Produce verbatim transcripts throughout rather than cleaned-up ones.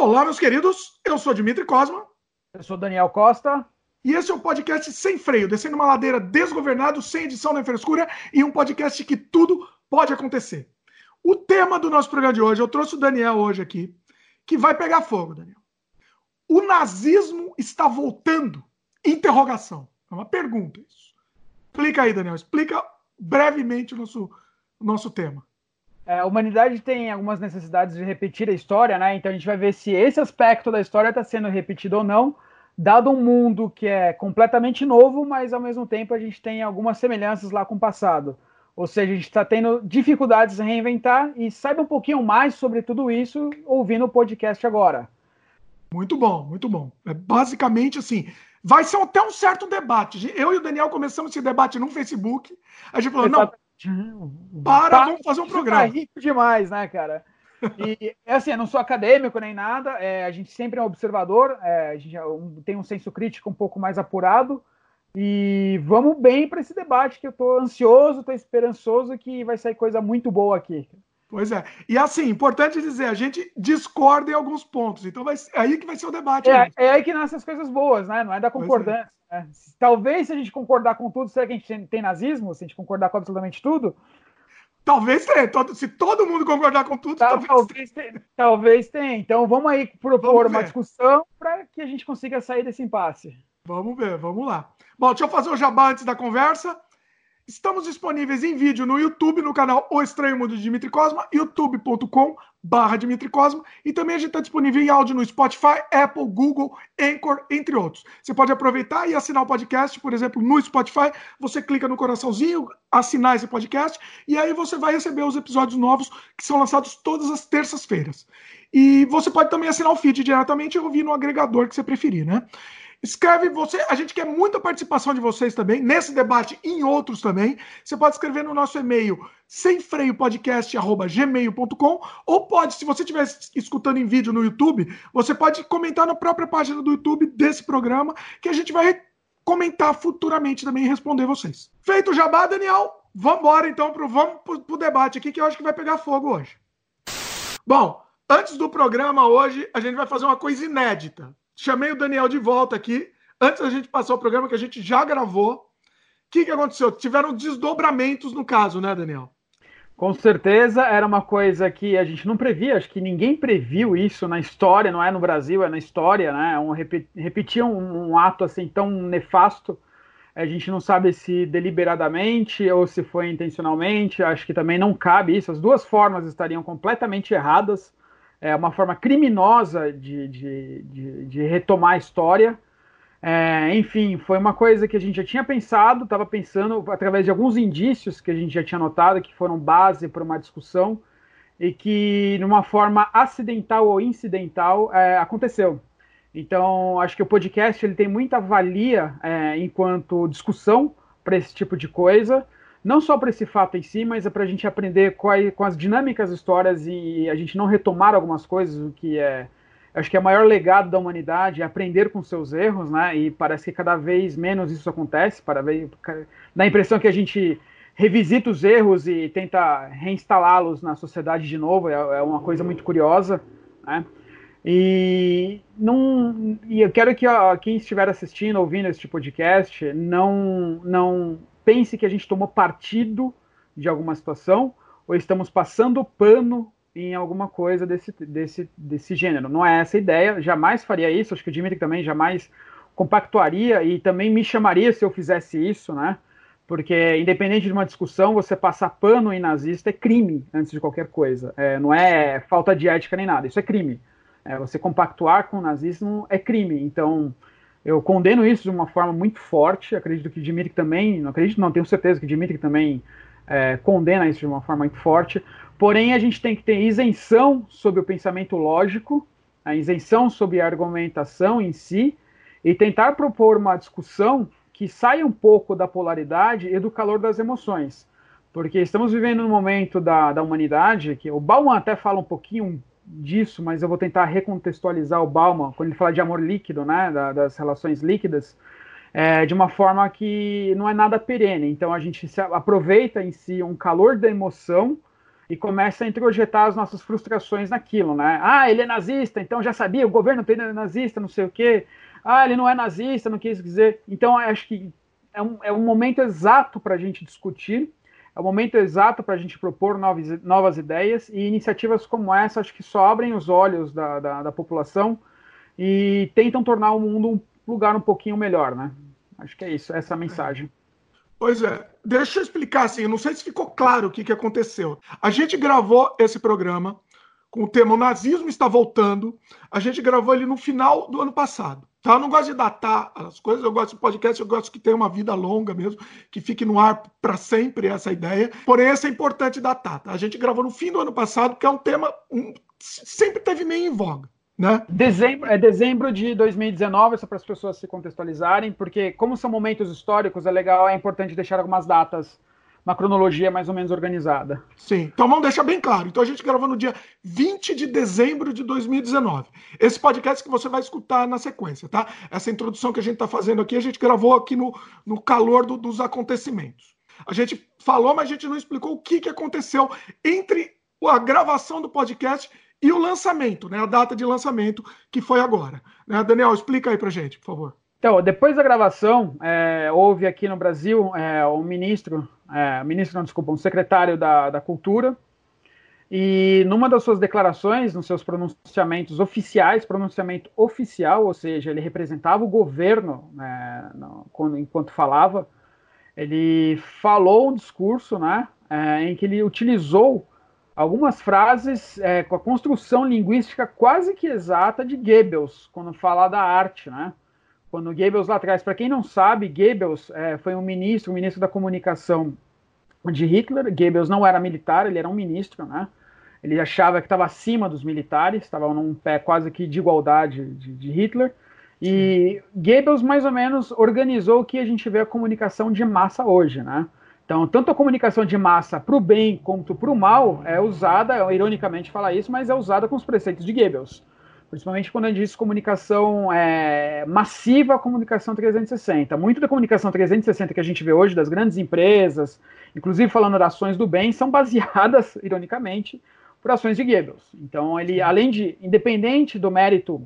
Olá, meus queridos, eu sou Dimitri Cosma. Eu sou Daniel Costa. E esse é o podcast Sem Freio, descendo uma ladeira desgovernado, sem edição nem frescura, e um podcast que tudo pode acontecer. O tema do nosso programa de hoje, eu trouxe o Daniel hoje aqui, que vai pegar fogo, Daniel. O nazismo está voltando? Interrogação. É uma pergunta isso. Explica aí, Daniel, explica brevemente o nosso, o nosso tema. A humanidade tem algumas necessidades de repetir a história, né? Então a gente vai ver se esse aspecto da história está sendo repetido ou não, dado um mundo que é completamente novo, mas ao mesmo tempo a gente tem algumas semelhanças lá com o passado. Ou seja, a gente está tendo dificuldades em reinventar, e saiba um pouquinho mais sobre tudo isso ouvindo o podcast agora. Muito bom, muito bom. É basicamente assim... Vai ser até um certo debate. Eu e o Daniel começamos esse debate no Facebook. A gente falou, não, para, vamos fazer um programa. Tá rico demais, né, cara? E, assim, eu não sou acadêmico nem nada, é, a gente sempre é um observador, é, a gente tem um senso crítico um pouco mais apurado, e vamos bem para esse debate, que eu tô ansioso, tô esperançoso, que vai sair coisa muito boa aqui. Pois é. E assim, importante dizer, a gente discorda em alguns pontos. Então vai, é aí que vai ser o debate. É, é aí que nascem as coisas boas, né? Não é da concordância. É. Né? Talvez se a gente concordar com tudo, será que a gente tem nazismo? Se a gente concordar com absolutamente tudo? Talvez tenha. Se todo mundo concordar com tudo, tá, talvez, talvez tenha. Tem, talvez tenha. Então vamos aí propor vamos uma discussão para que a gente consiga sair desse impasse. Vamos ver, vamos lá. Bom, deixa eu fazer o jabá antes da conversa. Estamos disponíveis em vídeo no YouTube, no canal O Estranho Mundo de Dimitri Cosma, youtube ponto com barra Dimitri Cosma, e também a gente está disponível em áudio no Spotify, Apple, Google, Anchor, entre outros. Você pode aproveitar e assinar o podcast, por exemplo, no Spotify, você clica no coraçãozinho, assinar esse podcast, e aí você vai receber os episódios novos que são lançados todas as terças-feiras. E você pode também assinar o feed diretamente e ouvir no agregador que você preferir, né? Escreve você, a gente quer muita participação de vocês também, nesse debate e em outros também. Você pode escrever no nosso e-mail sem freio podcast arroba gmail ponto com, ou pode, se você estiver escutando em vídeo no YouTube, você pode comentar na própria página do YouTube desse programa, que a gente vai comentar futuramente também e responder vocês. Feito o jabá, Daniel, vamos embora então, pro, vamos para o debate aqui, que eu acho que vai pegar fogo hoje. Bom, antes do programa hoje, a gente vai fazer uma coisa inédita. Chamei o Daniel de volta aqui, antes da gente passar o programa que a gente já gravou. O que, que aconteceu? Tiveram desdobramentos no caso, né, Daniel? Com certeza, era uma coisa que a gente não previa, acho que ninguém previu isso na história, não é no Brasil, é na história, né? Um, repetir um, um ato assim tão nefasto, a gente não sabe se deliberadamente ou se foi intencionalmente, acho que também não cabe isso, as duas formas estariam completamente erradas. É uma forma criminosa de, de, de, de retomar a história. É, enfim, foi uma coisa que a gente já tinha pensado, estava pensando através de alguns indícios que a gente já tinha notado, que foram base para uma discussão, e que, de uma forma acidental ou incidental, é, aconteceu. Então, acho que o podcast ele tem muita valia é, enquanto discussão para esse tipo de coisa, não só para esse fato em si, mas é para a gente aprender quais, com as dinâmicas histórias e a gente não retomar algumas coisas, o que é, acho que é o maior legado da humanidade, é aprender com seus erros, né? E parece que cada vez menos isso acontece, para ver, dá a impressão que a gente revisita os erros e tenta reinstalá-los na sociedade de novo, é, é uma coisa muito curiosa, né? E, não, e eu quero que ó, quem estiver assistindo, ouvindo este podcast, não... não pense que a gente tomou partido de alguma situação ou estamos passando pano em alguma coisa desse, desse, desse gênero. Não é essa a ideia, jamais faria isso, acho que o Dimitri também jamais compactuaria e também me chamaria se eu fizesse isso, né? Porque independente de uma discussão, você passar pano em nazista é crime antes de qualquer coisa, é, não é falta de ética nem nada, isso é crime. É, você compactuar com o nazismo é crime, então... Eu condeno isso de uma forma muito forte, acredito que o Dimitri também, não acredito não, tenho certeza que o Dimitri também é, condena isso de uma forma muito forte, porém a gente tem que ter isenção sobre o pensamento lógico, a isenção sobre a argumentação em si, e tentar propor uma discussão que saia um pouco da polaridade e do calor das emoções, porque estamos vivendo num momento da, da humanidade, que o Bauman até fala um pouquinho disso, mas eu vou tentar recontextualizar o Bauman, quando ele fala de amor líquido, né, das relações líquidas, é, de uma forma que não é nada perene, então a gente se aproveita em si um calor da emoção e começa a introjetar as nossas frustrações naquilo, né? Ah, ele é nazista, então já sabia, o governo dele é nazista, não sei o quê. Ah, ele não é nazista, não quis dizer. Então, acho que é um, é um momento exato para a gente discutir, é o momento exato para a gente propor novas, novas ideias, e iniciativas como essa acho que só abrem os olhos da, da, da população e tentam tornar o mundo um lugar um pouquinho melhor, né? Acho que é isso, essa é a mensagem. Pois é. Deixa eu explicar, assim, não sei se ficou claro o que, que aconteceu. A gente gravou esse programa com o tema O Nazismo Está Voltando. A gente gravou ele no final do ano passado. Tá? Eu não gosto de datar as coisas, eu gosto de podcast, eu gosto que tenha uma vida longa mesmo, que fique no ar para sempre essa ideia. Porém, essa é importante datar. Tá? A gente gravou no fim do ano passado, que é um tema um, sempre teve meio em voga. Né? Dezembro, é dezembro de dois mil e dezenove, só para as pessoas se contextualizarem, porque como são momentos históricos, é legal, é importante deixar algumas datas, uma cronologia mais ou menos organizada. Sim, então vamos deixar bem claro. Então a gente gravou no dia vinte de dezembro de dois mil e dezenove. Esse podcast que você vai escutar na sequência, tá? Essa introdução que a gente está fazendo aqui, a gente gravou aqui no, no calor do, dos acontecimentos. A gente falou, mas a gente não explicou o que, que aconteceu entre a gravação do podcast e o lançamento, né? A data de lançamento, que foi agora. Né? Daniel, explica aí pra gente, por favor. Então, depois da gravação, é, houve aqui no Brasil é, um ministro, é, ministro não, desculpa, um secretário da, da Cultura, e numa das suas declarações, nos seus pronunciamentos oficiais, pronunciamento oficial, ou seja, ele representava o governo, né, no, quando, enquanto falava, ele falou um discurso, né, é, em que ele utilizou algumas frases é, com a construção linguística quase que exata de Goebbels, quando fala da arte, né? Quando Goebbels lá atrás, para quem não sabe, Goebbels é, foi um ministro, um ministro da comunicação de Hitler. Goebbels não era militar, ele era um ministro, né? Ele achava que estava acima dos militares, estava num pé quase que de igualdade de, de Hitler. E sim, Goebbels mais ou menos organizou o que a gente vê a comunicação de massa hoje, né? Então, tanto a comunicação de massa para o bem quanto para o mal é usada, eu, ironicamente falar isso, mas é usada com os preceitos de Goebbels. Principalmente quando a gente diz comunicação é, massiva, comunicação trezentos e sessenta. Muito da comunicação trezentos e sessenta que a gente vê hoje, das grandes empresas, inclusive falando das ações do bem, são baseadas, ironicamente, por ações de Goebbels. Então, ele, além de, independente do mérito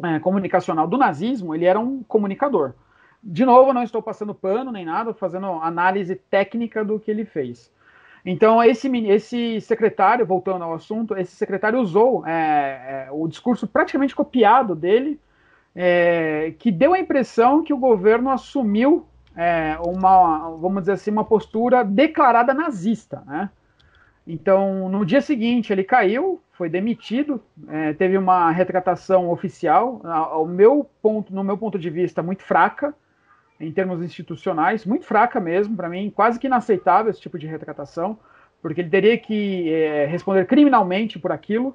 é, comunicacional do nazismo, ele era um comunicador. De novo, não estou passando pano nem nada, fazendo análise técnica do que ele fez. Então, esse, esse secretário, voltando ao assunto, esse secretário usou é, é, o discurso praticamente copiado dele, é, que deu a impressão que o governo assumiu é, uma, vamos dizer assim, uma postura declarada nazista, né? Então, no dia seguinte, ele caiu, foi demitido, é, teve uma retratação oficial, ao meu ponto, no meu ponto de vista, muito fraca, em termos institucionais, muito fraca mesmo, para mim, quase que inaceitável esse tipo de retratação, porque ele teria que é, responder criminalmente por aquilo.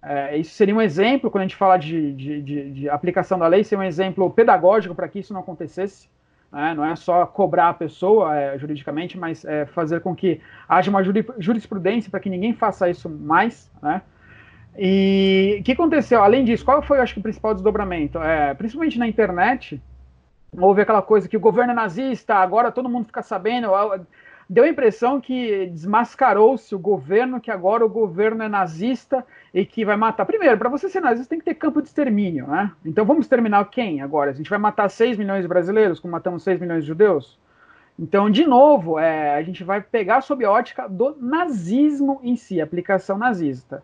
É, isso seria um exemplo, quando a gente fala de, de, de, de aplicação da lei, seria um exemplo pedagógico para que isso não acontecesse, né? Não é só cobrar a pessoa é, juridicamente, mas é, fazer com que haja uma jurisprudência para que ninguém faça isso mais, né? E o que aconteceu? Além disso, qual foi, acho que, o principal desdobramento? É, principalmente na internet, houve aquela coisa que o governo é nazista, agora todo mundo fica sabendo. Deu a impressão que desmascarou-se o governo, que agora o governo é nazista e que vai matar. Primeiro, para você ser nazista tem que ter campo de extermínio, né? Então vamos exterminar quem agora? A gente vai matar seis milhões de brasileiros, como matamos seis milhões de judeus? Então, de novo, é, a gente vai pegar sob a ótica do nazismo em si, a aplicação nazista.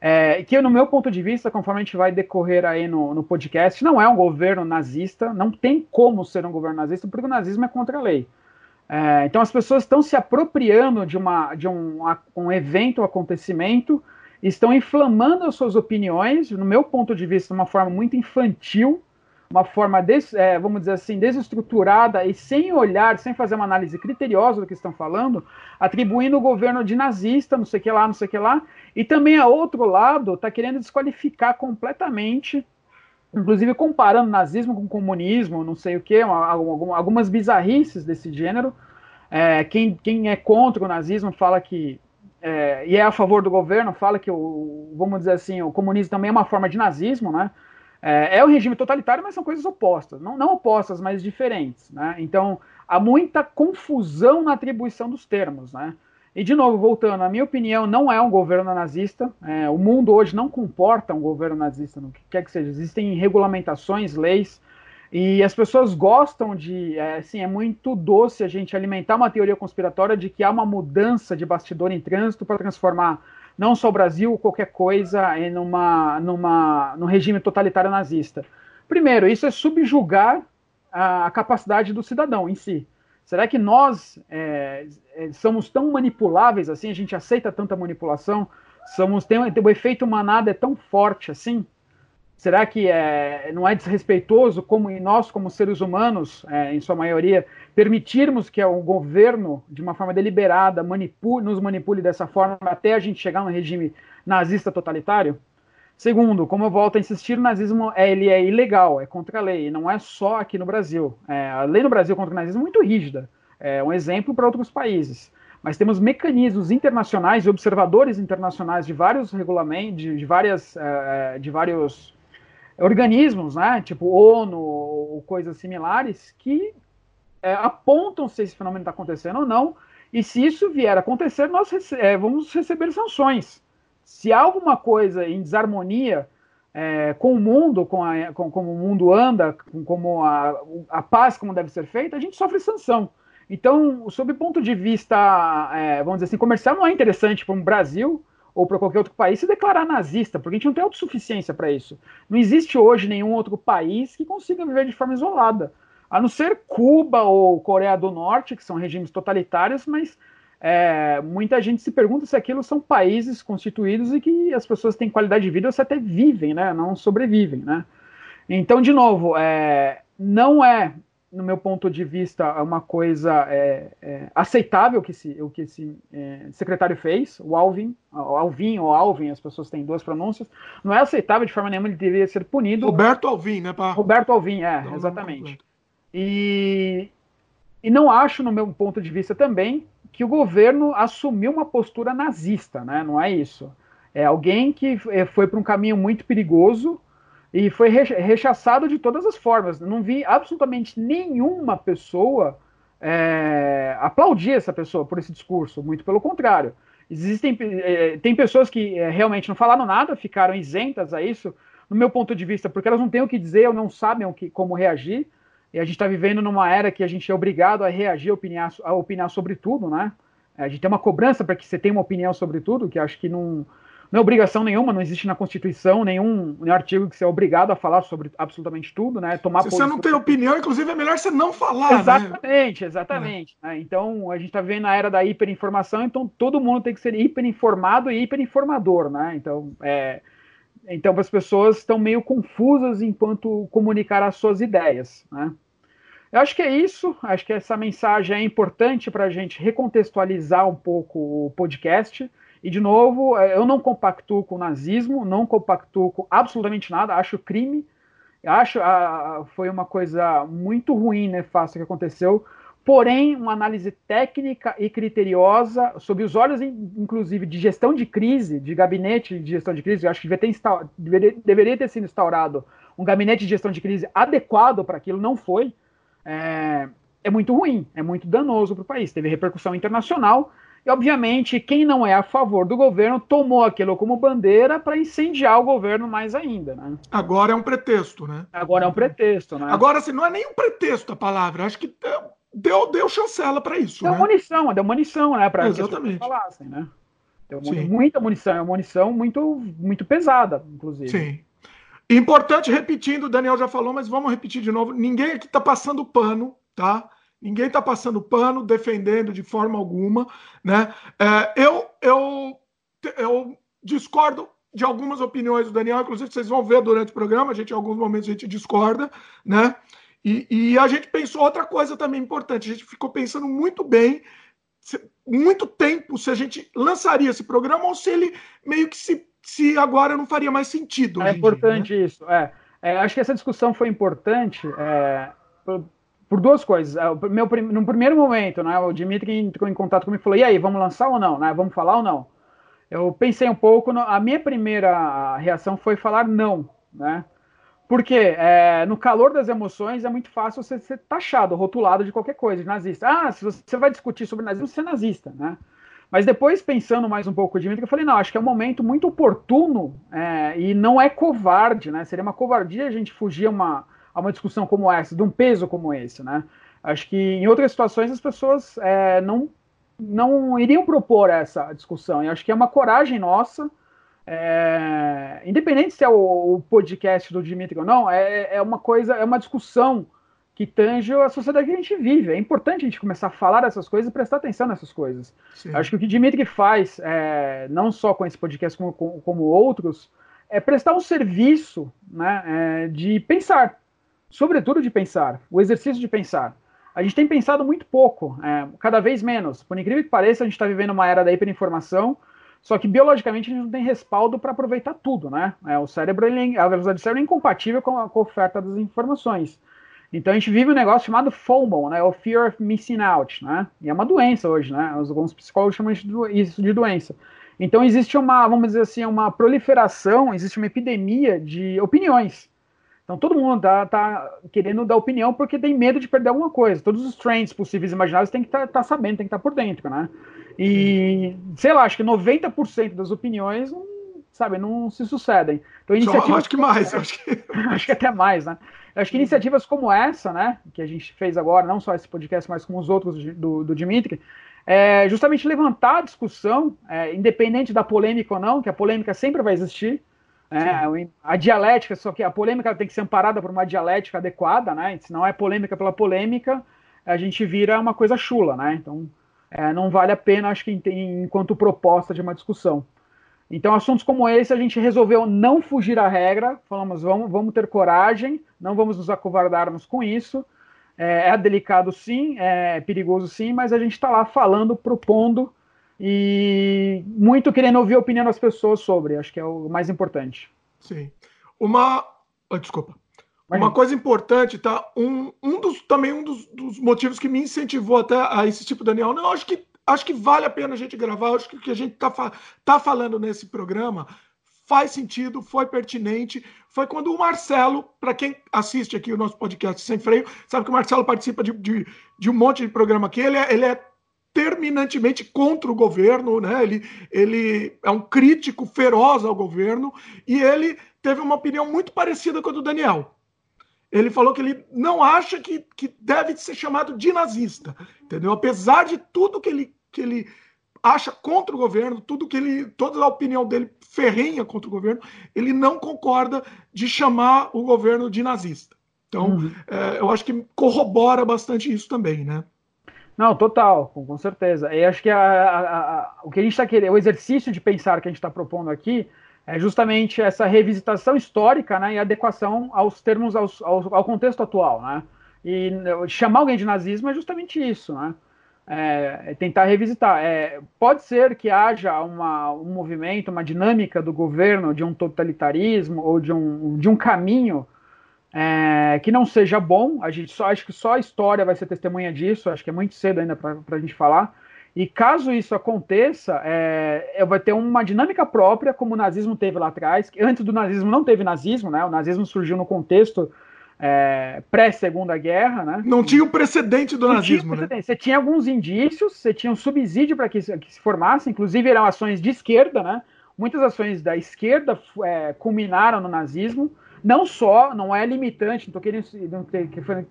É, que no meu ponto de vista, conforme a gente vai decorrer aí no, no podcast, não é um governo nazista, não tem como ser um governo nazista, porque o nazismo é contra a lei. É, então as pessoas estão se apropriando de, uma, de um, um evento, um acontecimento, estão inflamando as suas opiniões, no meu ponto de vista, de uma forma muito infantil, uma forma, des, é, vamos dizer assim, desestruturada e sem olhar, sem fazer uma análise criteriosa do que estão falando, atribuindo o governo de nazista, não sei o que lá, não sei o que lá, e também, a outro lado, está querendo desqualificar completamente, inclusive comparando nazismo com comunismo, não sei o que, algumas bizarrices desse gênero. É, quem, quem é contra o nazismo fala que, é, e é a favor do governo, fala que, o, vamos dizer assim, o comunismo também é uma forma de nazismo, né? É, é um regime totalitário, mas são coisas opostas. Não, não opostas, mas diferentes, né? Então, há muita confusão na atribuição dos termos, né? E, de novo, voltando, na minha opinião, não é um governo nazista. É, o mundo hoje não comporta um governo nazista, no que quer que seja. Existem regulamentações, leis, e as pessoas gostam de... É, assim, é muito doce a gente alimentar uma teoria conspiratória de que há uma mudança de bastidor em trânsito para transformar não só o Brasil, qualquer coisa, em uma, numa, num regime totalitário nazista. Primeiro, isso é subjugar a, a capacidade do cidadão em si. Será que nós é, somos tão manipuláveis assim? A gente aceita tanta manipulação? Somos, tem, o efeito manada é tão forte assim? Será que é, não é desrespeitoso como nós, como seres humanos, é, em sua maioria, permitirmos que o governo, de uma forma deliberada, manipule, nos manipule dessa forma até a gente chegar a um regime nazista totalitário? Segundo, como eu volto a insistir, o nazismo é, ele é ilegal, é contra a lei, e não é só aqui no Brasil. É, a lei no Brasil contra o nazismo é muito rígida, é um exemplo para outros países. Mas temos mecanismos internacionais e observadores internacionais de vários regulamentos, de, de, várias, é, de vários organismos, né, tipo ONU ou coisas similares, que é, apontam se esse fenômeno está acontecendo ou não, e se isso vier a acontecer, nós rece- é, vamos receber sanções. Se há alguma coisa em desarmonia é, com o mundo, com, a, com como o mundo anda, com como a, a paz como deve ser feita, a gente sofre sanção. Então, sob o ponto de vista, é, vamos dizer assim, comercial, não é interessante para um Brasil ou para qualquer outro país se declarar nazista, porque a gente não tem autossuficiência para isso. Não existe hoje nenhum outro país que consiga viver de forma isolada, a não ser Cuba ou Coreia do Norte, que são regimes totalitários, mas... É, muita gente se pergunta se aquilo são países constituídos e que as pessoas têm qualidade de vida ou se até vivem, né? Não sobrevivem, né? Então, de novo, é, não é, no meu ponto de vista, uma coisa é, é, aceitável que esse, o que esse é, secretário fez, o Alvin, o Alvin ou Alvin, as pessoas têm duas pronúncias, não é aceitável de forma nenhuma, ele deveria ser punido. Roberto Alvin, né? Pra... Roberto Alvin, é, não, exatamente. Não e, e não acho, no meu ponto de vista também, que o governo assumiu uma postura nazista, né? Não é isso. É alguém que foi para um caminho muito perigoso e foi rechaçado de todas as formas. Não vi absolutamente nenhuma pessoa é, aplaudir essa pessoa por esse discurso, muito pelo contrário. Existem, é, tem pessoas que é, realmente não falaram nada, ficaram isentas a isso, no meu ponto de vista, porque elas não têm o que dizer ou não sabem o que, como reagir. E a gente está vivendo numa era que a gente é obrigado a reagir, a opinar, a opinar sobre tudo, né? A gente tem uma cobrança para que você tenha uma opinião sobre tudo, que acho que não, não é obrigação nenhuma, não existe na Constituição nenhum, nenhum artigo que você é obrigado a falar sobre absolutamente tudo, né? Tomar Se você não tem opinião, inclusive, é melhor você não falar, exatamente, né? Exatamente, é. Né? Então, a gente está vivendo na era da hiperinformação, então todo mundo tem que ser hiperinformado e hiperinformador, né? Então, é... Então, as pessoas estão meio confusas enquanto comunicar as suas ideias, né? Eu acho que é isso, acho que essa mensagem é importante para a gente recontextualizar um pouco o podcast. E, de novo, eu não compactuo com o nazismo, não compactuo com absolutamente nada, acho crime, acho ah, foi uma coisa muito ruim, nefasta, que aconteceu. Porém, uma análise técnica e criteriosa, sob os olhos, inclusive, de gestão de crise, de gabinete de gestão de crise, eu acho que devia ter instaur... deveria, deveria ter sido instaurado um gabinete de gestão de crise adequado para aquilo, não foi, é, é muito ruim, é muito danoso para o país, teve repercussão internacional, e, obviamente, quem não é a favor do governo tomou aquilo como bandeira para incendiar o governo mais ainda, né? Agora é um pretexto, né? Agora é um pretexto, né? Agora, assim, não é nem um pretexto a palavra, acho que... Deu, deu chancela para isso. Deu né? munição, deu munição, né? Para que as pessoas falassem, né? Deu Sim. muita munição, é uma munição muito, muito pesada, inclusive. Sim. Importante, repetindo, o Daniel já falou, mas vamos repetir de novo: ninguém aqui está passando pano, tá? Ninguém está passando pano, defendendo de forma alguma, né? É, eu, eu, eu discordo de algumas opiniões do Daniel, inclusive vocês vão ver durante o programa, a gente, em alguns momentos a gente discorda, né? E, e a gente pensou outra coisa também importante, a gente ficou pensando muito bem, se, muito tempo, se a gente lançaria esse programa ou se ele meio que se, se agora não faria mais sentido. É importante dia, né? Isso, é. É, acho que essa discussão foi importante é, por, por duas coisas. É, meu, no primeiro momento, né, o Dmitry entrou em contato comigo e falou, e aí, vamos lançar ou não? Né? Vamos falar ou não? Eu pensei um pouco, no, a minha primeira reação foi falar não, né? Porque é, no calor das emoções é muito fácil você ser taxado, rotulado de qualquer coisa, de nazista. Ah, se você vai discutir sobre nazismo, você é nazista, né? Mas depois, pensando mais um pouco de mim, eu falei, não, acho que é um momento muito oportuno é, e não é covarde, né? Seria uma covardia a gente fugir a uma, a uma discussão como essa, de um peso como esse, né? Acho que em outras situações as pessoas é, não, não iriam propor essa discussão. E acho que é uma coragem nossa, é, independente se é o, o podcast do Dimitri ou não, é, é uma coisa, é uma discussão que tange a sociedade que a gente vive. É importante a gente começar a falar dessas coisas e prestar atenção nessas coisas. Sim. Acho que o que Dimitri faz, é, não só com esse podcast como, como outros, é prestar um serviço, né, é, de pensar, sobretudo de pensar, o exercício de pensar. A gente tem pensado muito pouco, é, cada vez menos. Por incrível que pareça, a gente está vivendo uma era da hiperinformação, só que biologicamente a gente não tem respaldo para aproveitar tudo, né? É, o cérebro, ele, a velocidade do cérebro é incompatível com a, com a oferta das informações. Então a gente vive um negócio chamado FOMO, né? O Fear of Missing Out, né? E é uma doença hoje, né? Alguns psicólogos chamam isso de doença. Então existe uma, vamos dizer assim, uma proliferação, existe uma epidemia de opiniões. Então todo mundo tá, tá querendo dar opinião porque tem medo de perder alguma coisa. Todos os trends possíveis e imagináveis tem que estar tá, tá sabendo, tem que estar tá por dentro, né? E, sei lá, acho que noventa por cento das opiniões não, sabe, não se sucedem. Então, iniciativas... Só, acho que mais, acho que... acho que até mais, né? Acho que iniciativas como essa, né, que a gente fez agora, não só esse podcast, mas como os outros do, do Dimitri, é justamente levantar a discussão, é, independente da polêmica ou não, que a polêmica sempre vai existir. É, a dialética, só que a polêmica tem que ser amparada por uma dialética adequada, né? Se não é polêmica pela polêmica, a gente vira uma coisa chula, né? Então é, não vale a pena, acho que em, enquanto proposta de uma discussão. Então assuntos como esse a gente resolveu não fugir à regra, falamos vamos, vamos ter coragem, não vamos nos acovardarmos com isso. É, é delicado sim, é perigoso sim, mas a gente está lá falando, propondo e muito querendo ouvir a opinião das pessoas sobre, acho que é o mais importante. Sim. Uma... Oh, desculpa. Imagina. Uma coisa importante, tá? Um, um dos, também um dos, dos motivos que me incentivou até a esse tipo, Daniel, não, acho que, acho que vale a pena a gente gravar, acho que o que a gente tá, fa- tá falando nesse programa faz sentido, foi pertinente, foi quando o Marcelo, para quem assiste aqui o nosso podcast Sem Freio, sabe que o Marcelo participa de, de, de um monte de programa aqui, ele é, ele é terminantemente contra o governo, né? Ele, ele é um crítico feroz ao governo e ele teve uma opinião muito parecida com a do Daniel. Ele falou que ele não acha que, que deve ser chamado de nazista, entendeu? Apesar de tudo que ele, que ele acha contra o governo, tudo que ele, toda a opinião dele ferrenha contra o governo, ele não concorda de chamar o governo de nazista. Então, uhum. é, eu acho que corrobora bastante isso também, né? Não, total, com, com certeza. E acho que a, a, a, o que a gente está querendo, o exercício de pensar que a gente está propondo aqui é justamente essa revisitação histórica, né, e adequação aos termos, aos, ao, ao contexto atual, né? E chamar alguém de nazismo é justamente isso, né? É, é tentar revisitar. É, pode ser que haja uma, um movimento, uma dinâmica do governo de um totalitarismo ou de um, de um caminho. É, que não seja bom, a gente só, acho que só a história vai ser testemunha disso, acho que é muito cedo ainda para a gente falar, e caso isso aconteça, é, vai ter uma dinâmica própria, como o nazismo teve lá atrás, que antes do nazismo não teve nazismo, né? O nazismo surgiu no contexto é, pré-Segunda Guerra, né? Não tinha o precedente do nazismo, né? Você tinha alguns indícios, você tinha um subsídio para que, que se formasse, inclusive eram ações de esquerda, né? Muitas ações da esquerda é, culminaram no nazismo. Não só, não é limitante, não estou querendo,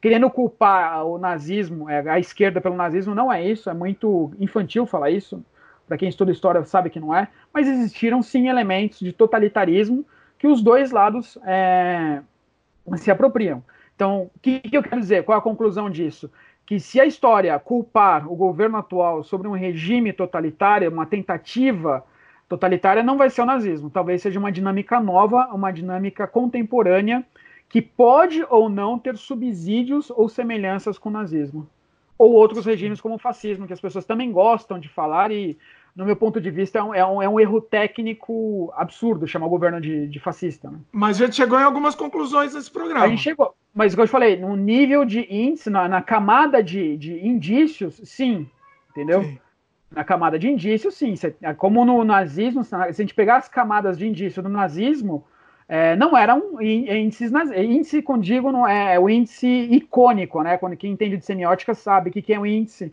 querendo culpar o nazismo, a esquerda pelo nazismo, não é isso, é muito infantil falar isso, para quem estuda história sabe que não é, mas existiram sim elementos de totalitarismo que os dois lados é, se apropriam. Então, o que, que eu quero dizer? Qual é a conclusão disso? Que se a história culpar o governo atual sobre um regime totalitário, uma tentativa totalitária, não vai ser o nazismo, talvez seja uma dinâmica nova, uma dinâmica contemporânea, que pode ou não ter subsídios ou semelhanças com o nazismo, ou outros regimes como o fascismo, que as pessoas também gostam de falar e, no meu ponto de vista, é um, é um, é um erro técnico absurdo chamar o governo de, de fascista, né? Mas a gente chegou em algumas conclusões desse programa. A gente chegou, mas como eu falei, no nível de índice, na, na camada de, de indícios, sim, entendeu? Sim. Na camada de indícios, sim. Como no nazismo, se a gente pegar as camadas de indício do nazismo, é, não eram índices... Índice, quando digo, não é, é o índice icônico, né? Quando quem entende de semiótica sabe o que, que é um índice.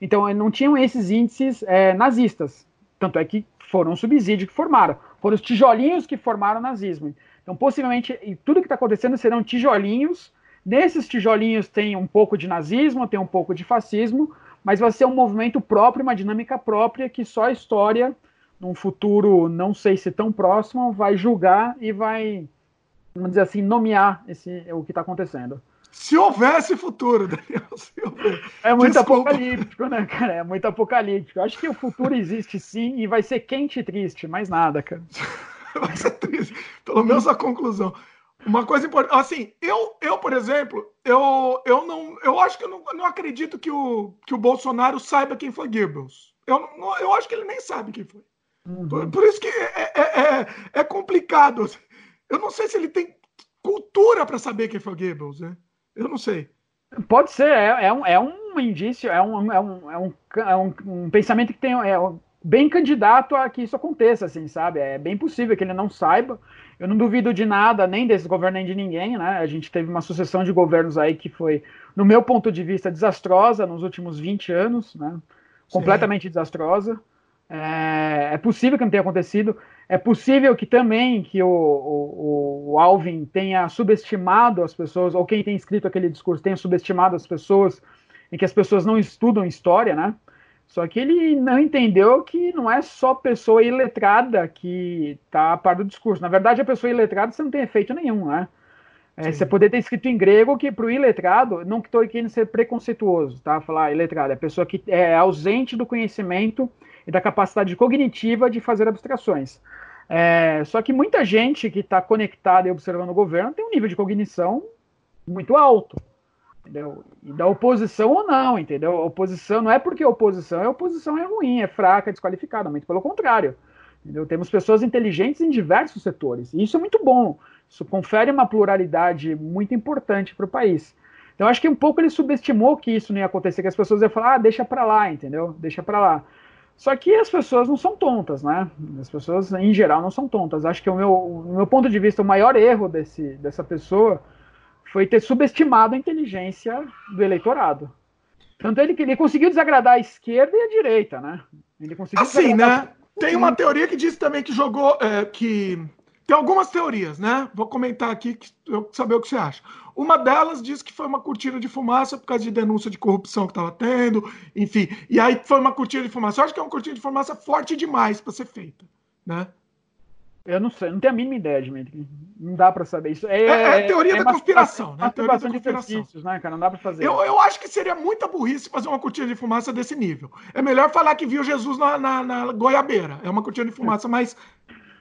Então, não tinham esses índices é, nazistas. Tanto é que foram um subsídio que formaram. Foram os tijolinhos que formaram o nazismo. Então, possivelmente, tudo que está acontecendo serão tijolinhos. Nesses tijolinhos tem um pouco de nazismo, tem um pouco de fascismo, mas vai ser um movimento próprio, uma dinâmica própria, que só a história, num futuro não sei se tão próximo, vai julgar e vai, vamos dizer assim, nomear esse, o que está acontecendo. Se houvesse futuro, Daniel. Se houvesse. É muito Desculpa. apocalíptico, né, cara? É muito apocalíptico. Eu acho que o futuro existe sim e vai ser quente e triste, mais nada, cara. Vai ser triste. Pelo menos a conclusão. Uma coisa importante, assim, eu, eu por exemplo, eu, eu, não, eu acho que eu não, não acredito que o, que o Bolsonaro saiba quem foi Goebbels. Eu, não, eu acho que ele nem sabe quem foi. Uhum. Por, por isso que é, é, é, é complicado. Eu não sei se ele tem cultura para saber quem foi Goebbels, né? Eu não sei. Pode ser, é, é, um, é um indício, é um, é um, é um, é um, um pensamento que tem... É, bem candidato a que isso aconteça, assim, sabe? É bem possível que ele não saiba. Eu não duvido de nada, nem desse governo, nem de ninguém, né? A gente teve uma sucessão de governos aí que foi, no meu ponto de vista, desastrosa nos últimos vinte anos, né? Completamente Sim. desastrosa. É, é possível que não tenha acontecido. É possível que também que o, o, o Alvin tenha subestimado as pessoas, ou quem tem escrito aquele discurso tenha subestimado as pessoas, em que as pessoas não estudam história, né? Só que ele não entendeu que não é só pessoa iletrada que está a par do discurso. Na verdade, a pessoa iletrada você não tem efeito nenhum, né? É, você poder ter escrito em grego que para o iletrado, não que estou querendo ser preconceituoso, tá? Falar iletrado, é a pessoa que é ausente do conhecimento e da capacidade cognitiva de fazer abstrações. É, só que muita gente que está conectada e observando o governo tem um nível de cognição muito alto. Entendeu? E da oposição ou não, entendeu? A oposição não é porque a oposição é a oposição é ruim, é fraca, é desqualificada, muito pelo contrário. Entendeu? Temos pessoas inteligentes em diversos setores, e isso é muito bom, isso confere uma pluralidade muito importante para o país. Então, acho que um pouco ele subestimou que isso não ia acontecer, que as pessoas iam falar, ah, deixa para lá, entendeu? Deixa para lá. Só que as pessoas não são tontas, né? As pessoas, em geral, não são tontas. Acho que, o meu, o meu ponto de vista, o maior erro desse, dessa pessoa... foi ter subestimado a inteligência do eleitorado. Tanto ele que ele conseguiu desagradar a esquerda e a direita, né? Ele conseguiu assim, né? A... Tem uma teoria que diz também que jogou... É, que tem algumas teorias, né? Vou comentar aqui, que eu saber o que você acha. Uma delas diz que foi uma cortina de fumaça por causa de denúncia de corrupção que estava tendo, enfim. E aí foi uma cortina de fumaça. Eu acho que é uma cortina de fumaça forte demais para ser feita, né? Eu não sei, não tenho a mínima ideia de mim. Não dá para saber isso. É, é, é a teoria é da conspiração, né? É a teoria da conspiração. Né, cara? Não dá para fazer. Eu, eu acho que seria muita burrice fazer uma cortina de fumaça desse nível. É melhor falar que viu Jesus na, na, na goiabeira. É uma cortina de fumaça mais,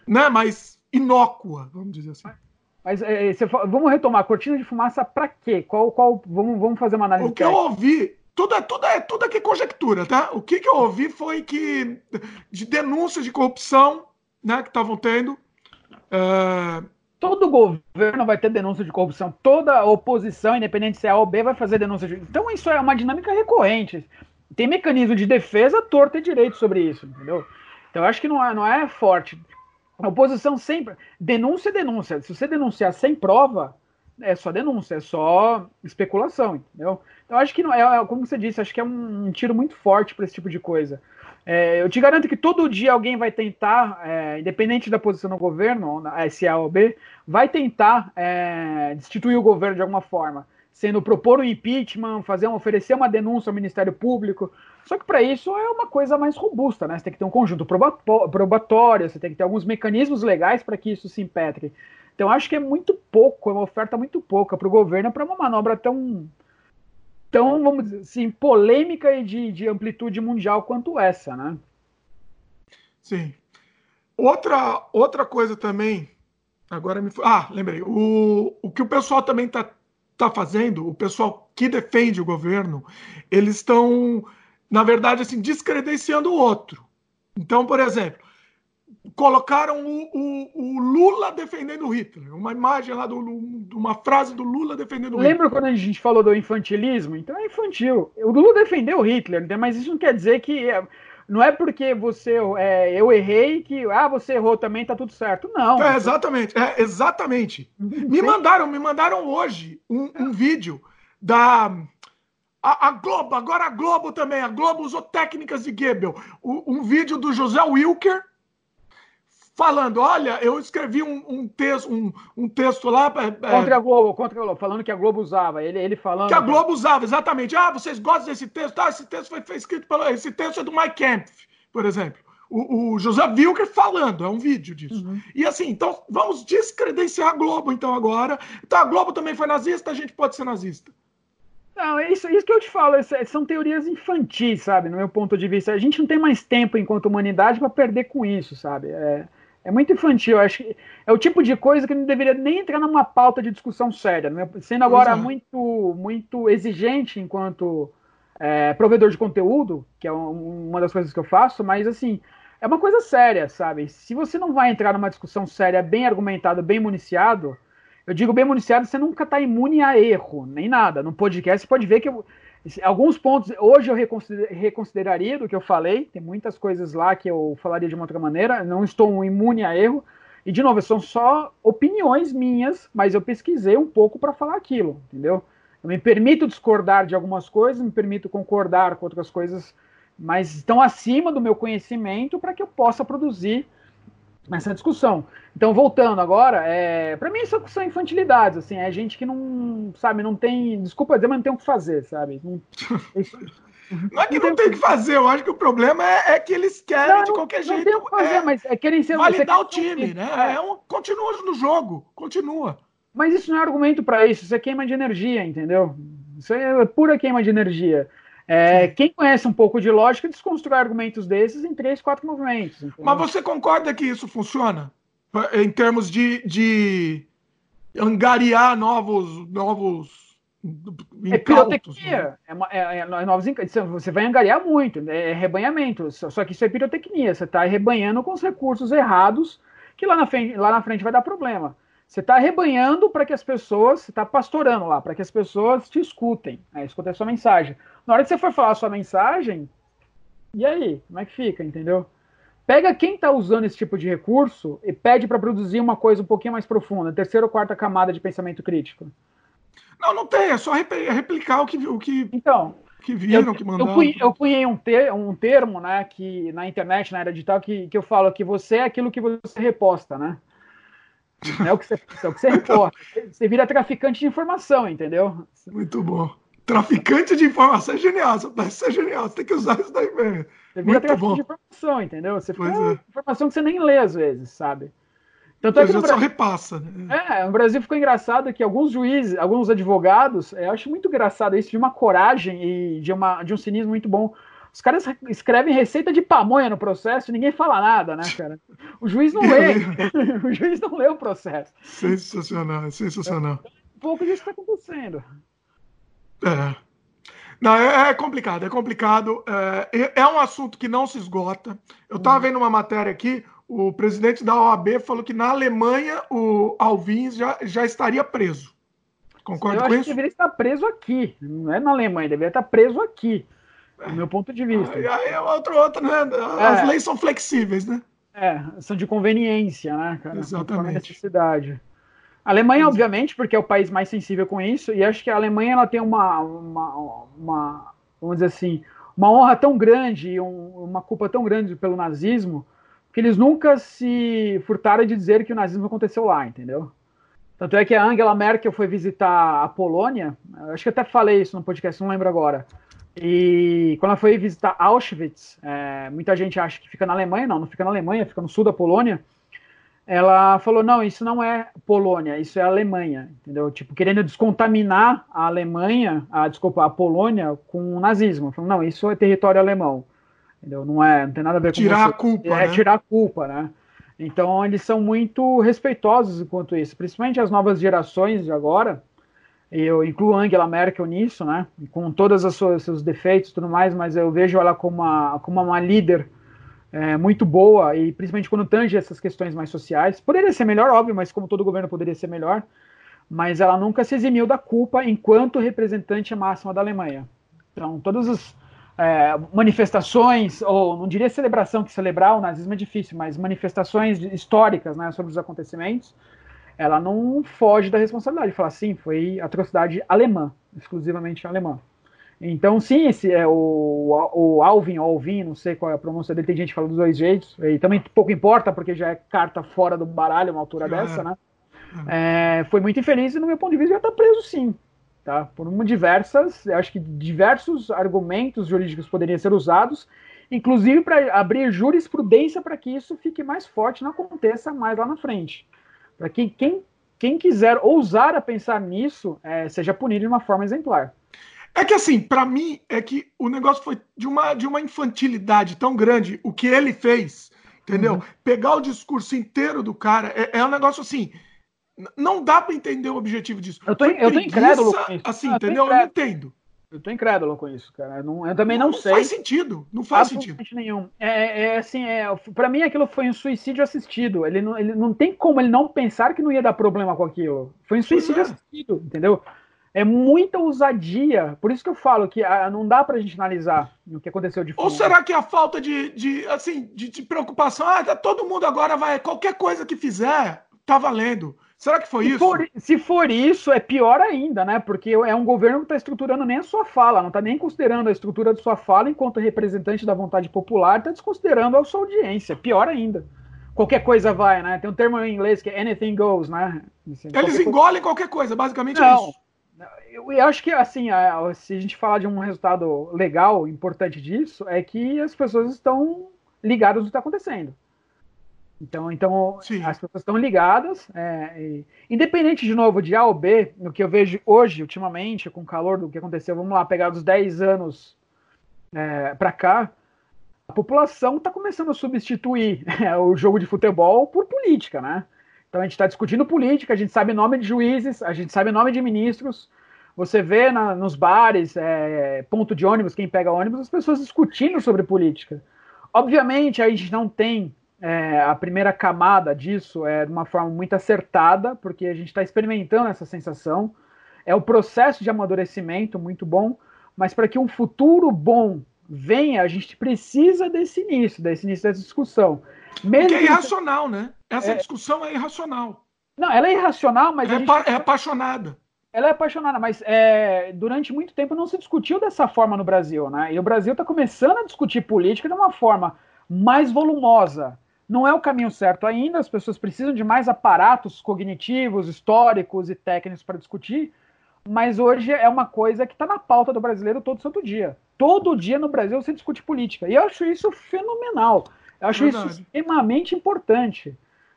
né, mais inócua, vamos dizer assim. Mas, mas é, você, vamos retomar. Cortina de fumaça para quê? Qual, qual, vamos, vamos fazer uma análise. O que eu ouvi... Tudo, tudo, é, tudo aqui é conjectura, tá? O que, que eu ouvi foi que... de denúncias de corrupção... Né, que estavam tendo. É... Todo governo vai ter denúncia de corrupção. Toda oposição, independente se é A ou B, vai fazer denúncia de... Então isso é uma dinâmica recorrente. Tem mecanismo de defesa torto e direito sobre isso, entendeu? Então eu acho que não é, não é forte. A oposição sempre... Denúncia é denúncia. Se você denunciar sem prova, é só denúncia, é só especulação, entendeu? Então eu acho que não é... Como você disse, acho que é um tiro muito forte para esse tipo de coisa. É, eu te garanto que todo dia alguém vai tentar, é, independente da posição do governo, se A ou B, vai tentar é, destituir o governo de alguma forma, sendo propor um impeachment, fazer um, oferecer uma denúncia ao Ministério Público. Só que para isso é uma coisa mais robusta, né? Você tem que ter um conjunto probatório, você tem que ter alguns mecanismos legais para que isso se impetre. Então acho que é muito pouco, é uma oferta muito pouca para o governo para uma manobra tão... Então, vamos dizer assim, polêmica e de, de amplitude mundial quanto essa, né? Sim. Outra, outra coisa também, agora me... Ah, lembrei. O, o que o pessoal também está tá fazendo, o pessoal que defende o governo, eles estão, na verdade, assim, descredenciando o outro. Então, por exemplo, colocaram o, o, o Lula defendendo o Hitler, uma imagem lá, de uma frase do Lula defendendo o Hitler. Lembra quando a gente falou do infantilismo? Então é infantil. O Lula defendeu o Hitler, mas isso não quer dizer que... Não é porque você é, eu errei que... Ah, você errou também, tá tudo certo. Não. É, exatamente, é, exatamente. Me mandaram, me mandaram hoje um, um vídeo da... A, a Globo, agora a Globo também. A Globo usou técnicas de Goebbels. O, um vídeo do José Wilker falando, olha, eu escrevi um, um, texto, um, um texto lá... É, contra a Globo, contra a Globo, falando que a Globo usava. Ele, ele falando... Que a Globo usava, exatamente. Ah, vocês gostam desse texto? Ah, esse texto foi, foi escrito pelo... Esse texto é do Mein Kampf, por exemplo. O, o José Wilker falando, é um vídeo disso. Uhum. E assim, então, vamos descredenciar a Globo, então, agora. Então, a Globo também foi nazista, a gente pode ser nazista. Não, é isso, é isso que eu te falo, são teorias infantis, sabe, no meu ponto de vista. A gente não tem mais tempo, enquanto humanidade, para perder com isso, sabe, é... É muito infantil, acho que é o tipo de coisa que não deveria nem entrar numa pauta de discussão séria, né? Sendo agora Exato. muito muito exigente enquanto é, provedor de conteúdo, que é um, uma das coisas que eu faço, mas assim, é uma coisa séria, sabe? Se você não vai entrar numa discussão séria, bem argumentado, bem municiado, eu digo bem municiado, você nunca está imune a erro, nem nada. No podcast você pode ver que eu, alguns pontos, hoje eu reconsider, reconsideraria do que eu falei, tem muitas coisas lá que eu falaria de uma outra maneira, não estou imune a erro, e de novo, são só opiniões minhas, mas eu pesquisei um pouco para falar aquilo, entendeu? Eu me permito discordar de algumas coisas, me permito concordar com outras coisas, mas estão acima do meu conhecimento para que eu possa produzir essa discussão. Então, voltando agora, é, para mim isso são infantilidades, assim, é gente que não, sabe, não tem, desculpa dizer, mas não tem o que fazer, sabe? Não, isso, não é que não, não tem o que fazer, eu acho que o problema é, é que eles querem não, de qualquer não jeito. Não tem o que fazer, é, mas é querem ser... Validar o time, um, né? É um, continua no jogo, continua. Mas isso não é argumento para isso, isso é queima de energia, entendeu? Isso é pura queima de energia. É, quem conhece um pouco de lógica desconstrói argumentos desses em três, quatro movimentos. Entendeu? Mas você concorda que isso funciona? Em termos de, de angariar novos... novos é pirotecnia. Né? É, é, é, novos, você vai angariar muito, é, é rebanhamento. Só que isso é pirotecnia. Você está arrebanhando com os recursos errados que lá na frente, lá na frente vai dar problema. Você está arrebanhando para que as pessoas... Você está pastorando lá, para que as pessoas te escutem. Né? Escutem a sua mensagem. Na hora que você for falar a sua mensagem, e aí? Como é que fica, entendeu? Pega quem está usando esse tipo de recurso e pede para produzir uma coisa um pouquinho mais profunda, terceira ou quarta camada de pensamento crítico. Não, não tem. É só replicar o que, o que, então, que viram, eu, que mandaram. Eu cunhei um, ter, um termo, né, que na internet, na era digital, que, que eu falo que você é aquilo que você reposta, né? Não é o que você, é o que você reporta. Você vira traficante de informação, entendeu? Muito bom. Traficante de informação é genial. Isso é genial. Você tem que usar isso daí mesmo. Você vira traficante bom. de informação, entendeu? Você fica é. informação que você nem lê às vezes, sabe? Tanto é que no Brasil, só repassa, né? É, no Brasil ficou engraçado que alguns juízes, alguns advogados, eu acho muito engraçado isso, de uma coragem e de, uma, de um cinismo muito bom. Os caras escrevem receita de pamonha no processo e ninguém fala nada, né, cara? O juiz não lê. O juiz não lê o processo. Sensacional, sensacional. Um pouco disso está acontecendo. É. Não, é, é complicado, é complicado. É, é um assunto que não se esgota. Eu estava vendo uma matéria aqui, o presidente da O A B falou que na Alemanha o Alvin já, já estaria preso. Concordo com isso? Eu acho que deveria estar preso aqui. Não é na Alemanha, deveria estar preso aqui. Do meu ponto de vista. Aí, aí é outro, outro, né? As é. leis são flexíveis, né? É, são de conveniência, né, cara? Exatamente. É necessidade. A Alemanha, Exatamente. obviamente, porque é o país mais sensível com isso, e acho que a Alemanha ela tem uma, uma, uma vamos dizer assim, uma honra tão grande e um, uma culpa tão grande pelo nazismo, que eles nunca se furtaram de dizer que o nazismo aconteceu lá, entendeu? Tanto é que a Angela Merkel foi visitar a Polônia, acho que até falei isso no podcast, não lembro agora. E quando ela foi visitar Auschwitz, é, muita gente acha que fica na Alemanha, não, não fica na Alemanha, fica no sul da Polônia. Ela falou, não, isso não é Polônia, isso é Alemanha, entendeu? Tipo, querendo descontaminar a Alemanha, a, desculpa, a Polônia com o nazismo. Falou, não, isso é território alemão, entendeu? Não, é, não tem nada a ver com tirar você. a culpa, É, né? tirar a culpa, né? Então, eles são muito respeitosos enquanto isso, principalmente as novas gerações de agora. Eu incluo Angela Merkel nisso, né? Com todos os seus defeitos e tudo mais, mas eu vejo ela como uma, como uma líder é, muito boa, e principalmente quando tange essas questões mais sociais. Poderia ser melhor, óbvio, mas como todo governo poderia ser melhor, mas ela nunca se eximiu da culpa enquanto representante máxima da Alemanha. Então, todas as é, manifestações, ou não diria celebração, que celebrar o nazismo é difícil, mas manifestações históricas, né, sobre os acontecimentos, ela não foge da responsabilidade, fala assim, foi atrocidade alemã, exclusivamente alemã. Então, sim, esse é o, o Alvin, ou Alvin, não sei qual é a pronúncia dele, tem gente que fala dos dois jeitos, e também pouco importa, porque já é carta fora do baralho uma altura claro. dessa, né? É, foi muito infeliz e, no meu ponto de vista, já está preso, sim. Tá? Por uma diversas, acho que diversos argumentos jurídicos poderiam ser usados, inclusive para abrir jurisprudência para que isso fique mais forte, não aconteça mais lá na frente. Para que quem, quem quiser ousar a pensar nisso, é, seja punido de uma forma exemplar. É que assim, para mim, é que o negócio foi de uma, de uma infantilidade tão grande, o que ele fez, entendeu? Uhum. Pegar o discurso inteiro do cara, é, é um negócio assim, não dá para entender o objetivo disso. Eu tô, preguiça, eu tô incrédulo com isso. Assim, ah, entendeu? Eu não entendo. Eu tô incrédulo com isso, cara. Eu, não, eu também não, não sei. Não faz sentido, não faz sentido. Nenhum. É, é assim, é, para mim aquilo foi um suicídio assistido. Ele não, ele não tem como ele não pensar que não ia dar problema com aquilo. Foi um suicídio é. assistido, entendeu? É muita ousadia, por isso que eu falo que ah, não dá pra gente analisar o que aconteceu de fundo. Ou será que a falta de, de, assim, de, de preocupação, ah, todo mundo agora vai, qualquer coisa que fizer, tá valendo. Será que foi se isso? For, se for isso, é pior ainda, né? Porque é um governo que tá estruturando nem a sua fala, não tá nem considerando a estrutura da sua fala enquanto representante da vontade popular, tá desconsiderando a sua audiência, pior ainda. Qualquer coisa vai, né? Tem um termo em inglês que é anything goes, né? Assim, eles qualquer engolem coisa. qualquer coisa, basicamente não. é isso. Eu acho que, assim, se a gente falar de um resultado legal, importante disso, é que as pessoas estão ligadas no que está acontecendo. Então, então as pessoas estão ligadas. É, e, independente, de novo, de A ou B, no que eu vejo hoje, ultimamente, com o calor do que aconteceu, vamos lá, pegar os dez anos é, para cá, a população está começando a substituir é, o jogo de futebol por política, né? Então a gente está discutindo política, a gente sabe nome de juízes, a gente sabe nome de ministros. Você vê na, nos bares, é, ponto de ônibus, quem pega ônibus, as pessoas discutindo sobre política. Obviamente a gente não tem é, a primeira camada disso é, de uma forma muito acertada, porque a gente está experimentando essa sensação. É um processo de amadurecimento muito bom, mas para que um futuro bom venha, a gente precisa desse início, desse início dessa discussão. Mesmo que é irracional, que... né? Essa é... discussão é irracional. Não, ela é irracional, mas... É, a gente... pa... é apaixonada. Ela é apaixonada, mas é... durante muito tempo não se discutiu dessa forma no Brasil, né? E o Brasil está começando a discutir política de uma forma mais volumosa. Não é o caminho certo ainda, as pessoas precisam de mais aparatos cognitivos, históricos e técnicos para discutir, mas hoje é uma coisa que está na pauta do brasileiro todo santo dia. Todo dia no Brasil se discute política. E eu acho isso fenomenal. Eu acho Verdade. isso extremamente importante.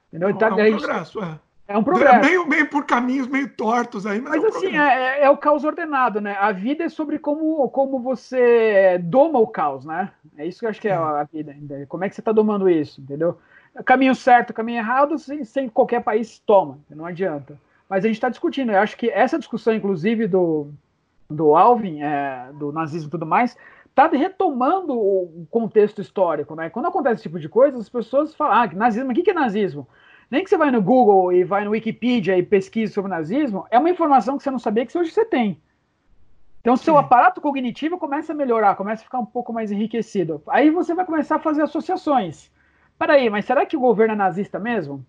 Entendeu? Então, é um gente... progresso, é. É um progresso. Meio, meio por caminhos meio tortos aí, mas, mas é um assim, progresso. É, é o caos ordenado, né? A vida é sobre como, como você doma o caos, né? É isso que eu acho que é a vida. Como é que você está domando isso, entendeu? Caminho certo, caminho errado, sem, sem qualquer país toma. Não adianta. Mas a gente está discutindo. Eu acho que essa discussão, inclusive, do, do Alvin, é, do nazismo e tudo mais... Está retomando o contexto histórico, né? Quando acontece esse tipo de coisa, as pessoas falam, ah, nazismo, o que é nazismo? Nem que você vai no Google e vai no Wikipedia e pesquise sobre nazismo, é uma informação que você não sabia que hoje você tem. Então, seu Sim. aparato cognitivo começa a melhorar, começa a ficar um pouco mais enriquecido. Aí você vai começar a fazer associações. Peraí, mas será que o governo é nazista mesmo?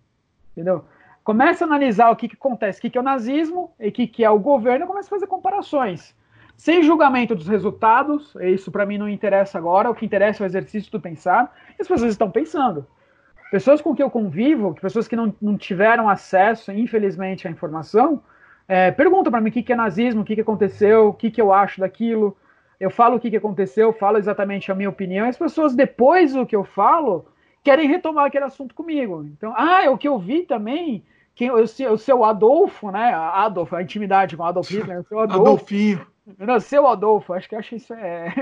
Entendeu? Começa a analisar o que, que acontece, o que, que é o nazismo e o que, que é o governo, e começa a fazer comparações. Sem julgamento dos resultados, isso para mim não interessa agora, o que interessa é o exercício do pensar, e as pessoas estão pensando. Pessoas com quem eu convivo, pessoas que não, não tiveram acesso, infelizmente, à informação, é, perguntam para mim o que, que é nazismo, o que, que aconteceu, o que, que eu acho daquilo, eu falo o que, que aconteceu, falo exatamente a minha opinião, e as pessoas, depois do que eu falo, querem retomar aquele assunto comigo. Então, ah, é o que eu vi também... Quem, o, seu, o seu Adolfo, né? Adolfo, a intimidade com Adolf Hitler, o seu Adolfo. Adolfinho. Não, seu Adolfo, acho que acho isso é...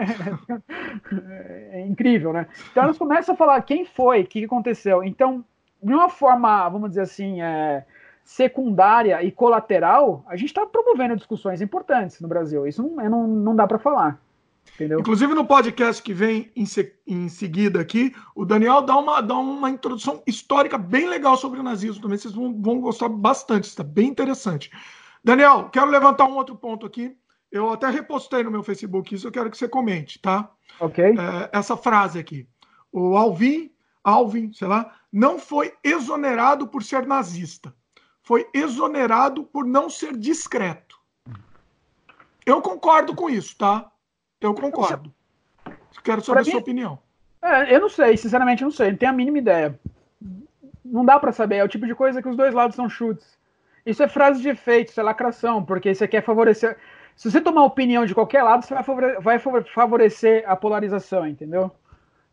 é incrível, né? Então elas começam a falar quem foi, o que aconteceu. Então, de uma forma, vamos dizer assim, é, secundária e colateral, a gente está promovendo discussões importantes no Brasil. Isso não, não, não dá para falar. Entendeu? Inclusive no podcast que vem em, se, em seguida aqui, o Daniel dá uma, dá uma introdução histórica bem legal sobre o nazismo também, vocês vão, vão gostar bastante, está bem interessante. Daniel, quero levantar um outro ponto aqui, eu até repostei no meu Facebook isso, eu quero que você comente, tá? Ok. É, essa frase aqui, o Alvin, Alvin, sei lá, não foi exonerado por ser nazista, foi exonerado por não ser discreto. Eu concordo com isso, tá? Eu concordo. Quero saber a sua opinião. É, eu não sei, sinceramente eu não sei, não tenho a mínima ideia. Não dá pra saber, é o tipo de coisa que os dois lados são chutes. Isso é frase de efeito, isso é lacração, porque você quer favorecer... Se você tomar opinião de qualquer lado, você vai favorecer a polarização, entendeu?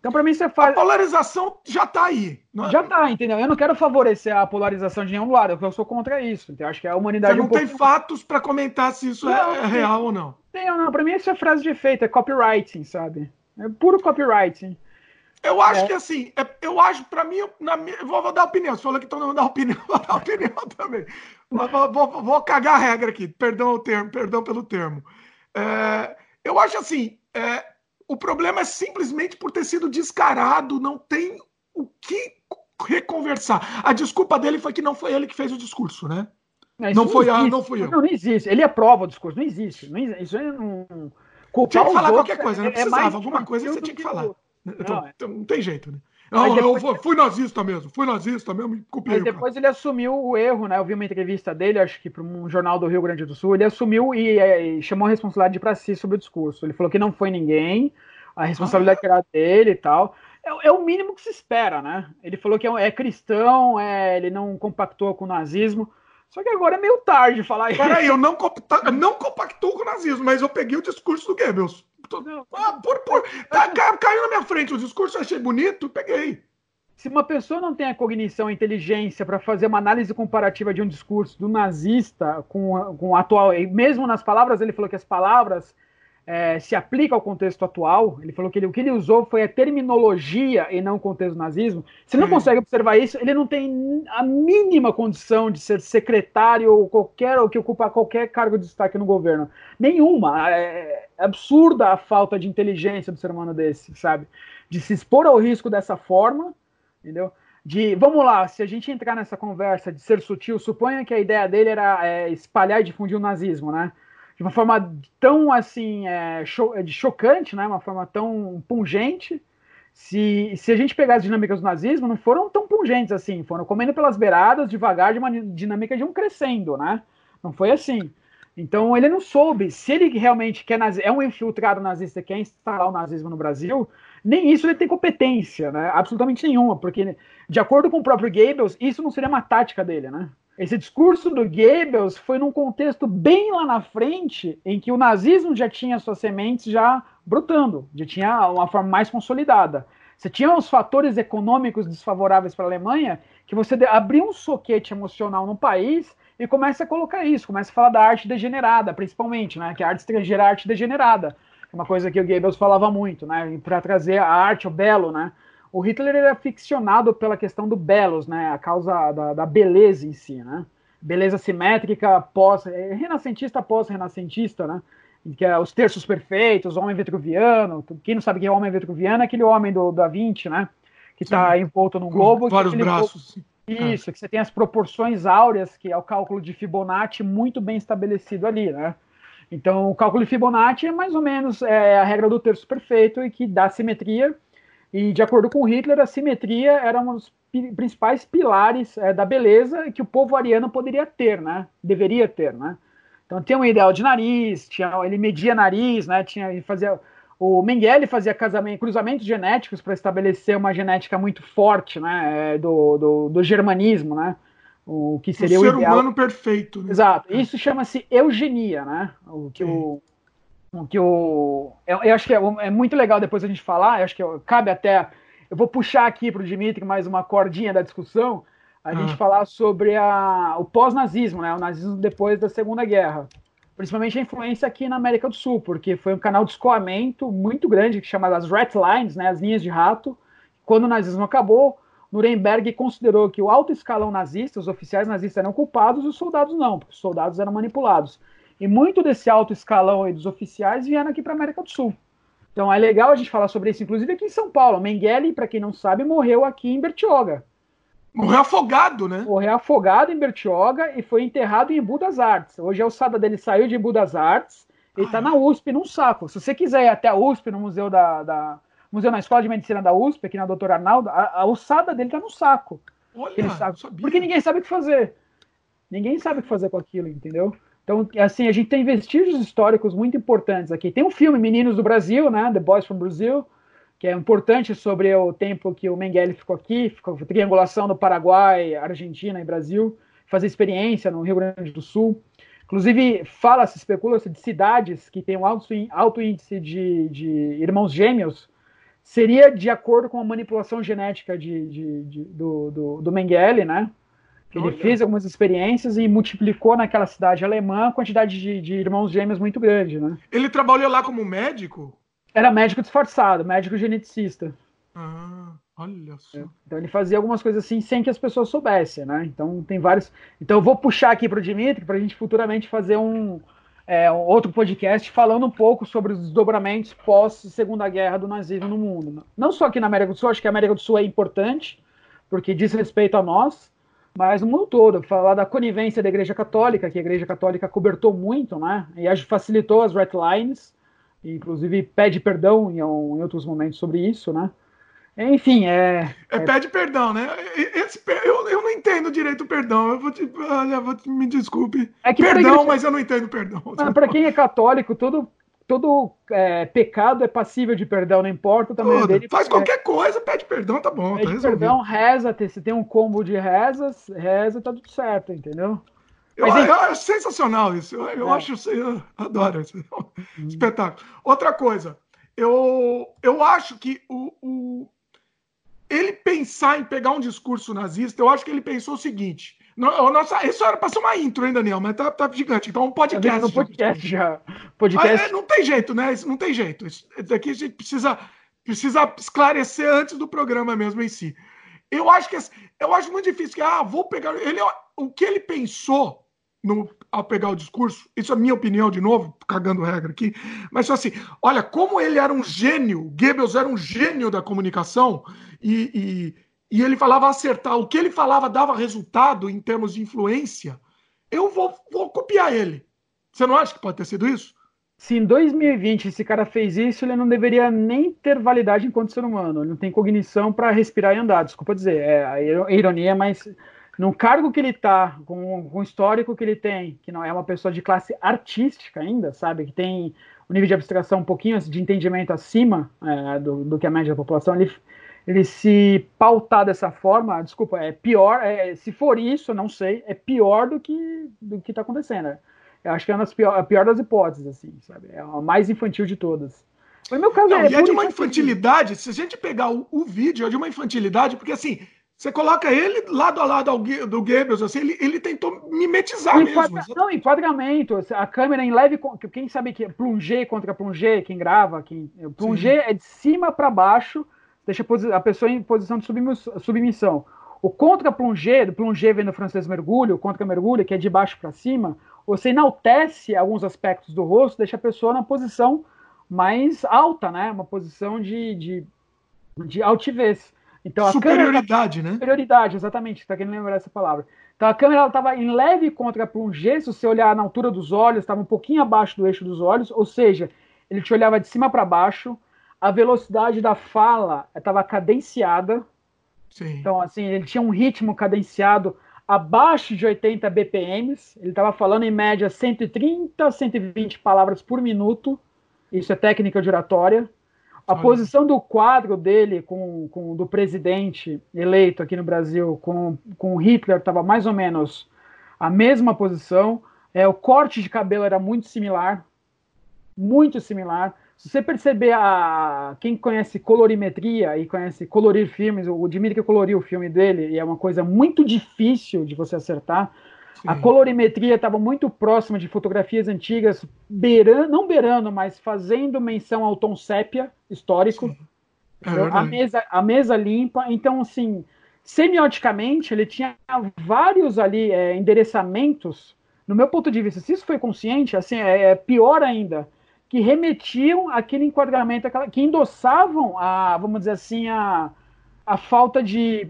Então, pra mim, você faz... A polarização já tá aí. Não... Já tá, entendeu? Eu não quero favorecer a polarização de nenhum lado, eu sou contra isso. Entendeu? Acho que a humanidade... Você não um tem pouco... fatos pra comentar se isso não, é real tem, ou não. Tem ou não. Pra mim, isso é frase de efeito, é copywriting, sabe? É puro copywriting. Eu acho é. que assim, eu acho, pra mim, na minha, vou, vou dar opinião. Você falou que todo mundo dá opinião, vou dar opinião também. Vou, vou, vou cagar a regra aqui, perdão o termo, perdão pelo termo. É, eu acho assim, é, o problema é simplesmente por ter sido descarado, não tem o que reconversar. A desculpa dele foi que não foi ele que fez o discurso, né? Não, não, foi a, não foi eu. Não, não existe, ele aprova o discurso, não existe. Não existe. Isso é um... Culpar tinha que falar outros, qualquer coisa, não é, precisava, é alguma coisa você tinha que, que falar. Então, não, não tem jeito, né? Eu, depois... eu fui nazista mesmo, fui nazista mesmo, culpei. Mas depois ele assumiu o erro, né? Eu vi uma entrevista dele, acho que para um jornal do Rio Grande do Sul, ele assumiu e, e chamou a responsabilidade para si sobre o discurso. Ele falou que não foi ninguém, a responsabilidade ah, era dele e tal. É, é o mínimo que se espera, né? Ele falou que é, é cristão, é, ele não compactou com o nazismo. Só que agora é meio tarde falar isso. Peraí, eu não, compta, não compactuo com o nazismo, mas eu peguei o discurso do Goebbels. Ah, por, por, tá, caiu na minha frente o discurso, achei bonito, peguei. Se uma pessoa não tem a cognição, a inteligência para fazer uma análise comparativa de um discurso do nazista com, com o atual, e mesmo nas palavras, ele falou que as palavras é, se aplicam ao contexto atual, ele falou que ele, o que ele usou foi a terminologia e não o contexto do nazismo. Se não hum. consegue observar isso, ele não tem a mínima condição de ser secretário ou qualquer ou que ocupar qualquer cargo de destaque no governo. Nenhuma. É absurda a falta de inteligência do ser humano desse, sabe? De se expor ao risco dessa forma, entendeu? De, vamos lá, se a gente entrar nessa conversa de ser sutil, suponha que a ideia dele era é, espalhar e difundir o nazismo, né? De uma forma tão, assim, é, cho- chocante, né? Uma forma tão pungente. Se, se a gente pegar as dinâmicas do nazismo, não foram tão pungentes assim. Foram comendo pelas beiradas, devagar, de uma dinâmica de um crescendo, né? Não foi assim. Então, ele não soube. Se ele realmente quer nazi- é um infiltrado nazista, quer instalar o nazismo no Brasil, nem isso ele tem competência, né? Absolutamente nenhuma. Porque, de acordo com o próprio Goebbels, isso não seria uma tática dele, né? Esse discurso do Goebbels foi num contexto bem lá na frente, em que o nazismo já tinha suas sementes já brotando, já tinha uma forma mais consolidada. Você tinha os fatores econômicos desfavoráveis para a Alemanha, que você abriu um soquete emocional no país e começa a colocar isso, começa a falar da arte degenerada, principalmente, né? Que a arte estrangeira é a arte degenerada, uma coisa que o Goebbels falava muito, né? Para trazer a arte, o belo, né? O Hitler era aficionado pela questão do belos, né? A causa da, da beleza em si, né? Beleza simétrica, pós, renascentista, pós-renascentista, né? Que é os terços perfeitos, homem vitruviano. Quem não sabe quem é o homem vitruviano é aquele homem do Da Vinci, né? Que está envolto num globo. Com vários braços. Globo... Isso, é. Que você tem as proporções áureas, que é o cálculo de Fibonacci muito bem estabelecido ali, né? Então, o cálculo de Fibonacci é mais ou menos é, a regra do terço perfeito e que dá simetria. E, de acordo com Hitler, a simetria era um dos p- principais pilares é, da beleza que o povo ariano poderia ter, né? Deveria ter, né? Então, tinha um ideal de nariz, tinha, ele media nariz, né? Tinha, ele fazia, o Mengele fazia casamento, cruzamentos genéticos para estabelecer uma genética muito forte, né? Do, do, do germanismo, né? O que seria o, o ser ideal. Humano perfeito. Né? Exato. Isso chama-se eugenia, né? O que o... que eu, eu, eu acho que é, é muito legal depois a gente falar, eu acho que eu, cabe até, eu vou puxar aqui para o Dimitri mais uma cordinha da discussão, a ah. gente falar sobre a, o pós-nazismo, né, o nazismo depois da Segunda Guerra, principalmente a influência aqui na América do Sul, porque foi um canal de escoamento muito grande, que chama das rat lines, né, as linhas de rato. Quando o nazismo acabou, Nuremberg considerou que o alto escalão nazista, os oficiais nazistas eram culpados e os soldados não, porque os soldados eram manipulados. E muito desse alto escalão aí dos oficiais vieram aqui para a América do Sul. Então é legal a gente falar sobre isso, inclusive aqui em São Paulo. Mengele, para quem não sabe, morreu aqui em Bertioga. Morreu afogado, né? Morreu afogado em Bertioga e foi enterrado em Embu das Artes. Hoje a ossada dele saiu de Embu das Artes e está na U S P, num saco. Se você quiser ir até a U S P, no Museu da, da museu na Escola de Medicina da U S P, aqui na doutora Arnaldo, a, a ossada dele está no saco. Olha, saco. Porque ninguém sabe o que fazer. Ninguém sabe o que fazer com aquilo, entendeu? Então, assim, a gente tem vestígios históricos muito importantes aqui. Tem um filme, Meninos do Brasil, né, The Boys from Brazil, que é importante sobre o tempo que o Mengele ficou aqui, ficou triangulação no Paraguai, Argentina e Brasil, fazer experiência no Rio Grande do Sul. Inclusive, fala, se especula de cidades que têm um alto índice de, de irmãos gêmeos, seria de acordo com a manipulação genética de, de, de, do, do, do Mengele, né? Ele Olha. fez algumas experiências e multiplicou naquela cidade alemã a quantidade de, de irmãos gêmeos muito grande, né? Ele trabalhou lá como médico? Era médico disfarçado, médico geneticista. Ah, olha só. Então ele fazia algumas coisas assim sem que as pessoas soubessem, né? Então tem vários... Então eu vou puxar aqui para o Dimitri para a gente futuramente fazer um, é, um outro podcast falando um pouco sobre os desdobramentos pós-Segunda Guerra do nazismo no mundo. Não só aqui na América do Sul, acho que a América do Sul é importante, porque diz respeito a nós, mas no mundo todo, falar da conivência da Igreja Católica, que a Igreja Católica cobertou muito, né? E facilitou as red lines, inclusive pede perdão em, em outros momentos sobre isso, né? Enfim, é... é, é... pede perdão, né? Esse, eu, eu não entendo direito o perdão, eu vou te... Eu vou te me desculpe. É que perdão, igreja... mas eu não entendo perdão. Para quem é católico, todo... Todo é, pecado é passível de perdão, não importa o tamanho dele. Faz qualquer é, coisa, pede perdão, tá bom. Pede tá perdão, reza, se tem um combo de rezas, reza, tá tudo certo, entendeu? Eu, Mas, eu, eu acho sensacional isso, eu, eu é. acho, eu adoro isso, hum. espetáculo. Outra coisa, eu, eu acho que o, o, ele pensar em pegar um discurso nazista, eu acho que ele pensou o seguinte... Nossa, isso era pra ser uma intro, hein, Daniel? Mas tá, tá gigante. Então, um podcast. Um podcast já. Podcast. Ah, não tem jeito, né? Isso não tem jeito. Isso daqui a gente precisa, precisa esclarecer antes do programa mesmo em si. Eu acho que eu acho muito difícil que, ah, vou pegar. Ele, o que ele pensou no, ao pegar o discurso, isso é minha opinião de novo, cagando regra aqui, mas só assim, olha, como ele era um gênio, Goebbels era um gênio da comunicação, e. e E ele falava acertar. O que ele falava dava resultado em termos de influência. Eu vou, vou copiar ele. Você não acha que pode ter sido isso? Se em dois mil e vinte esse cara fez isso, ele não deveria nem ter validade enquanto ser humano. Ele não tem cognição para respirar e andar. Desculpa dizer, é a ironia, mas no cargo que ele está, com, com o histórico que ele tem, que não é uma pessoa de classe artística ainda, sabe? Que tem um nível de abstração um pouquinho de entendimento acima é, do, do que a média da população. Ele... Ele se pautar dessa forma, desculpa, é pior, é, se for isso, não sei, é pior do que do que está acontecendo. Né? Eu acho que é uma das pior, a pior das hipóteses, assim, sabe? É a mais infantil de todas. Mas meu caso não, é, e é de uma infantilidade, se a gente pegar o, o vídeo, é de uma infantilidade, porque assim, você coloca ele lado a lado ao, do Goebbels, assim, ele, ele tentou mimetizar o mesmo. Enquadra, não, enquadramento, a câmera em leve, quem sabe que é plongé contra plongé, quem grava, quem, plongé é de cima para baixo, deixa a pessoa em posição de submissão. O contra-plongé, do plongé vem no francês mergulho, o contra-mergulho, que é de baixo para cima, você enaltece alguns aspectos do rosto, deixa a pessoa na posição mais alta, né? Uma posição de, de, de altivez. Então, a superioridade, câmera, né? Superioridade, exatamente, tá querendo lembrar essa palavra. Então a câmera estava em leve contra-plongé, se você olhar na altura dos olhos, estava um pouquinho abaixo do eixo dos olhos, ou seja, ele te olhava de cima para baixo. A velocidade da fala estava cadenciada. Sim. Então, assim, ele tinha um ritmo cadenciado abaixo de oitenta B P M. Ele estava falando, em média, cento e trinta, cento e vinte palavras por minuto. Isso é técnica de oratória. A Olha. posição do quadro dele com, com do presidente eleito aqui no Brasil com, com Hitler estava mais ou menos a mesma posição. É, o corte de cabelo era muito similar. Muito similar. Se você perceber, a, quem conhece colorimetria e conhece colorir filmes, o Dimitri coloriu o filme dele, e é uma coisa muito difícil de você acertar, Sim. a colorimetria estava muito próxima de fotografias antigas, beirando, não beirando, mas fazendo menção ao tom sépia histórico, é a, mesa, a mesa limpa, então assim, semioticamente ele tinha vários ali é, endereçamentos, no meu ponto de vista, se isso foi consciente, assim, é, é pior ainda, que remetiam aquele enquadramento, aquela, que endossavam a, vamos dizer assim, a, a falta de...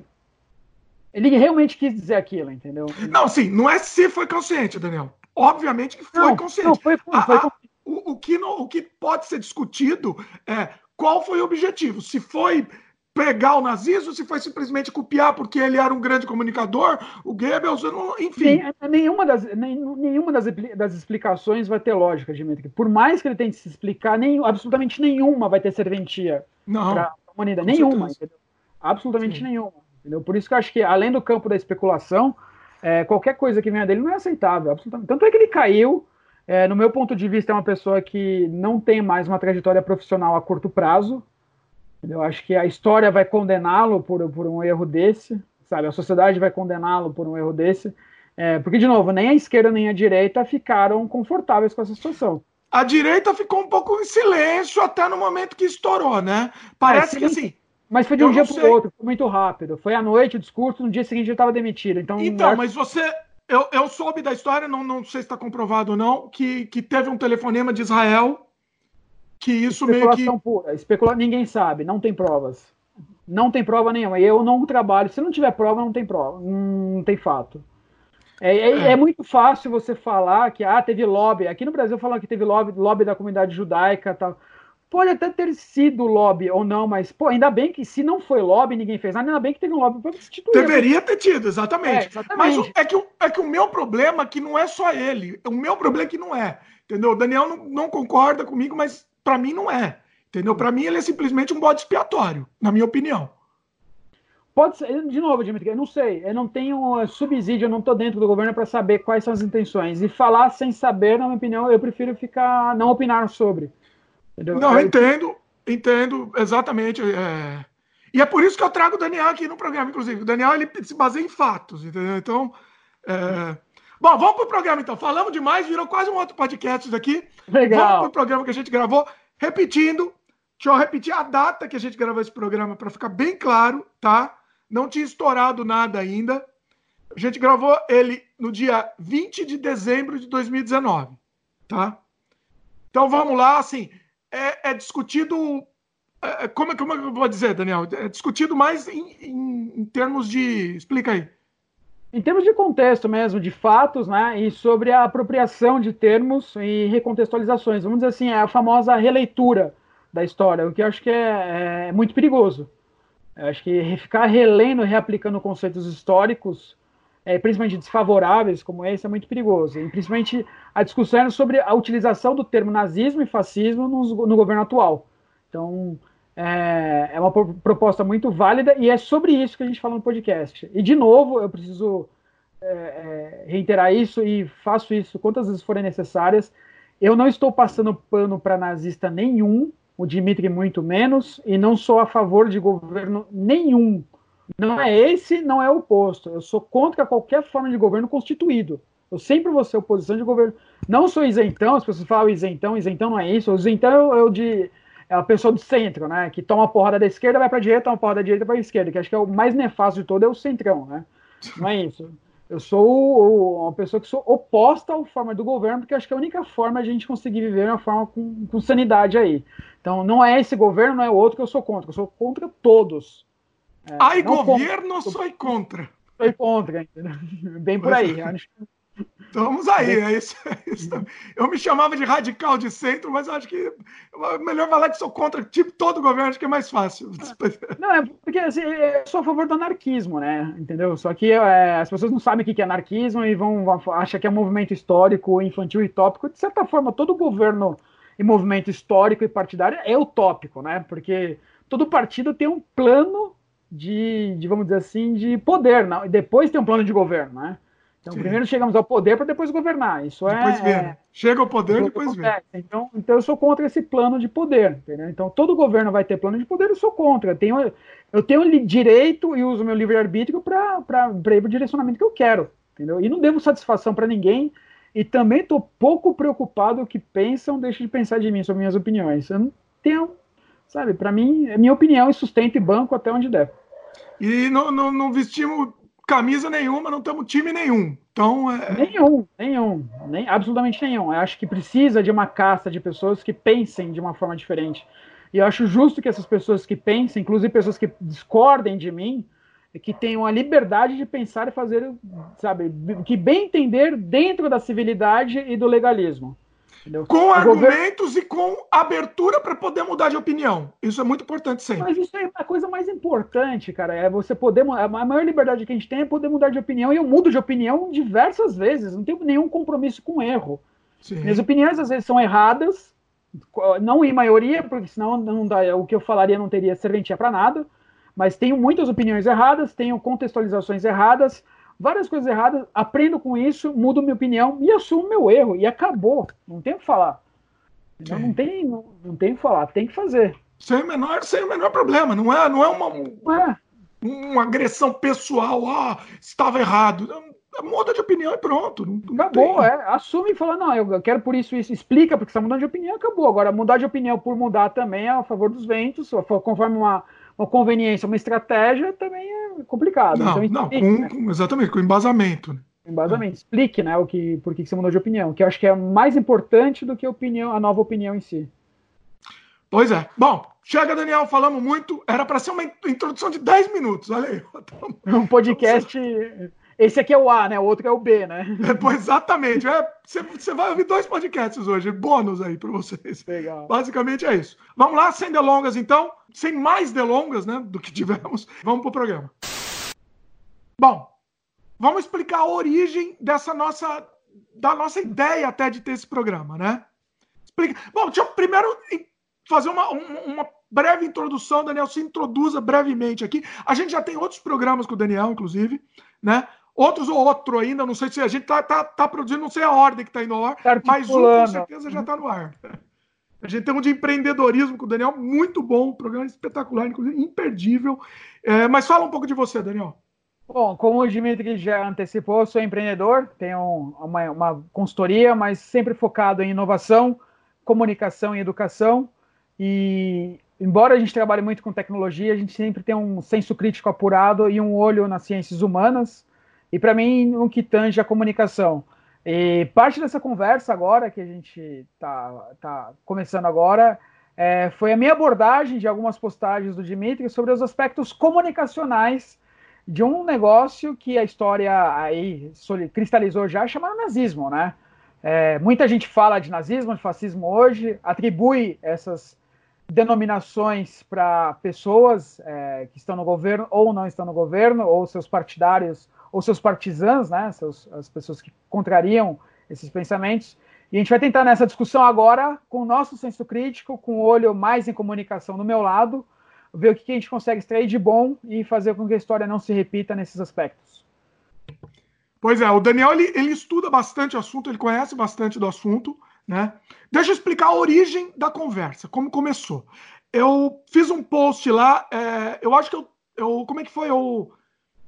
Ele realmente quis dizer aquilo, entendeu? Não, sim, não é se foi consciente, Daniel. Obviamente que foi não, consciente. Não, foi, foi, foi. A, a, o, o, que não, o que pode ser discutido é qual foi o objetivo. Se foi pregar o nazismo, se foi simplesmente copiar porque ele era um grande comunicador, o Goebbels, não, enfim. Nem, nenhuma das, nem, nenhuma das, das explicações vai ter lógica, Dimitri. Por mais que ele tente se explicar, nem, absolutamente nenhuma vai ter serventia para a humanidade. Nenhuma, entendeu? Absolutamente Sim. nenhuma. Entendeu? Por isso que eu acho que, além do campo da especulação, é, qualquer coisa que venha dele não é aceitável. Absolutamente. Tanto é que ele caiu. É, no meu ponto de vista, é uma pessoa que não tem mais uma trajetória profissional a curto prazo. Eu acho que a história vai condená-lo por, por um erro desse, sabe? A sociedade vai condená-lo por um erro desse. É, porque, de novo, nem a esquerda nem a direita ficaram confortáveis com essa situação. A direita ficou um pouco em silêncio até no momento que estourou, né? Parece é, que assim... Mas foi de um dia para o outro, foi muito rápido. Foi à noite o discurso, no dia seguinte ele estava demitido. Então, então acho... mas você... Eu, eu soube da história, não, não sei se está comprovado ou não, que, que teve um telefonema de Israel... Que isso especulação meio que... pura, especula... ninguém sabe, não tem provas. Não tem prova nenhuma. Eu não trabalho. Se não tiver prova, não tem prova. Não tem fato. É, é, é. é muito fácil você falar que ah, teve lobby. Aqui no Brasil falam que teve lobby, lobby da comunidade judaica. Tal. Pode até ter sido lobby ou não, mas pô, ainda bem que se não foi lobby, ninguém fez nada, ainda bem que teve um lobby para substituir. Deveria ter tido, exatamente. É, exatamente. Mas o, é, que o, é que o meu problema é que não é só ele. O meu problema é que não é. Entendeu? O Daniel não, não concorda comigo, mas... Para mim não é, entendeu? Para mim ele é simplesmente um bode expiatório, na minha opinião. Pode ser, de novo, Dimitri, eu não sei, eu não tenho subsídio, eu não estou dentro do governo para saber quais são as intenções. E falar sem saber, na minha opinião, eu prefiro ficar, não opinar sobre. Entendeu? Não, eu entendo, entendo, exatamente. É... E é por isso que eu trago o Daniel aqui no programa, inclusive. O Daniel, ele se baseia em fatos, entendeu? Então... É... Bom, vamos pro programa, então. Falamos demais, virou quase um outro podcast daqui. Legal. Vamos pro programa que a gente gravou. Repetindo, deixa eu repetir a data que a gente gravou esse programa para ficar bem claro, tá? Não tinha estourado nada ainda. A gente gravou ele no dia vinte de dezembro de dois mil e dezenove, tá? Então, vamos lá, assim, é, é discutido... É, como, como é que eu vou dizer, Daniel? É discutido mais em, em, em termos de... Explica aí. Em termos de contexto mesmo, de fatos, né, e sobre a apropriação de termos e recontextualizações. Vamos dizer assim, é a famosa releitura da história, o que eu acho que é, é muito perigoso. Eu acho que ficar relendo, reaplicando conceitos históricos, é, principalmente desfavoráveis como esse, é muito perigoso. E principalmente a discussão sobre a utilização do termo nazismo e fascismo no, no governo atual. Então... É, é uma proposta muito válida e é sobre isso que a gente fala no podcast. E, de novo, eu preciso é, é, reiterar isso e faço isso quantas vezes forem necessárias. Eu não estou passando pano para nazista nenhum, o Dimitri muito menos, e não sou a favor de governo nenhum. Não é esse, não é o oposto. Eu sou contra qualquer forma de governo constituído. Eu sempre vou ser oposição de governo. Não sou isentão, as pessoas falam isentão, isentão não é isso. Isentão é o de... É a pessoa do centro, né? Que toma a porrada da esquerda, vai pra direita, toma a porrada da direita, vai pra esquerda. Que acho que é o mais nefasto de todo é o centrão, né? Não é isso. Eu sou o, o, uma pessoa que sou oposta à forma do governo, porque acho que a única forma é a gente conseguir viver uma forma com, com sanidade aí. Então, não é esse governo, não é o outro que eu sou contra. Eu sou contra todos. É, Ai, governo, contra, sou contra. Sou contra, entendeu? Bem por aí. Acho que... Estamos aí, é isso, é isso. Eu me chamava de radical de centro, mas acho que é melhor falar que sou contra tipo, todo o governo, acho que é mais fácil. Não, é porque assim, eu sou a favor do anarquismo, né? Entendeu? Só que é, as pessoas não sabem o que é anarquismo e vão, vão achar que é um movimento histórico, infantil e utópico. De certa forma, todo governo e movimento histórico e partidário é utópico, né? Porque todo partido tem um plano de, de vamos dizer assim, de poder, né? E depois tem um plano de governo, né? Então, Sim. primeiro chegamos ao poder para depois governar. Isso depois é, é... Chega ao poder e depois vem. Então, então, eu sou contra esse plano de poder. Entendeu? Então, todo governo vai ter plano de poder, eu sou contra. Eu tenho, eu tenho direito e uso meu livre-arbítrio para ir para o direcionamento que eu quero. Entendeu? E não devo satisfação para ninguém. E também estou pouco preocupado com o que pensam, deixa de pensar de mim, sobre minhas opiniões. Eu não tenho, sabe, para mim, é minha opinião e sustento e banco até onde der. E não, não, não vestimos... camisa nenhuma, não temos time nenhum. Então, é... Nenhum, nenhum. Nem, absolutamente nenhum. Eu acho que precisa de uma casta de pessoas que pensem de uma forma diferente. E eu acho justo que essas pessoas que pensem, inclusive pessoas que discordem de mim, que tenham a liberdade de pensar e fazer, sabe, que bem entender dentro da civilidade e do legalismo. Entendeu? Com o argumentos governo... e com abertura para poder mudar de opinião. Isso é muito importante sempre. Mas isso é a coisa mais importante, cara. É você poder. A maior liberdade que a gente tem é poder mudar de opinião. E eu mudo de opinião diversas vezes. Não tenho nenhum compromisso com erro. Sim. Minhas opiniões às vezes são erradas. Não em maioria, porque senão não dá, o que eu falaria não teria serventia para nada. Mas tenho muitas opiniões erradas, tenho contextualizações erradas, várias coisas erradas, aprendo com isso, mudo minha opinião e assumo meu erro. E acabou. Não tem o que falar. Não, não tem, não, não tem o que falar, tem que fazer. Sem o menor, sem o menor problema. Não é, não é uma, é. uma agressão pessoal. Ah, estava errado. Muda de opinião e pronto. Não, não acabou, tem. é. Assume e fala, não, eu quero por isso, isso. Explica, porque você está mudando de opinião, acabou. Agora, mudar de opinião por mudar também é a favor dos ventos, conforme uma... uma conveniência, uma estratégia também é complicado. Não, então, não explique, com, né? com, exatamente, com embasamento. Né? Embasamento, é. Explique, né, o que, por que você mudou de opinião, que eu acho que é mais importante do que a, opinião, a nova opinião em si. Pois é. Bom, chega, Daniel, falamos muito. Era para ser uma introdução de dez minutos, olha aí. Um podcast... Esse aqui é o A, né? O outro é o B, né? É, pois exatamente. Você é, vai ouvir dois podcasts hoje, bônus aí para vocês. Legal. Basicamente é isso. Vamos lá, sem delongas então, sem mais delongas, né? Do que tivemos. Vamos pro programa. Bom, vamos explicar a origem dessa nossa, da nossa ideia até de ter esse programa, né? Explica. Bom, deixa eu primeiro fazer uma, uma breve introdução. Daniel, se introduza brevemente aqui. A gente já tem outros programas com o Daniel, inclusive, né? Outros ou outro ainda, não sei se a gente tá, tá, tá produzindo, não sei a ordem que está indo ao ar, tá, mas um com certeza já está no ar. A gente tem um de empreendedorismo com o Daniel, muito bom, um programa espetacular, inclusive imperdível. É, mas fala um pouco de você, Daniel. Bom, como o Dimitri já antecipou, eu sou empreendedor, tenho uma, uma consultoria, mas sempre focado em inovação, comunicação e educação. E embora a gente trabalhe muito com tecnologia, a gente sempre tem um senso crítico apurado e um olho nas ciências humanas. E para mim, no que tange a comunicação. E parte dessa conversa agora, que a gente está tá começando agora, é, foi a minha abordagem de algumas postagens do Dimitri sobre os aspectos comunicacionais de um negócio que a história aí cristalizou já, chamado nazismo, né? É, muita gente fala de nazismo, de fascismo hoje, atribui essas denominações para pessoas é, que estão no governo ou não estão no governo, ou seus partidários ou seus partisans, né, seus, as pessoas que contrariam esses pensamentos. E a gente vai tentar nessa discussão agora, com o nosso senso crítico, com o olho mais em comunicação do meu lado, ver o que a gente consegue extrair de bom e fazer com que a história não se repita nesses aspectos. Pois é, o Daniel ele, ele estuda bastante o assunto, ele conhece bastante do assunto, né? Deixa eu explicar a origem da conversa, como começou. Eu fiz um post lá, é, eu acho que eu, eu... Como é que foi? Eu...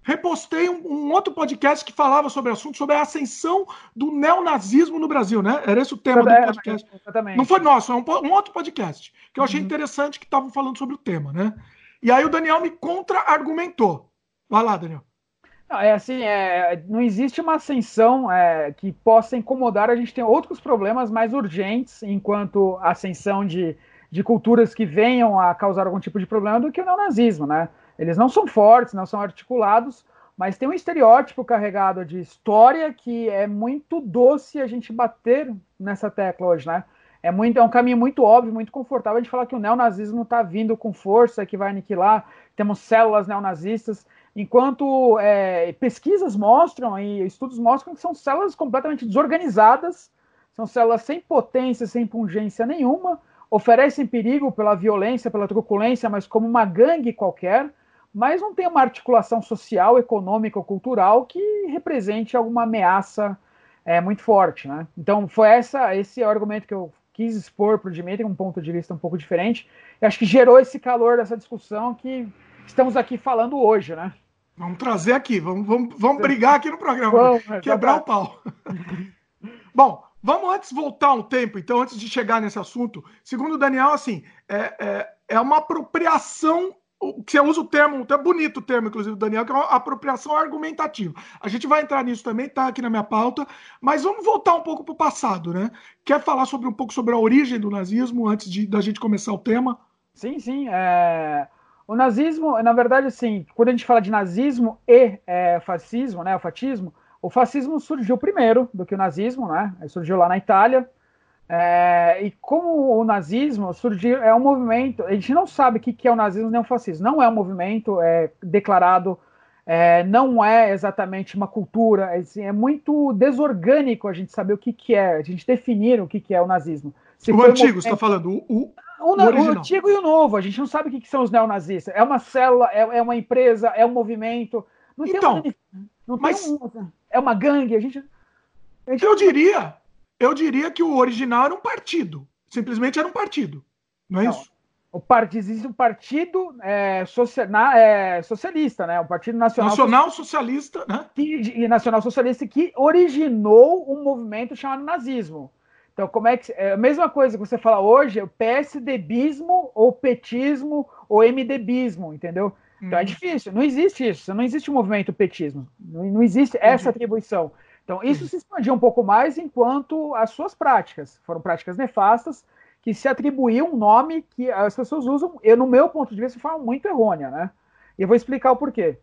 repostei um, um outro podcast que falava sobre o assunto, sobre a ascensão do neonazismo no Brasil, né? Era esse o tema também, do podcast. Exatamente. Não foi nosso, é um, um outro podcast, que eu achei uhum. interessante, que estavam falando sobre o tema, né? E aí o Daniel me contra-argumentou. Vai lá, Daniel. Não, é assim, é, não existe uma ascensão é, que possa incomodar, a gente tem outros problemas mais urgentes, enquanto a ascensão de, de culturas que venham a causar algum tipo de problema, do que o neonazismo, né? Eles não são fortes, não são articulados, mas tem um estereótipo carregado de história que é muito doce a gente bater nessa tecla hoje, né? É, muito, é um caminho muito óbvio, muito confortável de falar que o neonazismo está vindo com força, que vai aniquilar, temos células neonazistas, enquanto é, pesquisas mostram e estudos mostram que são células completamente desorganizadas, são células sem potência, sem pungência nenhuma, oferecem perigo pela violência, pela truculência, mas como uma gangue qualquer, mas não tem uma articulação social, econômica ou cultural que represente alguma ameaça é, muito forte, né? Então foi essa, esse é o argumento que eu quis expor para o Dimitri, um ponto de vista um pouco diferente, e acho que gerou esse calor dessa discussão que estamos aqui falando hoje, né? Vamos trazer aqui, vamos, vamos, vamos brigar aqui no programa, vamos, né? Quebrar o pau. Bom, vamos antes voltar um tempo, então, antes de chegar nesse assunto. Segundo o Daniel, assim, é, é, é uma apropriação... que você usa o termo, até bonito o termo, inclusive, do Daniel, que é uma apropriação argumentativa. A gente vai entrar nisso também, tá aqui na minha pauta, mas vamos voltar um pouco para o passado, né? Quer falar sobre um pouco sobre a origem do nazismo, antes de, da gente começar o tema? Sim, sim. É... O nazismo, na verdade, assim, quando a gente fala de nazismo e é, fascismo, né, o fatismo, o fascismo surgiu primeiro do que o nazismo, né? Ele surgiu lá na Itália, É, e como o nazismo surgiu, é um movimento, a gente não sabe o que é o nazismo nem o fascismo, não é um movimento é, declarado, é, não é exatamente uma cultura, é, assim, é muito desorgânico a gente saber o que, que é, a gente definir o que, que é o nazismo. Se o antigo, você está falando, o, o, o, o, o antigo e o novo, a gente não sabe o que, que são os neonazistas, é uma célula, é, é uma empresa, é um movimento, não tem, então, uma, não mas... tem um, é uma gangue, a gente... A gente eu diria... Eu diria que o original era um partido. Simplesmente era um partido. Não é não, isso? O part... Existe um partido é, socia... na, é, socialista, né? O Partido Nacional... Nacional Socialista, né? Que, Nacional Socialista que originou um movimento chamado nazismo. Então, como é que... É a mesma coisa que você fala hoje, é o PSDBismo ou petismo ou MDBismo, entendeu? Hum. Então, é difícil. Não existe isso. Não existe o movimento petismo. Não, não existe Entendi. essa atribuição. Então, isso se expandiu um pouco mais enquanto as suas práticas. Foram práticas nefastas que se atribuíam um nome que as pessoas usam, eu, no meu ponto de vista, de forma muito errônea, né? E eu vou explicar o porquê.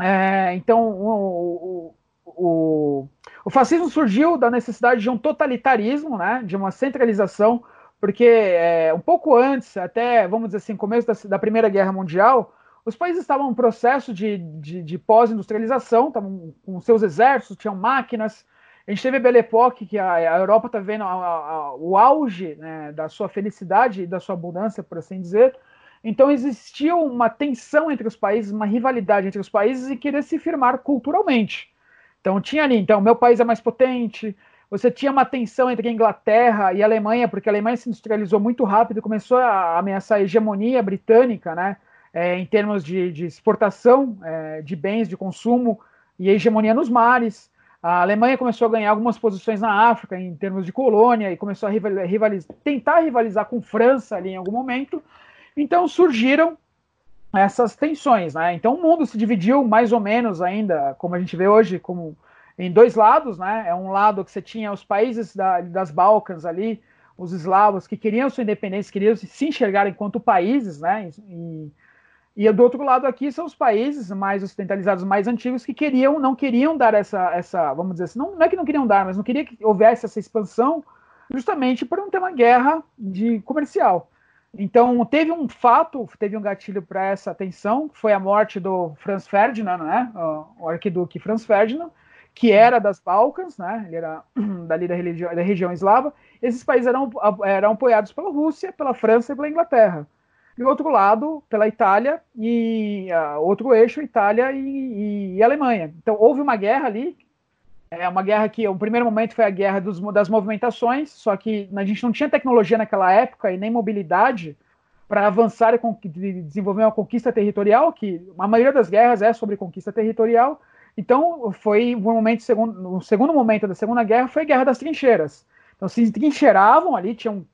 É, então, o, o, o, o fascismo surgiu da necessidade de um totalitarismo, né? De uma centralização, porque é, um pouco antes, até, vamos dizer assim, começo da, da Primeira Guerra Mundial... Os países estavam em um processo de, de, de pós-industrialização, estavam com seus exércitos, tinham máquinas. A gente teve a Belle Époque, que a, a Europa está vendo a, a, o auge, né, da sua felicidade e da sua abundância, por assim dizer. Então existia uma tensão entre os países, uma rivalidade entre os países e querer se firmar culturalmente. Então tinha ali, então, meu país é mais potente. Você tinha uma tensão entre a Inglaterra e a Alemanha, porque a Alemanha se industrializou muito rápido, começou a ameaçar a hegemonia britânica, né? É, em termos de, de exportação é, de bens, de consumo e hegemonia nos mares. A Alemanha começou a ganhar algumas posições na África em termos de colônia e começou a rivalizar, tentar rivalizar com França ali em algum momento. Então surgiram essas tensões, né? Então o mundo se dividiu mais ou menos ainda, como a gente vê hoje, como em dois lados, né? É um lado que você tinha os países da, das Balcãs ali, os eslavos, que queriam sua independência, queriam se enxergar enquanto países, né? E, E do outro lado aqui são os países mais ocidentalizados, mais antigos, que queriam, não queriam dar essa, essa vamos dizer assim, não, não é que não queriam dar, mas não queria que houvesse essa expansão, justamente por não ter uma guerra de comercial. Então teve um fato, teve um gatilho para essa tensão, que foi a morte do Franz Ferdinand, né? O arquiduque Franz Ferdinand, que era das Balcãs, né? Ele era dali da, religião, da região eslava. Esses países eram, eram apoiados pela Rússia, pela França e pela Inglaterra. E do outro lado, pela Itália, e uh, outro eixo, Itália e, e Alemanha. Então, houve uma guerra ali, é uma guerra que, o primeiro momento, foi a guerra dos, das movimentações, só que a gente não tinha tecnologia naquela época e nem mobilidade para avançar e con- desenvolver uma conquista territorial, que a maioria das guerras é sobre conquista territorial. Então, foi um momento, segundo, o segundo momento da Segunda Guerra foi a Guerra das Trincheiras. Então, se trincheiravam ali, tinham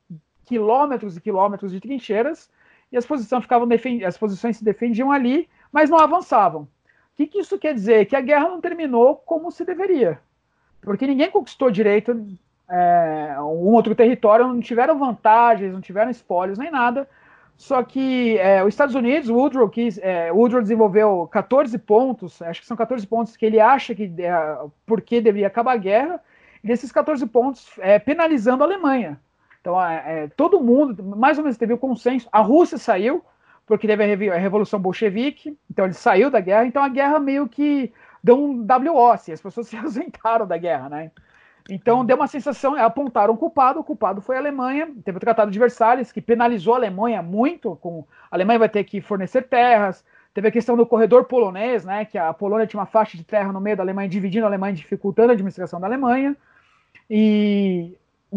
quilômetros e quilômetros de trincheiras, e as posições, ficavam defend... as posições se defendiam ali, mas não avançavam. O que, que isso quer dizer? Que a guerra não terminou como se deveria. Porque ninguém conquistou direito é, um outro território, não tiveram vantagens, não tiveram espólios nem nada. Só que é, os Estados Unidos, o Woodrow, quis, é, Woodrow desenvolveu catorze pontos, acho que são catorze pontos que ele acha que é, porque deveria acabar a guerra, e desses catorze pontos é, penalizando a Alemanha. Então, é, todo mundo, mais ou menos, teve o consenso. A Rússia saiu, porque teve a Revolução Bolchevique, então ele saiu da guerra. Então, a guerra meio que deu um W O, assim, as pessoas se ausentaram da guerra, né? Então, deu uma sensação, apontaram o culpado, o culpado foi a Alemanha. Teve o Tratado de Versalhes, que penalizou a Alemanha muito, com, a Alemanha vai ter que fornecer terras. Teve a questão do corredor polonês, né? Que a Polônia tinha uma faixa de terra no meio da Alemanha, dividindo a Alemanha, dificultando a administração da Alemanha. E...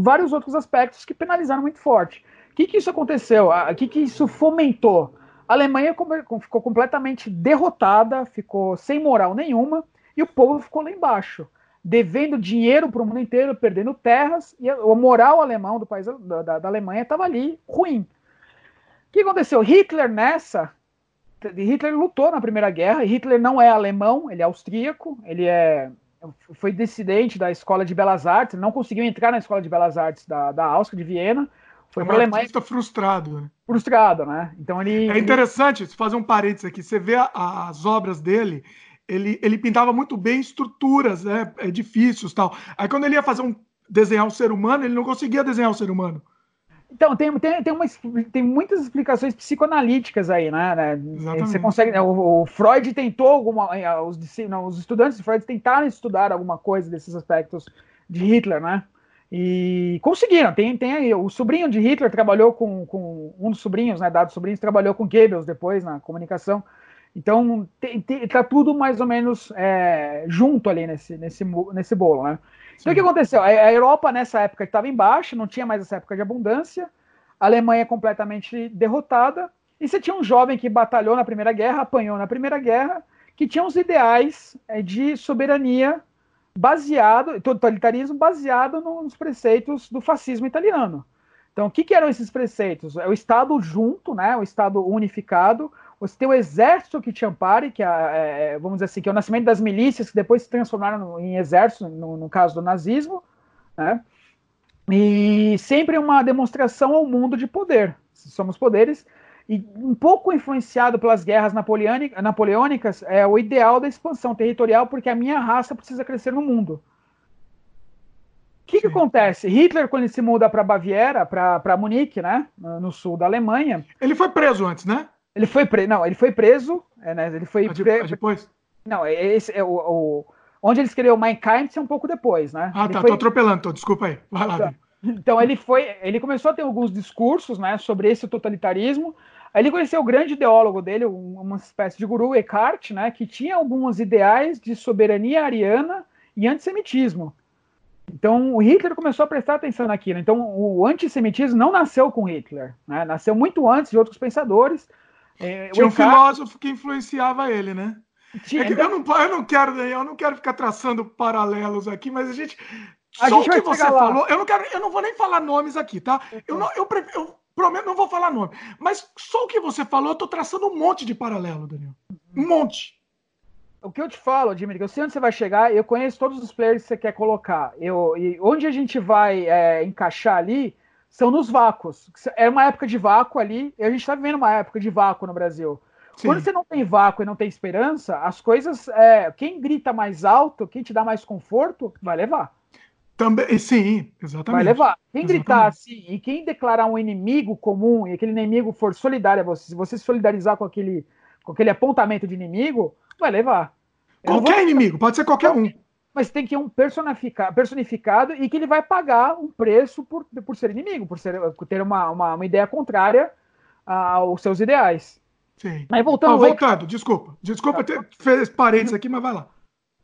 vários outros aspectos que penalizaram muito forte. O que, que isso aconteceu? O que, que isso fomentou? A Alemanha ficou completamente derrotada, ficou sem moral nenhuma, e o povo ficou lá embaixo, devendo dinheiro para o mundo inteiro, perdendo terras, e a moral alemão do país, da, da Alemanha estava ali, ruim. O que aconteceu? Hitler nessa... Hitler lutou na Primeira Guerra, e Hitler não é alemão, ele é austríaco, ele é... foi dissidente da Escola de Belas Artes, não conseguiu entrar na Escola de Belas Artes da, da Áustria, de Viena. Foi um artista frustrado. Né? Frustrado, né? Então ele... É interessante, fazer um parênteses aqui, você vê a, a, as obras dele, ele, ele pintava muito bem estruturas, né, edifícios e tal. Aí quando ele ia fazer um, desenhar o ser humano, ele não conseguia desenhar o ser humano. Então, tem, tem, tem, uma, tem muitas explicações psicoanalíticas aí, né? Exatamente. Você consegue, o, o Freud tentou alguma... Os, não, os estudantes de Freud tentaram estudar alguma coisa desses aspectos de Hitler, né? E conseguiram. Tem, tem aí, o sobrinho de Hitler trabalhou com, com... Um dos sobrinhos, né? Dado sobrinhos, trabalhou com Goebbels depois na comunicação. Então, tem, tem, tá tudo mais ou menos é, junto ali nesse, nesse, nesse bolo, né? Então, sim, o que aconteceu? A Europa, nessa época, estava em baixa, não tinha mais essa época de abundância, a Alemanha completamente derrotada, e você tinha um jovem que batalhou na Primeira Guerra, apanhou na Primeira Guerra, que tinha os ideais de soberania baseado, totalitarismo baseado nos preceitos do fascismo italiano. Então, o que, que eram esses preceitos? É o Estado junto, né? O Estado unificado, você tem o exército que te ampare, que é, é, vamos dizer assim, que é o nascimento das milícias, que depois se transformaram em exército, no, no caso do nazismo, né? E sempre uma demonstração ao mundo de poder. Somos poderes. E um pouco influenciado pelas guerras napoleônicas, é o ideal da expansão territorial, porque a minha raça precisa crescer no mundo. O que, que acontece? Hitler, quando ele se muda para Baviera, para Munique, né? No sul da Alemanha... Ele foi preso antes, né? Ele foi preso, não, ele foi preso, né? Ele foi de, pre... depois? Não, esse é o, o... onde ele escreveu Mein Kampf é um pouco depois, né? Ah, ele tá, foi... tô atropelando, tô, desculpa aí, vai lá. Tá. Então, ele foi, ele começou a ter alguns discursos, né, sobre esse totalitarismo, aí ele conheceu o grande ideólogo dele, uma espécie de guru, Eckhart, né, que tinha alguns ideais de soberania ariana e antissemitismo. Então, o Hitler começou a prestar atenção naquilo. Então, o antissemitismo não nasceu com Hitler, né? Nasceu muito antes de outros pensadores. É, tinha um Eckhart... filósofo que influenciava ele, né? Tinha, é que então... eu, não, eu, não quero, eu não quero ficar traçando paralelos aqui, mas a gente... A só gente o que você lá. Falou... Eu não, quero, eu não vou nem falar nomes aqui, tá? Uhum. Eu, não, eu, eu prometo não vou falar nome. Mas só o que você falou, eu tô traçando um monte de paralelo, Daniel. Um monte. O que eu te falo, Admir, que eu sei onde você vai chegar, eu conheço todos os players que você quer colocar. Eu, e onde a gente vai é, encaixar ali... são nos vácuos. Era uma época de vácuo ali, e a gente está vivendo uma época de vácuo no Brasil. Sim. Quando você não tem vácuo e não tem esperança, as coisas... É, quem grita mais alto, quem te dá mais conforto, vai levar. Também, sim, exatamente. Vai levar. Quem exatamente. Gritar assim, e quem declarar um inimigo comum, e aquele inimigo for solidário a você, se você se solidarizar com aquele, com aquele apontamento de inimigo, vai levar. Eu qualquer vou... inimigo, pode ser qualquer um. Mas tem que ser um personificado e que ele vai pagar um preço por, por ser inimigo, por, ser, por ter uma, uma, uma ideia contrária aos seus ideais. Sim. Mas voltando... Ah, voltando, Eckhart... desculpa. Desculpa, tá. ter, fez parênteses aqui, mas vai lá.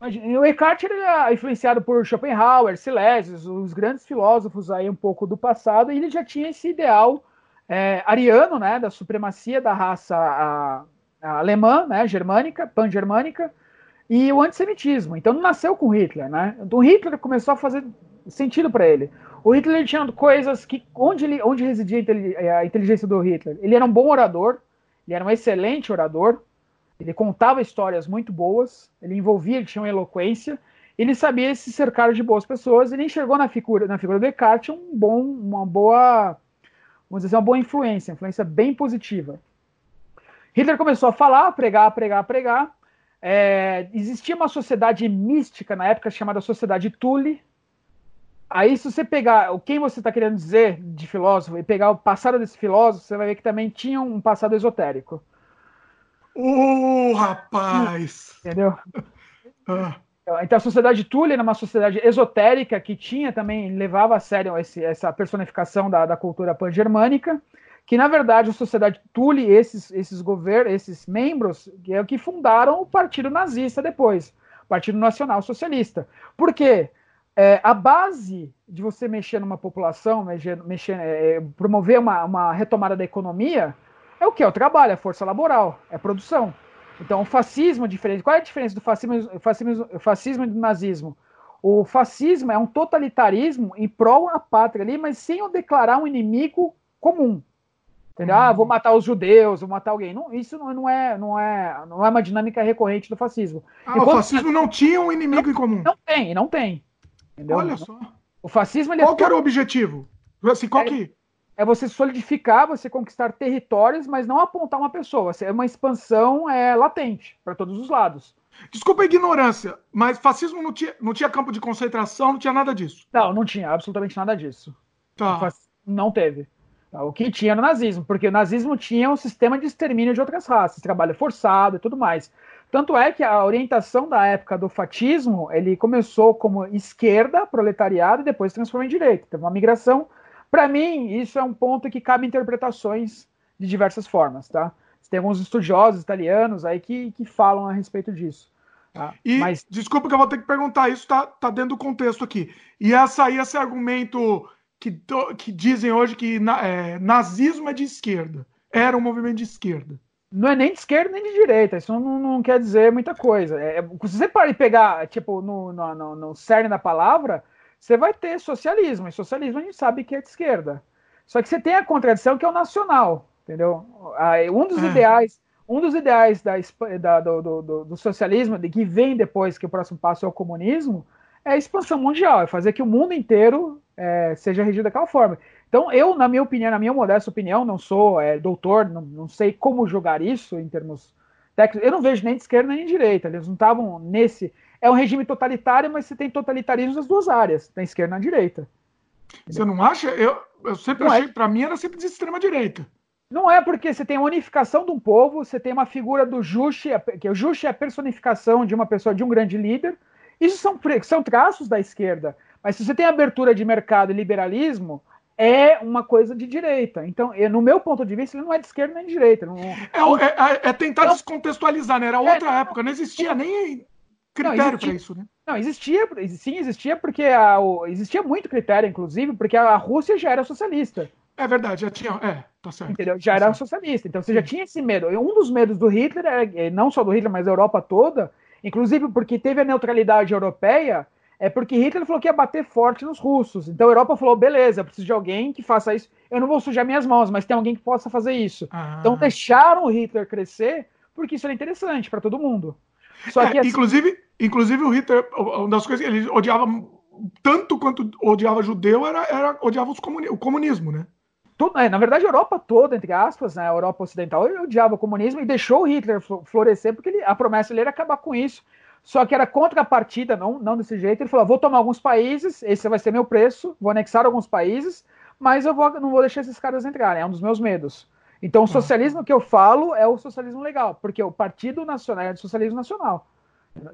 Imagina, o Eckhart ele é influenciado por Schopenhauer, Silesius, os grandes filósofos aí um pouco do passado, e ele já tinha esse ideal é, ariano, né, da supremacia da raça a, a alemã, né, germânica, pan-germânica, e o antissemitismo. Então não nasceu com Hitler, né? O Hitler começou a fazer sentido para ele. O Hitler ele tinha coisas que... Onde, ele, onde residia a inteligência do Hitler? Ele era um bom orador, ele era um excelente orador, ele contava histórias muito boas, ele envolvia, ele tinha uma eloquência, ele sabia se cercar de boas pessoas, ele enxergou na figura, na figura do Eckhart um bom, uma boa... Vamos dizer, uma boa influência, influência bem positiva. Hitler começou a falar, a pregar, a pregar, a pregar, É, existia uma sociedade mística na época chamada Sociedade Thule. Aí, se você pegar quem você está querendo dizer de filósofo e pegar o passado desse filósofo, você vai ver que também tinha um passado esotérico. Uh, rapaz! Entendeu? Ah. Então, a Sociedade Thule era uma sociedade esotérica que tinha também, levava a sério esse, essa personificação da, da cultura pan-germânica. Que, na verdade, a Sociedade Thule, esses, esses governos, esses membros, é o que fundaram o Partido Nazista depois, o Partido Nacional Socialista. Por quê? É, a base de você mexer numa população, mexer, mexer, é, promover uma, uma retomada da economia, é o quê? É o trabalho, é a força laboral, é a produção. Então, o fascismo é diferente. Qual é a diferença do fascismo, fascismo, fascismo e do nazismo? O fascismo é um totalitarismo em prol da pátria ali, mas sem o declarar um inimigo comum. Entendeu? Ah, vou matar os judeus, vou matar alguém. Não, isso não é, não, é, não é uma dinâmica recorrente do fascismo. Ah, o fascismo não tinha um inimigo não, em comum. Não tem, não tem. Entendeu? Olha só. O fascismo, ele qual é que todo... era o objetivo? Assim, qual é, que... é você solidificar, você conquistar territórios, mas não apontar uma pessoa. É uma expansão é, latente para todos os lados. Desculpa a ignorância, mas fascismo não tinha, não tinha campo de concentração, não tinha nada disso. Não, não tinha absolutamente nada disso. Tá. Não teve. O que tinha era o nazismo, porque o nazismo tinha um sistema de extermínio de outras raças, trabalho forçado e tudo mais. Tanto é que a orientação da época do fascismo, ele começou como esquerda, proletariado, e depois se transformou em direita. Teve uma migração. Para mim, isso é um ponto que cabe interpretações de diversas formas, tá? Tem alguns estudiosos italianos aí que, que falam a respeito disso. Tá? E, mas... desculpa que eu vou ter que perguntar, isso tá, tá dentro do contexto aqui. E essa, e esse argumento que, que dizem hoje que é, nazismo é de esquerda, era um movimento de esquerda. Não é nem de esquerda nem de direita, isso não, não quer dizer muita coisa. É, se você parar e pegar, tipo, no, no, no, no cerne da palavra, você vai ter socialismo, e socialismo a gente sabe que é de esquerda. Só que você tem a contradição que é o nacional, entendeu? Um dos é. ideais, um dos ideais da, da, do, do, do socialismo, que vem depois, que o próximo passo é o comunismo, é a expansão mundial, é fazer que o mundo inteiro é, seja regido daquela forma. Então, eu, na minha opinião, na minha modesta opinião, não sou é, doutor, não, não sei como julgar isso em termos técnicos. Eu não vejo nem de esquerda nem de direita, eles não estavam nesse... É um regime totalitário, mas você tem totalitarismo nas duas áreas, na esquerda e na direita. Entendeu? Você não acha? Eu, eu sempre não achei, é. Para mim era sempre de extrema direita. Não é porque você tem a unificação de um povo, você tem uma figura do Juche, que o Juche é a personificação de uma pessoa, de um grande líder. Isso são, são traços da esquerda. Mas se você tem abertura de mercado e liberalismo, é uma coisa de direita. Então, eu, no meu ponto de vista, ele não é de esquerda nem de direita. Não... É, é, é tentar então, descontextualizar, né? Era outra é, época, não existia é, nem critério para isso, né? Não, existia, sim, existia, porque a, o, existia muito critério, inclusive, porque a Rússia já era socialista. É verdade, já tinha, é, tá certo. Entendeu? Já era socialista, então você já tinha esse medo. Um dos medos do Hitler, é, não só do Hitler, mas da Europa toda, inclusive porque teve a neutralidade europeia, é porque Hitler falou que ia bater forte nos russos. Então a Europa falou, beleza, eu preciso de alguém que faça isso. Eu não vou sujar minhas mãos, mas tem alguém que possa fazer isso. Ah. Então deixaram o Hitler crescer, porque isso era interessante para todo mundo. Só que, é, assim, inclusive, inclusive o Hitler, uma das coisas que ele odiava tanto quanto odiava judeu, era, era odiava os comuni- o comunismo, né? Na verdade, a Europa toda, entre aspas, né, a Europa ocidental odiava o comunismo e deixou o Hitler florescer, porque ele, a promessa dele era acabar com isso. Só que era contra a partida, não, não desse jeito. Ele falou, vou tomar alguns países, esse vai ser meu preço, vou anexar alguns países, mas eu vou, não vou deixar esses caras entrarem, é um dos meus medos. Então o socialismo que eu falo é o socialismo legal, porque o Partido Nacional é o socialismo nacional.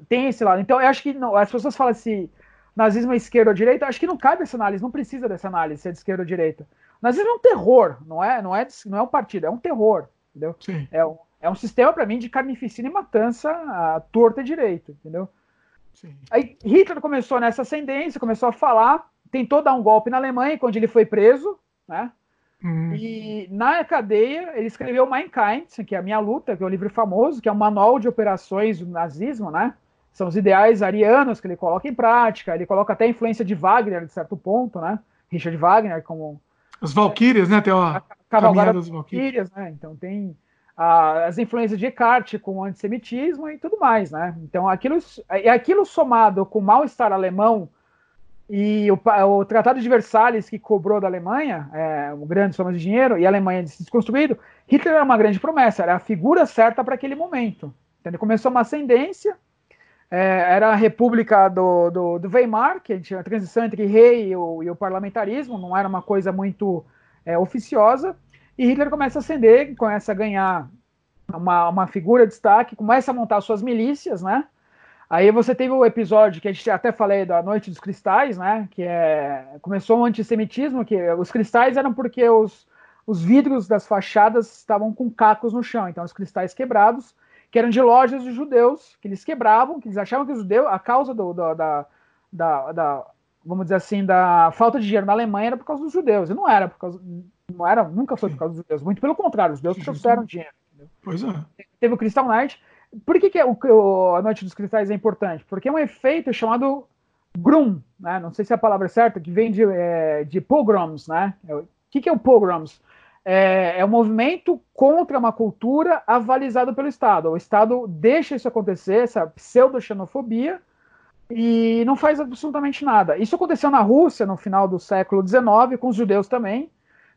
Tem esse lado. Então eu acho que não, as pessoas falam assim, nazismo é esquerda ou direita, eu acho que não cabe essa análise, não precisa dessa análise, se é de esquerda ou direita. Nazismo é um terror, não é, não é, não é um partido, é um terror, entendeu? É um, é um sistema, para mim, de carnificina e matança à torta e direita, entendeu? Sim. Aí Hitler começou nessa ascendência, começou a falar, tentou dar um golpe na Alemanha, quando ele foi preso, né? Hum. E na cadeia ele escreveu Mein Kampf, que é A Minha Luta, que é um livro famoso, que é um manual de operações do nazismo, né? São os ideais arianos que ele coloca em prática, ele coloca até a influência de Wagner, de certo ponto, né? Richard Wagner, como... Os Valkyrias, né? Tem uma cavalgada dos Valkyrias, né? Então tem a, as influências de Descartes com o antissemitismo e tudo mais, né? Então aquilo, aquilo somado com o mal-estar alemão e o, o Tratado de Versalhes que cobrou da Alemanha, é, um grande soma de dinheiro, e a Alemanha se desconstruído, Hitler era uma grande promessa, era a figura certa para aquele momento. Então ele começou uma ascendência, é, era a República do, do, do Weimar, que a transição entre rei e o, e o parlamentarismo, não era uma coisa muito é, oficiosa, e Hitler começa a ascender, começa a ganhar uma, uma figura de destaque, começa a montar suas milícias, né? Aí você teve o episódio que a gente até falei da Noite dos Cristais, né? Que é, começou um antissemitismo, que os cristais eram porque os, os vidros das fachadas estavam com cacos no chão, então os cristais quebrados, que eram de lojas de judeus, que eles quebravam, que eles achavam que os judeus, a causa do, do, da, da, da, vamos dizer assim, da falta de dinheiro na Alemanha era por causa dos judeus, e não era por causa, não era, nunca foi por causa dos judeus, muito pelo contrário, os judeus trouxeram dinheiro. Entendeu? Pois é. Teve o Kristallnacht. Por que, que é o, o, a Noite dos Cristais é importante? Porque é um efeito chamado Grum, né? Não sei se é a palavra certa, que vem de, é, de pogroms, né? O que, que é o pogroms? É, é um movimento contra uma cultura avalizada pelo Estado. O Estado deixa isso acontecer, essa pseudo-xenofobia, e não faz absolutamente nada. Isso aconteceu na Rússia no final do século dezenove, com os judeus também.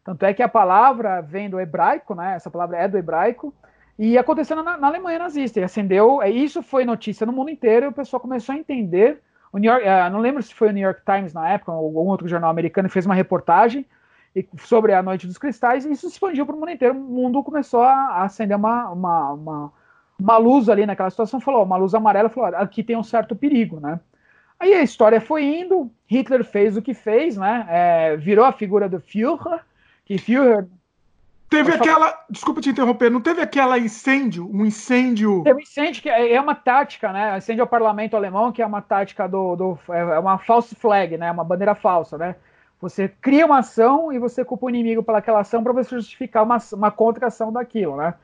Tanto é que a palavra vem do hebraico, né? Essa palavra é do hebraico, E acontecendo na, na Alemanha nazista, e acendeu, isso foi notícia no mundo inteiro, e o pessoal começou a entender, o New York, uh, não lembro se foi o New York Times na época, ou algum outro jornal americano, fez uma reportagem sobre a Noite dos Cristais, e isso expandiu para o mundo inteiro, o mundo começou a acender uma, uma, uma, uma luz ali naquela situação, falou, uma luz amarela, falou, aqui tem um certo perigo, né? Aí a história foi indo, Hitler fez o que fez, né? É, virou a figura do Führer, que Führer... Teve aquela... Desculpa te interromper. Não teve aquela incêndio? Um incêndio... Teve um incêndio que é uma tática, né? Incêndio ao parlamento alemão, que é uma tática do... do é uma false flag, né? Uma bandeira falsa, né? Você cria uma ação e você culpa o inimigo pelaquela ação para você justificar uma, uma contra-ação daquilo, né?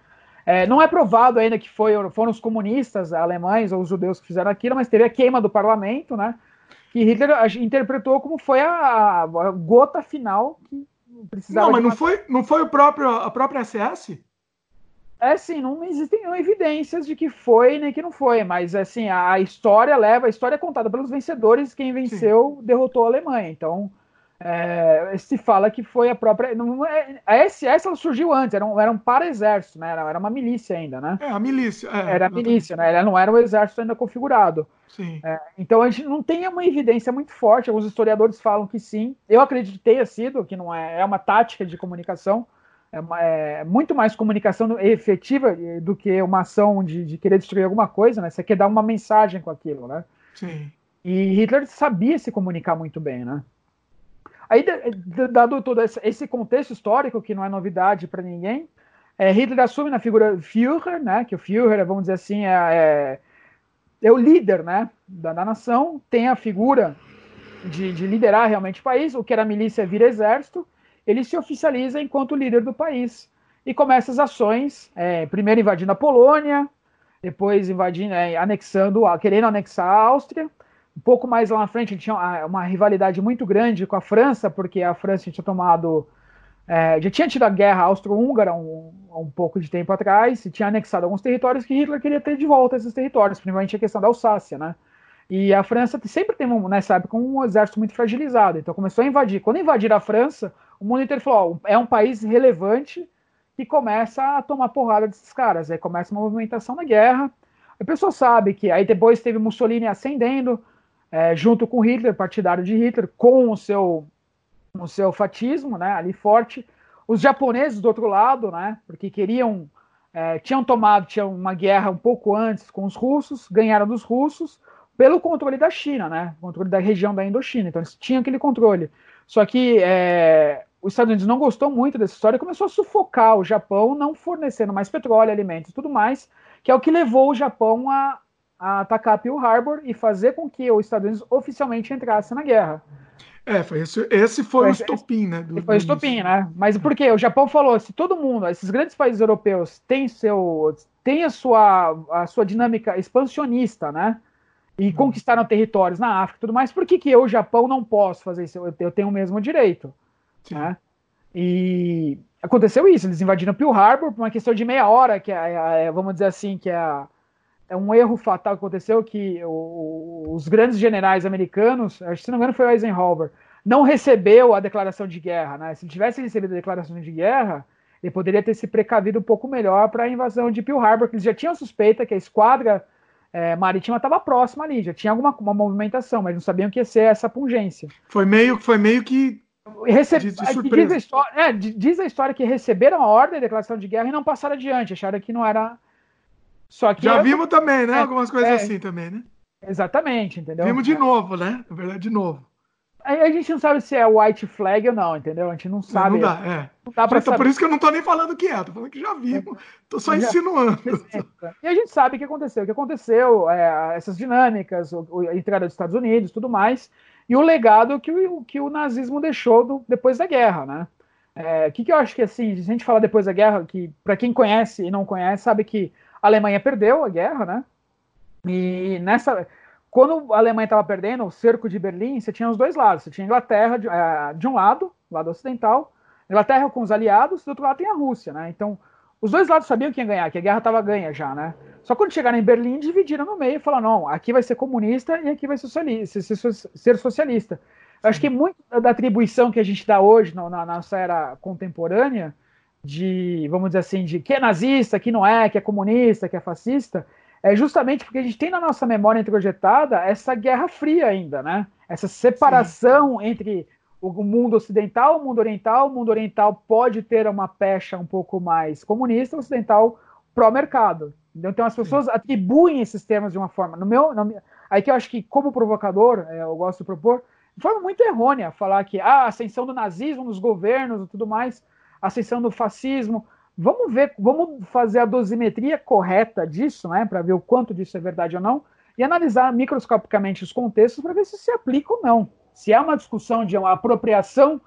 É, não é provado ainda que foi, foram os comunistas alemães ou os judeus que fizeram aquilo, mas teve a queima do parlamento, né? Que Hitler interpretou como foi a, a gota final que... Precisava não, mas não foi, não foi o próprio, a própria S S? É, sim, não existem não, evidências de que foi nem que não foi, mas assim, a história leva, a história é contada pelos vencedores, quem venceu sim. derrotou a Alemanha, então é, se fala que foi a própria... Não, a S S ela surgiu antes, era um, era um para-exército, né? Era, era uma milícia ainda, né? É, a milícia. É, era a milícia, né? Ela não era um exército ainda configurado. Sim. É, então a gente não tem uma evidência muito forte, alguns historiadores falam que sim, eu acredito que tenha sido, que não é, é uma tática de comunicação, é, uma, é muito mais comunicação efetiva do que uma ação de, de querer destruir alguma coisa, né? Você quer dar uma mensagem com aquilo, né? Sim. E Hitler sabia se comunicar muito bem, né? Aí, dado todo esse contexto histórico, que não é novidade para ninguém, é, Hitler assume na figura Führer, né? Que o Führer, vamos dizer assim, é... é é o líder, né, da, da nação, tem a figura de, de liderar realmente o país, o que era milícia vira exército, ele se oficializa enquanto líder do país, e começa as ações, é, primeiro invadindo a Polônia, depois invadindo, é, anexando, querendo anexar a Áustria, um pouco mais lá na frente ele tinha uma, uma rivalidade muito grande com a França, porque a França tinha tomado, é, já tinha tido a guerra austro-húngara um, um pouco de tempo atrás, e tinha anexado alguns territórios que Hitler queria ter de volta esses territórios, principalmente a questão da Alsácia, né? E a França sempre teve, um, nessa época, um exército muito fragilizado, então começou a invadir. Quando invadiram a França, o mundo inteiro falou, ó, é um país relevante que começa a tomar porrada desses caras, aí começa uma movimentação na guerra, a pessoa sabe que aí depois teve Mussolini ascendendo, é, junto com Hitler, partidário de Hitler, com o seu... no seu fatismo, né, ali forte, os japoneses do outro lado, né, porque queriam, é, tinham tomado, tinham uma guerra um pouco antes com os russos, ganharam dos russos pelo controle da China, né, controle da região da Indochina, então eles tinham aquele controle, só que é, os Estados Unidos não gostou muito dessa história e começou a sufocar o Japão, não fornecendo mais petróleo, alimentos e tudo mais, que é o que levou o Japão a, a atacar Pearl Harbor e fazer com que os Estados Unidos oficialmente entrasse na guerra. É, foi esse, esse foi o estopim, né? Do, foi o estopim, né? Mas por quê? O Japão falou, se todo mundo, esses grandes países europeus têm seu, têm a sua, a sua dinâmica expansionista, né? E conquistaram territórios na África e tudo mais, por que que eu, Japão, não posso fazer isso? Eu, eu tenho o mesmo direito, sim, né? E aconteceu isso, eles invadiram Pearl Harbor por uma questão de meia hora, que é, é vamos dizer assim, que é a... É um erro fatal que aconteceu, que o, os grandes generais americanos, acho que se não me engano foi o Eisenhower, não recebeu a declaração de guerra, né? Se tivesse recebido a declaração de guerra, ele poderia ter se precavido um pouco melhor para a invasão de Pearl Harbor, que eles já tinham suspeita que a esquadra é, marítima estava próxima ali, já tinha alguma uma movimentação, mas não sabiam que ia ser essa pungência. Foi meio, foi meio que... Recebe, de diz, a história, é, diz a história que receberam a ordem da declaração de guerra e não passaram adiante, acharam que não era... Só que já eu... vimos também, né? É, Algumas coisas é, assim também, né? Exatamente, entendeu? Vimos de é. novo, né? Na verdade, de novo. A, a gente não sabe se é white flag ou não, entendeu? A gente não sabe. Não, não dá, é. Não dá pra então, saber. Por isso que eu não tô nem falando o que é. Tô falando que já vimos. Tô só já, insinuando. É. E a gente sabe o que aconteceu. O que aconteceu, é, essas dinâmicas, a entrada dos Estados Unidos, tudo mais, e o legado que o, que o nazismo deixou do, depois da guerra, né? O é, que, que eu acho que, assim, se a gente falar depois da guerra, que pra quem conhece e não conhece, sabe que a Alemanha perdeu a guerra, né? E nessa, quando a Alemanha estava perdendo o cerco de Berlim, você tinha os dois lados. Você tinha a Inglaterra de, é, de um lado, lado ocidental, Inglaterra com os aliados, do outro lado tem a Rússia, né? Então, os dois lados sabiam que ia ganhar, que a guerra estava ganha já, né? Só quando chegaram em Berlim, dividiram no meio e falaram, não, aqui vai ser comunista e aqui vai socialista, ser socialista. Eu acho que muito da atribuição que a gente dá hoje na, na nossa era contemporânea de, vamos dizer assim, de que é nazista, que não é, que é comunista, que é fascista, é justamente porque a gente tem na nossa memória introjetada essa guerra fria ainda, né? Essa separação Sim. entre o mundo ocidental e o mundo oriental. O mundo oriental pode ter uma pecha um pouco mais comunista, o ocidental pró-mercado. Então as pessoas Sim. atribuem esses termos de uma forma... No meu, no, aí que eu acho que, como provocador, eu gosto de propor, de forma muito errônea, falar que ah, a ascensão do nazismo nos governos e tudo mais, a ascensão do fascismo... Vamos ver, vamos fazer a dosimetria correta disso, né, para ver o quanto disso é verdade ou não, e analisar microscopicamente os contextos para ver se se aplica ou não. Se é uma discussão de uma apropriação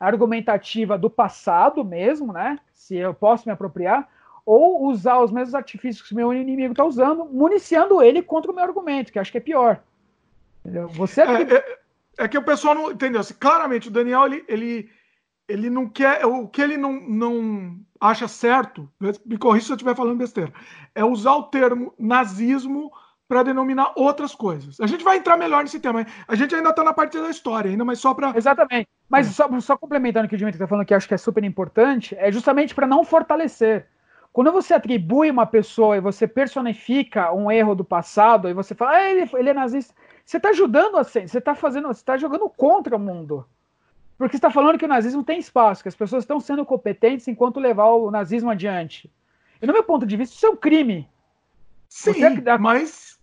argumentativa do passado mesmo, né, se eu posso me apropriar, ou usar os mesmos artifícios que o meu inimigo está usando, municiando ele contra o meu argumento, que acho que é pior. Entendeu? Você é que, é, é que o pessoal não entendeu. Claramente, o Daniel, ele... ele... ele não quer, o que ele não, não acha certo, me corrija se eu estiver falando besteira, é usar o termo nazismo para denominar outras coisas. A gente vai entrar melhor nesse tema. A gente ainda está na parte da história, ainda, mas só para... Exatamente. Mas é. só, só complementando o que o Dmitry está falando, que acho que é super importante, é justamente para não fortalecer. Quando você atribui uma pessoa e você personifica um erro do passado, e você fala, ah, ele, ele é nazista, você está ajudando, assim, você está fazendo, você está jogando contra o mundo. Porque você está falando que o nazismo tem espaço, que as pessoas estão sendo competentes enquanto levar o nazismo adiante. E, no meu ponto de vista, isso é um crime. Sim, você... mas...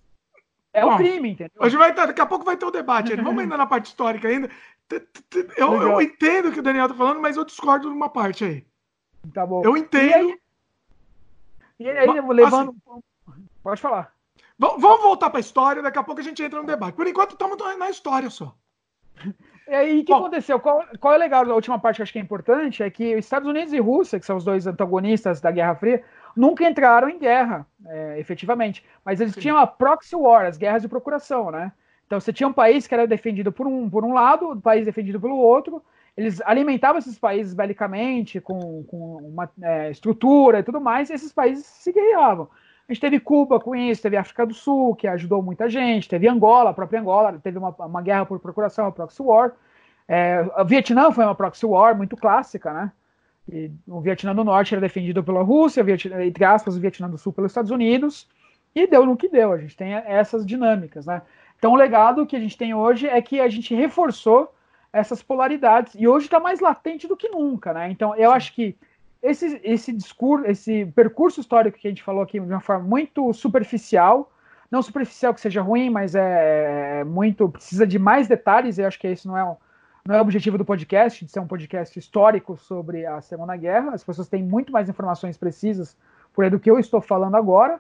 É Bom, um crime, entendeu? Hoje vai, daqui a pouco vai ter um debate. Vamos ainda na parte histórica ainda. Eu, eu entendo o que o Daniel está falando, mas eu discordo de uma parte aí. Tá bom. Eu entendo. E aí, e aí mas, levando... Assim, pode falar. Vamos voltar para a história, daqui a pouco a gente entra no debate. Por enquanto, estamos na história só. E aí, o que Bom, aconteceu? Qual, qual é o legal da última parte que eu acho que é importante? É que Estados Unidos e Rússia, que são os dois antagonistas da Guerra Fria, nunca entraram em guerra, é, efetivamente. Mas eles sim. tinham a proxy war, as guerras de procuração, né? Então você tinha um país que era defendido por um, por um lado, um país defendido pelo outro. Eles alimentavam esses países belicamente, com, com uma é, estrutura e tudo mais, e esses países se guerreavam. A gente teve Cuba com isso, teve África do Sul, que ajudou muita gente, teve Angola, a própria Angola, teve uma, uma guerra por procuração, a proxy war. É, a Vietnã foi uma proxy war muito clássica, né? E o Vietnã do Norte era defendido pela Rússia, Vietnã, entre aspas, o Vietnã do Sul pelos Estados Unidos, e deu no que deu, a gente tem essas dinâmicas, né? Então o legado que a gente tem hoje é que a gente reforçou essas polaridades, e hoje está mais latente do que nunca, né? Então eu Sim. acho que Esse, esse discurso, esse percurso histórico que a gente falou aqui de uma forma muito superficial, não superficial que seja ruim, mas é muito, precisa de mais detalhes, eu acho que isso não é, um, não é o objetivo do podcast, de ser um podcast histórico sobre a Segunda Guerra, as pessoas têm muito mais informações precisas por aí do que eu estou falando agora,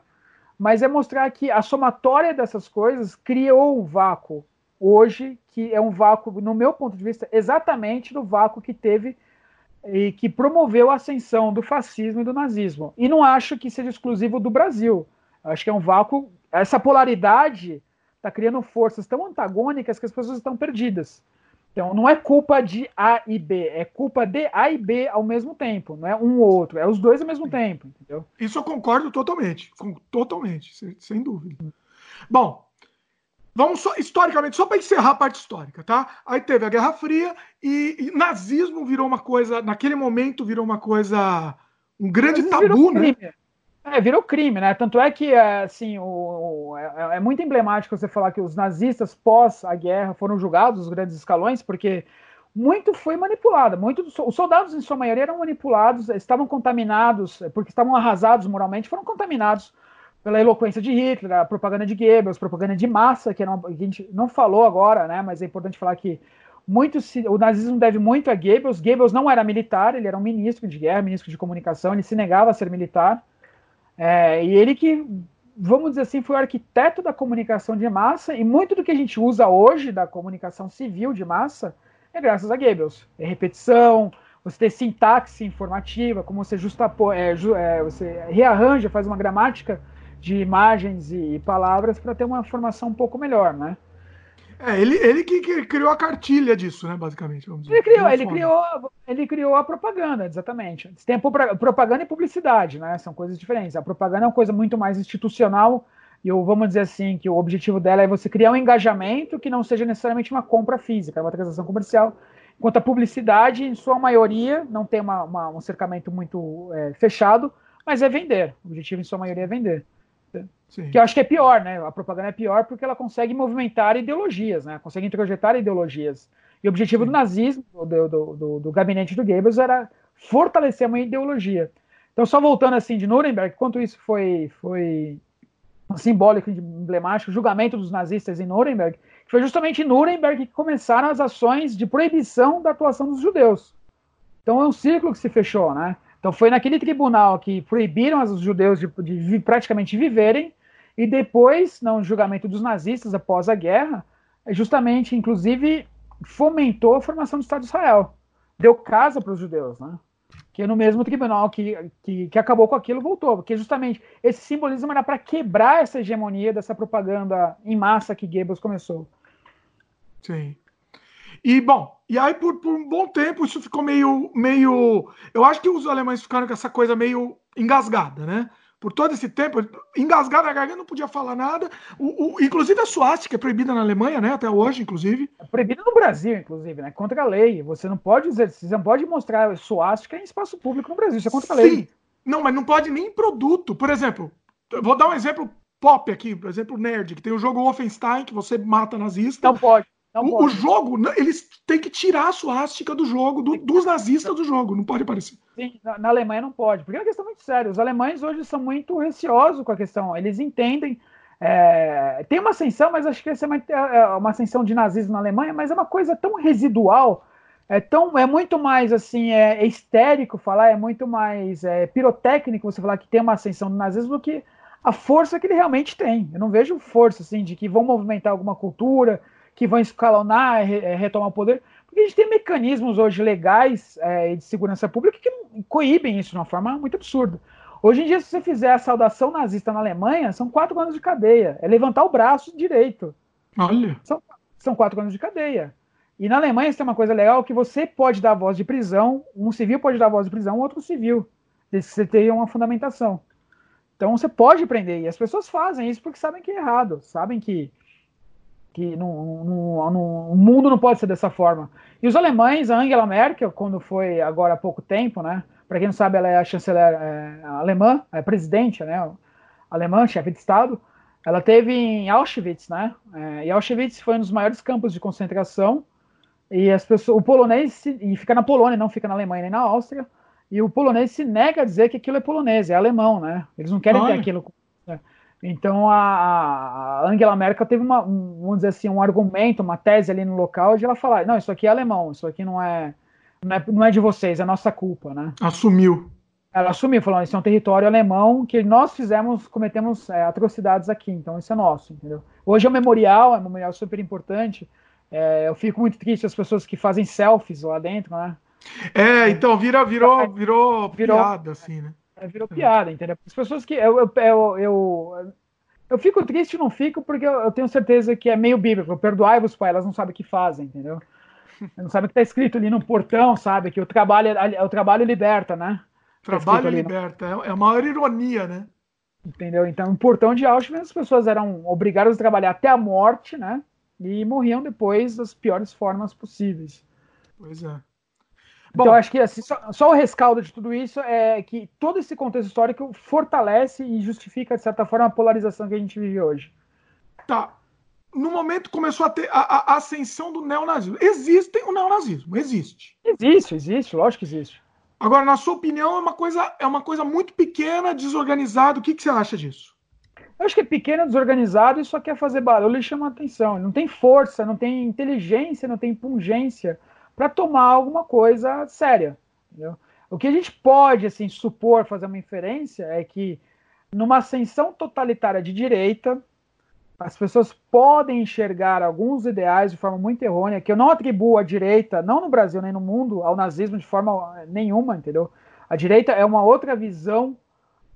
mas é mostrar que a somatória dessas coisas criou um vácuo hoje, que é um vácuo, no meu ponto de vista, exatamente do vácuo que teve e que promoveu a ascensão do fascismo e do nazismo. E não acho que seja exclusivo do Brasil. Acho que é um vácuo... Essa polaridade está criando forças tão antagônicas que as pessoas estão perdidas. Então, não é culpa de A e B, é culpa de A e B ao mesmo tempo, não é um ou outro, é os dois ao mesmo tempo, entendeu? Isso eu concordo totalmente, totalmente, sem dúvida. Bom... Vamos só, historicamente, só para encerrar a parte histórica, tá? Aí teve a Guerra Fria e, e nazismo virou uma coisa, naquele momento virou uma coisa, um grande tabu, né? É, virou crime, né? Tanto é que, assim, o, o, é, é muito emblemático você falar que os nazistas pós a guerra foram julgados, os grandes escalões, porque muito foi manipulado, muito, os soldados em sua maioria eram manipulados, estavam contaminados, porque estavam arrasados moralmente, foram contaminados pela eloquência de Hitler, a propaganda de Goebbels, propaganda de massa, que não, a gente não falou agora, né, mas é importante falar que muito se, o nazismo deve muito a Goebbels. Goebbels não era militar, ele era um ministro de guerra, ministro de comunicação, ele se negava a ser militar, é, e ele que, vamos dizer assim, foi o arquiteto da comunicação de massa, e muito do que a gente usa hoje da comunicação civil de massa é graças a Goebbels. É repetição, você ter sintaxe informativa, como você, justapo, é, ju, é, você rearranja, faz uma gramática de imagens e palavras para ter uma formação um pouco melhor, né? É, ele, ele que, que criou a cartilha disso, né, basicamente. Vamos dizer. Ele, criou, ele, criou, ele criou a propaganda, exatamente. Tem a propaganda e publicidade, né? São coisas diferentes. A propaganda é uma coisa muito mais institucional e, vamos dizer assim, que o objetivo dela é você criar um engajamento que não seja necessariamente uma compra física, uma transação comercial. Quanto à publicidade, em sua maioria, não tem uma, uma, um cercamento muito é, fechado, mas é vender. O objetivo, em sua maioria, é vender. Sim. Que eu acho que é pior, né? A propaganda é pior porque ela consegue movimentar ideologias, né? Consegue introjetar ideologias. E o objetivo Sim. do nazismo, do, do, do, do gabinete do Goebbels, era fortalecer uma ideologia. Então, só voltando assim de Nuremberg, quanto isso foi, foi simbólico e emblemático, o julgamento dos nazistas em Nuremberg, que foi justamente em Nuremberg que começaram as ações de proibição da atuação dos judeus. Então, é um círculo que se fechou, né? Então, foi naquele tribunal que proibiram os judeus de, de praticamente viverem, e depois, no julgamento dos nazistas, após a guerra, justamente, inclusive, fomentou a formação do Estado de Israel. Deu casa para os judeus, né? Que no mesmo tribunal que, que, que acabou com aquilo, voltou. Porque justamente esse simbolismo era para quebrar essa hegemonia dessa propaganda em massa que Goebbels começou. Sim. E, bom, e aí por, por um bom tempo isso ficou meio, meio... Eu acho que os alemães ficaram com essa coisa meio engasgada, né? Por todo esse tempo, engasgado na garganta, não podia falar nada. O, o, inclusive a suástica é proibida na Alemanha, né? Até hoje, inclusive. É proibida no Brasil, inclusive, né? Contra a lei. Você não pode dizer, você não pode mostrar suástica em espaço público no Brasil. Isso é contra a lei. Sim. Não, mas não pode nem em produto. Por exemplo, vou dar um exemplo pop aqui, por exemplo, nerd, que tem o jogo Wolfenstein, que você mata nazista. Não pode. Não o, pode. O jogo, eles têm que tirar a suástica do jogo, do, dos nazistas do jogo. Não pode aparecer. Sim, na, na Alemanha não pode, porque é uma questão muito séria. Os alemães hoje são muito receosos com a questão. Eles entendem, é, tem uma ascensão, mas acho que essa é uma, é uma ascensão de nazismo na Alemanha, mas é uma coisa tão residual, é, tão, é muito mais assim, é, é histérico falar, é muito mais é, pirotécnico você falar que tem uma ascensão do nazismo do que a força que ele realmente tem. Eu não vejo força assim, de que vão movimentar alguma cultura, que vão escalonar, é, retomar o poder. Porque a gente tem mecanismos hoje legais é, de segurança pública que coíbem isso de uma forma muito absurda. Hoje em dia, se você fizer a saudação nazista na Alemanha, são quatro anos de cadeia. É levantar o braço direito. Olha. São, são quatro anos de cadeia. E na Alemanha você tem uma coisa legal que você pode dar voz de prisão, um civil pode dar voz de prisão, outro civil. Você tem uma fundamentação. Então você pode prender. E as pessoas fazem isso porque sabem que é errado. Sabem que... que no, no, no, o mundo não pode ser dessa forma. E os alemães, a Angela Merkel, quando foi agora há pouco tempo, né? Para quem não sabe, ela é a chanceler é, alemã, é presidente, né? Alemã, chefe de Estado. Ela teve em Auschwitz, né? É, e Auschwitz foi um dos maiores campos de concentração. E as pessoas, o polonês se, e fica na Polônia, não fica na Alemanha nem na Áustria. E o polonês se nega a dizer que aquilo é polonês, é alemão, né? Eles não querem Ai. ter aquilo. Né? Então a Angela Merkel teve uma, um, vamos dizer assim, um argumento, uma tese ali no local de ela falar, não, isso aqui é alemão, isso aqui não é, não é, não é de vocês, é nossa culpa, né? Assumiu. Ela assumiu, falando, isso é um território alemão que nós fizemos, cometemos é, atrocidades aqui, então isso é nosso, entendeu? Hoje é um memorial, é um memorial super importante, é, eu fico muito triste as pessoas que fazem selfies lá dentro, né? É, então vira, virou, virou, virou piada, assim, né? Virou piada, entendeu? As pessoas que... Eu, eu, eu, eu, eu fico triste, não fico, porque eu, eu tenho certeza que é meio bíblico. Perdoai-vos, pai, elas não sabem o que fazem, entendeu? Não sabem o que está escrito ali no portão, sabe? Que o trabalho, o trabalho liberta, né? Trabalho liberta. É a maior ironia, né? Entendeu? Então, no portão de Auschwitz, as pessoas eram obrigadas a trabalhar até a morte, né? E morriam depois das piores formas possíveis. Pois é. Então, Bom, eu acho que assim, só, só o rescaldo de tudo isso é que todo esse contexto histórico fortalece e justifica, de certa forma, a polarização que a gente vive hoje. Tá. No momento começou a ter a, a ascensão do neonazismo. Existe o neonazismo, existe. Existe, existe, lógico que existe. Agora, na sua opinião, é uma coisa, é uma coisa muito pequena, desorganizada. O que, que você acha disso? Eu acho que é pequeno, desorganizado e só quer fazer barulho e chama atenção. Não tem força, não tem inteligência, não tem pungência para tomar alguma coisa séria, entendeu? O que a gente pode, assim, supor, fazer uma inferência, é que numa ascensão totalitária de direita, as pessoas podem enxergar alguns ideais de forma muito errônea, que eu não atribuo à direita, não no Brasil nem no mundo, ao nazismo de forma nenhuma, entendeu? A direita é uma outra visão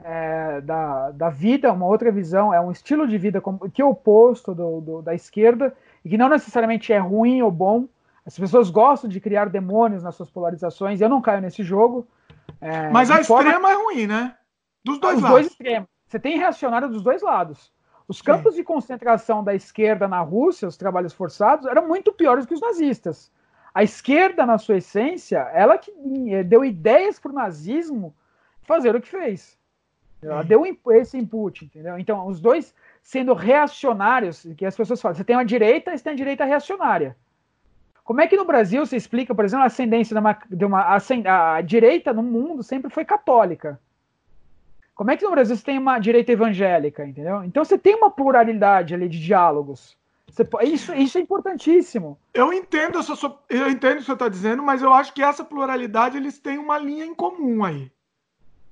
é, da, da vida, uma outra visão, é um estilo de vida que é oposto do, do, da esquerda, e que não necessariamente é ruim ou bom. As pessoas gostam de criar demônios nas suas polarizações, eu não caio nesse jogo. É, Mas a forma... extrema é ruim, né? Dos dois Os lados. Os dois extremos. Você tem reacionário dos dois lados. Os campos Sim. de concentração da esquerda na Rússia, os trabalhos forçados, eram muito piores que os nazistas. A esquerda, na sua essência, ela que deu ideias para o nazismo fazer o que fez. Ela deu esse input, entendeu? Então, os dois sendo reacionários, que as pessoas falam, você tem uma direita e você tem a direita reacionária. Como é que no Brasil se explica, por exemplo, a ascendência de uma... De uma a, a direita no mundo sempre foi católica. Como é que no Brasil você tem uma direita evangélica, entendeu? Então você tem uma pluralidade ali de diálogos. Você, isso, isso é importantíssimo. Eu entendo, eu, sou, eu entendo o que você está dizendo, mas eu acho que essa pluralidade, eles têm uma linha em comum aí.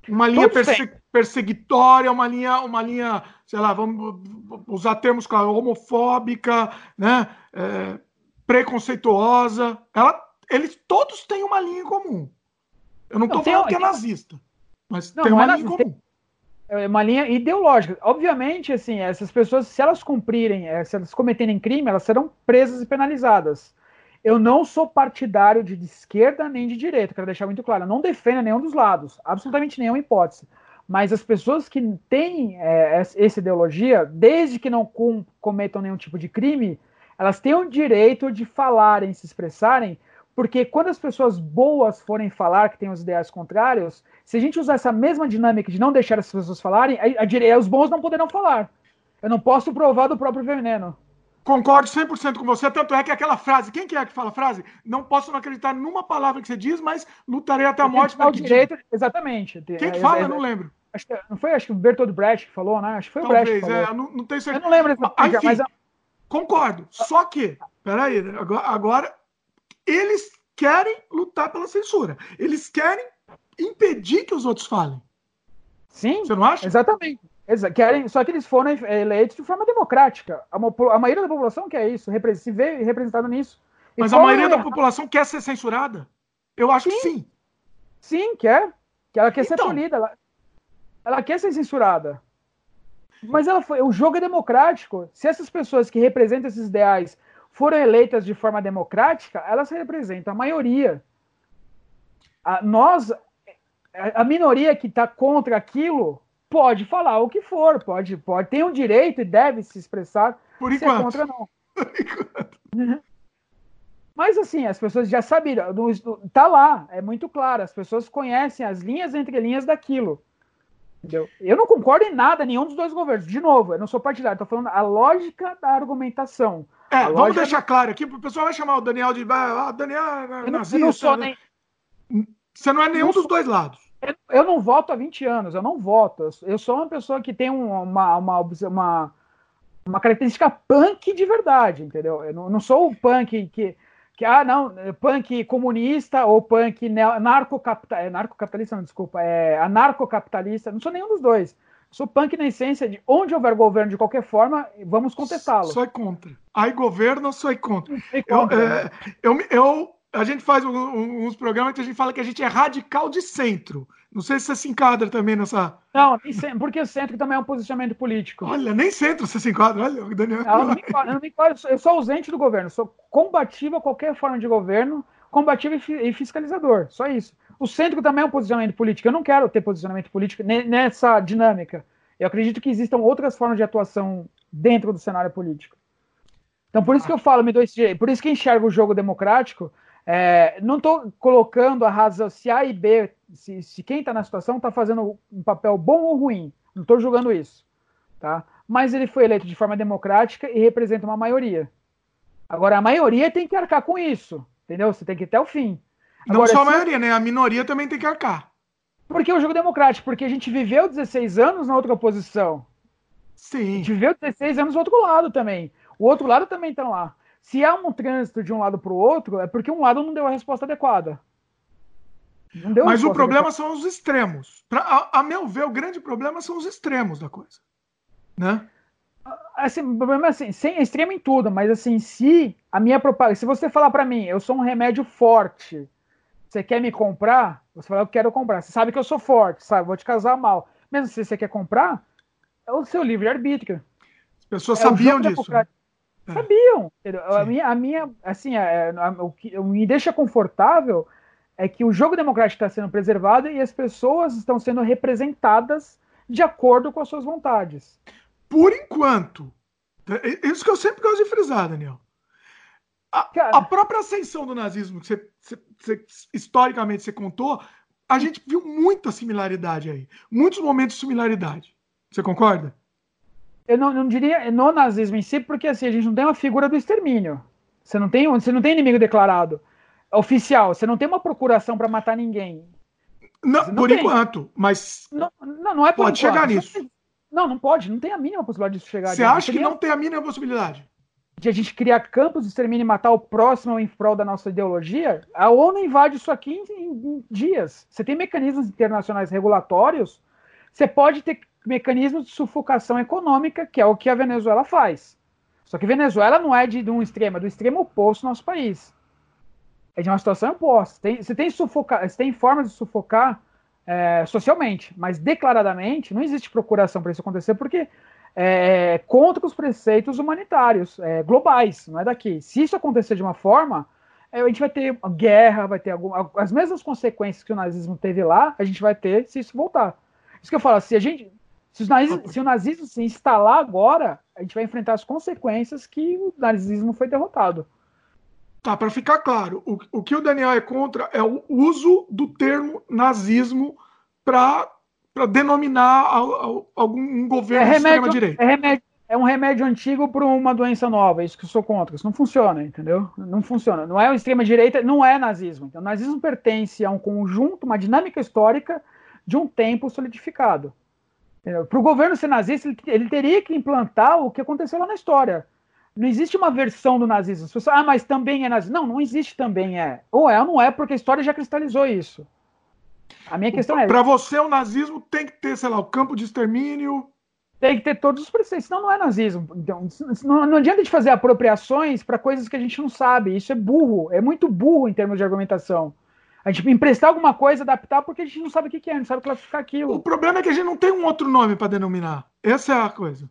Uma linha perse- perseguitória, uma linha, uma linha, sei lá, vamos usar termos claro, homofóbica, né? É, preconceituosa. Ela, eles todos têm uma linha em comum. Eu não estou falando tem, que é tem... nazista, mas não, tem uma não é linha nazista, em comum. É uma linha ideológica. Obviamente, assim, essas pessoas, se elas cumprirem, se elas cometerem crime, elas serão presas e penalizadas. Eu não sou partidário de esquerda nem de direita, quero deixar muito claro. Eu não defendo nenhum dos lados, absolutamente nenhuma hipótese. Mas as pessoas que têm é, essa ideologia, desde que não com, cometam nenhum tipo de crime, elas têm o direito de falarem, se expressarem, porque quando as pessoas boas forem falar que têm os ideais contrários, se a gente usar essa mesma dinâmica de não deixar as pessoas falarem, a, a direita, os bons não poderão falar. Eu não posso provar do próprio veneno. Concordo cem por cento com você, tanto é que aquela frase, quem que é que fala a frase? Não posso não acreditar numa palavra que você diz, mas lutarei até a morte. Para o direito, exatamente. Quem é, que fala? É, eu não lembro. Acho que, não foi acho que o Bertold Brecht que falou, né? Acho que foi Talvez, o Brecht que falou. É, não, não tenho certeza. Eu não lembro. Essa mas, coisa, enfim, mas... Concordo, só que, peraí, agora, agora eles querem lutar pela censura, eles querem impedir que os outros falem. Sim, você não acha? Exatamente. Querem, só que eles foram eleitos de forma democrática. A, a maioria da população quer isso, se vê representada nisso. E mas a maioria é da população quer ser censurada? Eu acho sim. que sim. Sim, quer. Ela quer então. ser punida. Ela, ela quer ser censurada. Mas ela foi, o jogo é democrático. Se essas pessoas que representam esses ideais foram eleitas de forma democrática, elas representam a maioria. A, nós, a minoria que está contra aquilo... Pode falar o que for, pode, pode. Tem o um direito e deve se expressar. Por enquanto. É contra, não. Por enquanto. Mas assim, as pessoas já sabiam, tá lá, é muito claro, as pessoas conhecem as linhas e entrelinhas daquilo. Entendeu? Eu não concordo em nada, nenhum dos dois governos. De novo, eu não sou partidário, tô falando a lógica da argumentação. É, a vamos lógica... deixar claro aqui, o pessoal vai chamar o Daniel de... Ah, Daniel é nazista. Eu não sou nem... Você não é nenhum não dos sou... dois lados. Eu não voto há vinte anos, eu não voto. Eu sou uma pessoa que tem uma, uma, uma, uma característica punk de verdade, entendeu? Eu não, não sou o punk que, que... Ah, não, punk comunista ou punk narcocapitalista, narcocapitalista não, desculpa, é anarcocapitalista, não sou nenhum dos dois. Eu sou punk na essência de onde houver governo de qualquer forma, vamos contestá-lo. Sou contra. Aí governo, sou contra. Eu... É, eu, eu... A gente faz uns programas que a gente fala que a gente é radical de centro. Não sei se você se enquadra também nessa... Não, porque o centro também é um posicionamento político. Olha, nem centro você se enquadra. Olha, o Daniel... Não, eu, não me enquadro, eu, não me enquadro, eu sou ausente do governo. Sou combatível a qualquer forma de governo, combatível e fiscalizador. Só isso. O centro também é um posicionamento político. Eu não quero ter posicionamento político nessa dinâmica. Eu acredito que existam outras formas de atuação dentro do cenário político. Então, por isso que eu falo, me dou esse direito. Por isso que enxergo o jogo democrático... É, não estou colocando a razão se A e B, se, se quem está na situação está fazendo um papel bom ou ruim. Não estou julgando isso. Tá? Mas ele foi eleito de forma democrática e representa uma maioria. Agora, a maioria tem que arcar com isso. Entendeu? Você tem que ir até o fim. Agora, não só a maioria, se... né? A minoria também tem que arcar. Por que o jogo democrático? Porque a gente viveu dezesseis anos na outra oposição. Sim. A gente viveu dezesseis anos do outro lado também. O outro lado também está lá. Se há um trânsito de um lado para o outro, é porque um lado não deu a resposta adequada. Não deu Mas resposta o problema adequada. São os extremos. Pra, a, a meu ver, o grande problema são os extremos da coisa. Né? Assim, o problema é assim, sem extremo em tudo, mas assim, se a minha propaganda... Se você falar para mim, eu sou um remédio forte, você quer me comprar? Você fala, eu quero comprar. Você sabe que eu sou forte, sabe? Vou te casar mal. Mesmo se você quer comprar, é o seu livre-arbítrio. As pessoas é sabiam disso. Sabiam. A minha, a minha, assim, a, a, o que me deixa confortável é que o jogo democrático está sendo preservado e as pessoas estão sendo representadas de acordo com as suas vontades. Por enquanto. Isso que eu sempre gosto de frisar, Daniel. A, a própria ascensão do nazismo, que você, você, você, historicamente você contou, a gente viu muita similaridade aí. Muitos momentos de similaridade. Você concorda? Eu não, não diria no nazismo em si, porque assim, a gente não tem uma figura do extermínio. Você não tem, você não tem inimigo declarado. Oficial, você não tem uma procuração para matar ninguém. Não, não por tem. enquanto, mas... Não, não, não é por pode enquanto. chegar nisso. Não, não pode. Não tem a mínima possibilidade disso chegar. Você ali. acha não que não tem a mínima possibilidade? De a gente criar campos de extermínio e matar o próximo em prol da nossa ideologia, a ONU invade isso aqui em, em, em dias. Você tem mecanismos internacionais regulatórios, você pode ter mecanismos de sufocação econômica, que é o que a Venezuela faz. Só que a Venezuela não é de, de um extremo, é do extremo oposto ao nosso país. É de uma situação oposta. Tem, você, tem sufoca, você tem formas de sufocar é, socialmente, mas declaradamente não existe procuração para isso acontecer, porque... É, contra os preceitos humanitários, é, globais, não é daqui. Se isso acontecer de uma forma, é, a gente vai ter guerra, vai ter alguma, as mesmas consequências que o nazismo teve lá, a gente vai ter se isso voltar. Isso que eu falo, se, a gente, se, os nazismo, se o nazismo se instalar agora, a gente vai enfrentar as consequências que o nazismo foi derrotado. Tá, para ficar claro, o, o que o Daniel é contra é o uso do termo nazismo para... para denominar algum governo é de extrema-direita. É, é um remédio antigo para uma doença nova, isso que eu sou contra. Isso não funciona, entendeu? Não funciona. Não é extrema-direita, não é nazismo. Então, o nazismo pertence a um conjunto, uma dinâmica histórica de um tempo solidificado. Para o governo ser nazista, ele, ele teria que implantar o que aconteceu lá na história. Não existe uma versão do nazismo. As pessoas, ah, mas também é nazismo. Não, não existe também é. Ou é ou não é, porque a história já cristalizou isso. A minha questão é... Para você, o nazismo tem que ter, sei lá, o campo de extermínio... Tem que ter todos os preceitos, senão não é nazismo. Então, não, não adianta a gente fazer apropriações para coisas que a gente não sabe. Isso é burro, é muito burro em termos de argumentação. A gente emprestar alguma coisa, adaptar, porque a gente não sabe o que, que é, não sabe classificar aquilo. O problema é que a gente não tem um outro nome para denominar. Essa é a coisa.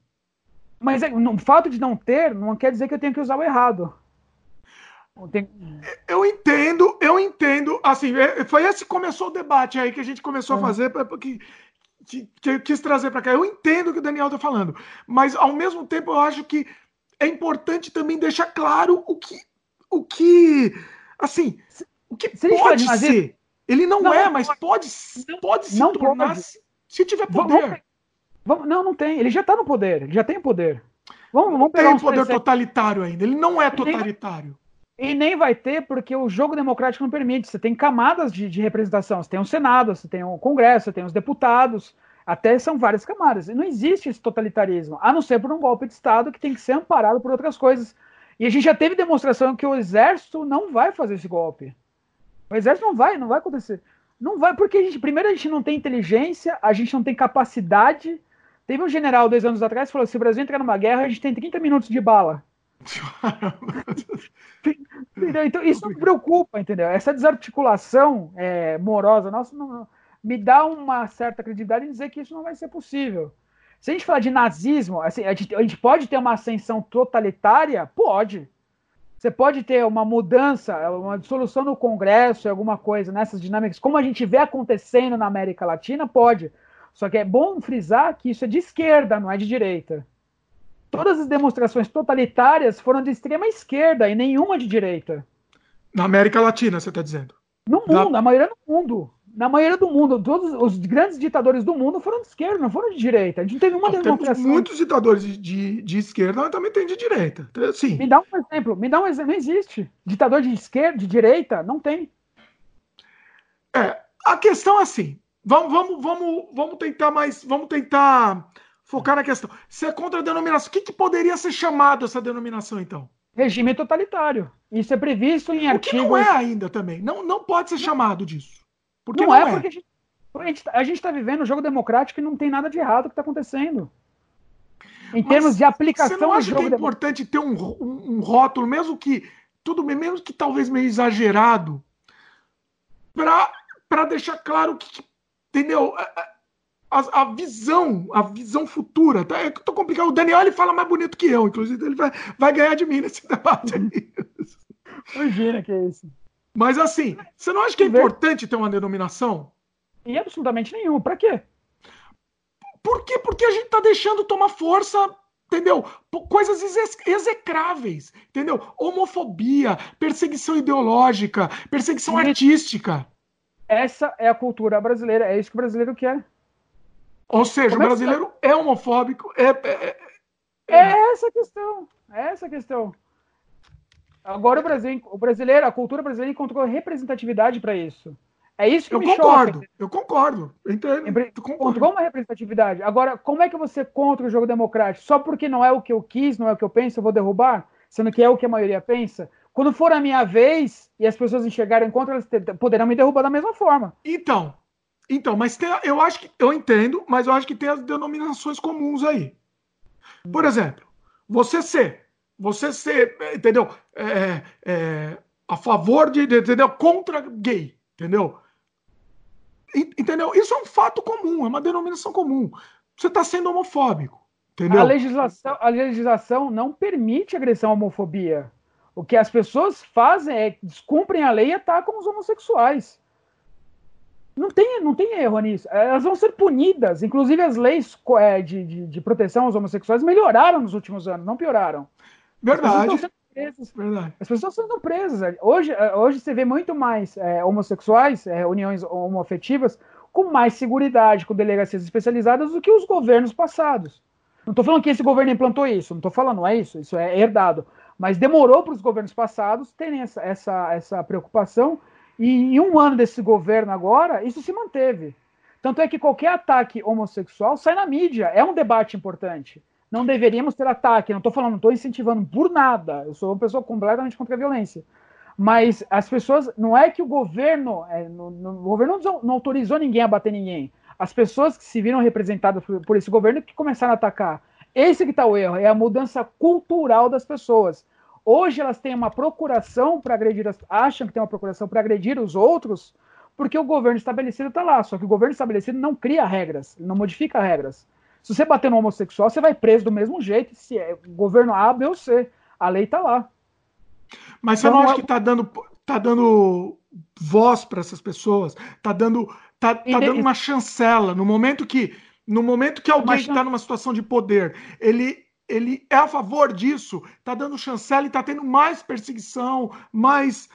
Mas é, no, o fato de não ter, não quer dizer que eu tenho que usar o errado. Tem... Eu entendo, eu entendo. Assim, foi esse que começou o debate aí que a gente começou é. a fazer, que, que, que eu quis trazer para cá. Eu entendo o que o Daniel está falando, mas ao mesmo tempo eu acho que é importante também deixar claro o que, o que, assim, o que se pode ser. Nazismo, Ele não, não é, não mas pode, não, pode se não tornar pode. Se, se tiver poder. Vamos, não, não tem. Ele já está no poder. Ele já tem poder. Vamos, vamos pegar tem poder preceitos. Totalitário ainda. Ele não é totalitário. E nem vai ter, porque o jogo democrático não permite. Você tem camadas de, de representação. Você tem o Senado, você tem o Congresso, você tem os deputados. Até são várias camadas. E não existe esse totalitarismo, a não ser por um golpe de Estado que tem que ser amparado por outras coisas. E a gente já teve demonstração que o Exército não vai fazer esse golpe. O Exército não vai, não vai acontecer. Não vai, porque, a gente, primeiro, a gente não tem inteligência, a gente não tem capacidade. Teve um general, dois anos atrás, que falou: se o Brasil entrar numa guerra, a gente tem trinta minutos de bala. Então, isso me preocupa, entendeu? Essa desarticulação é, morosa nossa não, não, me dá uma certa credibilidade em dizer que isso não vai ser possível. Se a gente falar de nazismo, assim, a, gente, a gente pode ter uma ascensão totalitária? Pode. Você pode ter uma mudança, uma dissolução no Congresso, alguma coisa nessas dinâmicas, como a gente vê acontecendo na América Latina? Pode. Só que é bom frisar que isso é de esquerda, não é de direita. Todas as demonstrações totalitárias foram de extrema esquerda e nenhuma de direita. Na América Latina, você está dizendo? No mundo, na... a maioria do mundo. Na maioria do mundo, todos os grandes ditadores do mundo foram de esquerda, não foram de direita. A gente não teve uma demonstração. Temos muitos ditadores de, de esquerda, mas também tem de direita. Sim. Me dá um exemplo, me dá um exemplo. Não existe. Ditador de esquerda, de direita, não tem. É, a questão é assim. Vamos, vamos, vamos, vamos tentar mais. Vamos tentar. Focar na questão. Se é contra a denominação, o que, que poderia ser chamado essa denominação, então? Regime totalitário. Isso é previsto em artigos... O que não é ainda também. Não, não pode ser não. chamado disso. Porque não, não é, é porque a gente está vivendo um jogo democrático e não tem nada de errado que está acontecendo. Em Mas termos de aplicação... Você não acha que é importante ter um, um, um rótulo, mesmo que, tudo bem, mesmo que talvez meio exagerado, para deixar claro que... Entendeu? A, a visão, a visão futura, tá? Eu tô complicado. O Daniel, ele fala mais bonito que eu, inclusive ele vai, vai ganhar de mim nesse debate aí. Imagina que é isso. Mas assim, você não acha que é importante ter uma denominação? E absolutamente nenhuma. Pra quê? Por quê? Porque a gente tá deixando tomar força Entendeu? Coisas execráveis, entendeu? Homofobia, perseguição ideológica, perseguição e artística. Essa é a cultura brasileira, é isso que o brasileiro quer. Ou seja, como o brasileiro é, é homofóbico. É, é, é... é essa a questão, é essa a questão. Agora o, Brasil, o brasileiro, a cultura brasileira encontrou representatividade para isso. É isso que eu me concordo, choca. Eu concordo, eu entendo. Empre... Eu concordo. Controu uma representatividade. Agora, como é que você contra o jogo democrático? Só porque não é o que eu quis, não é o que eu penso, eu vou derrubar? Sendo que é o que a maioria pensa? Quando for a minha vez e as pessoas enxergarem contra, elas poderão me derrubar da mesma forma. Então, então mas tem, eu acho que eu entendo, mas eu acho que tem as denominações comuns aí. Por exemplo, você ser, você ser, entendeu? É, é, a favor de, entendeu? Contra gay, entendeu? Entendeu? Isso é um fato comum, é uma denominação comum. Você está sendo homofóbico, entendeu? A legislação, a legislação não permite agressão à homofobia. O que as pessoas fazem é descumprem a lei e atacam os homossexuais. Não tem, não tem erro nisso. Elas vão ser punidas. Inclusive as leis de, de, de proteção aos homossexuais melhoraram nos últimos anos, não pioraram. Verdade. As pessoas estão sendo presas. Verdade. As pessoas estão presas. Hoje, hoje você vê muito mais é, homossexuais, é, uniões homoafetivas, com mais seguridade, com delegacias especializadas do que os governos passados. Não estou falando que esse governo implantou isso, não estou falando, não é isso, isso é herdado. Mas demorou para os governos passados terem essa, essa, essa preocupação, e em um ano desse governo agora, isso se manteve. Tanto é que qualquer ataque homossexual sai na mídia, é um debate importante. Não deveríamos ter ataque, não estou falando, não estou incentivando por nada, eu sou uma pessoa completamente contra a violência. Mas as pessoas, não é que o governo, é, no, no, o governo não, não autorizou ninguém a bater ninguém. As pessoas que se viram representadas por, por esse governo que começaram a atacar. Esse que está o erro, é a mudança cultural das pessoas. Hoje elas têm uma procuração para agredir, acham que tem uma procuração para agredir os outros, porque o governo estabelecido está lá, só que o governo estabelecido não cria regras, não modifica regras. Se você bater no homossexual, você vai preso do mesmo jeito, se é governo A, B ou C, a lei está lá. Mas você então, não acha é... que está dando, tá dando voz para essas pessoas? Está dando, tá, tá e, dando e... uma chancela no momento que... No momento que alguém que está numa situação de poder, ele, ele é a favor disso, está dando chancela e está tendo mais perseguição, mais...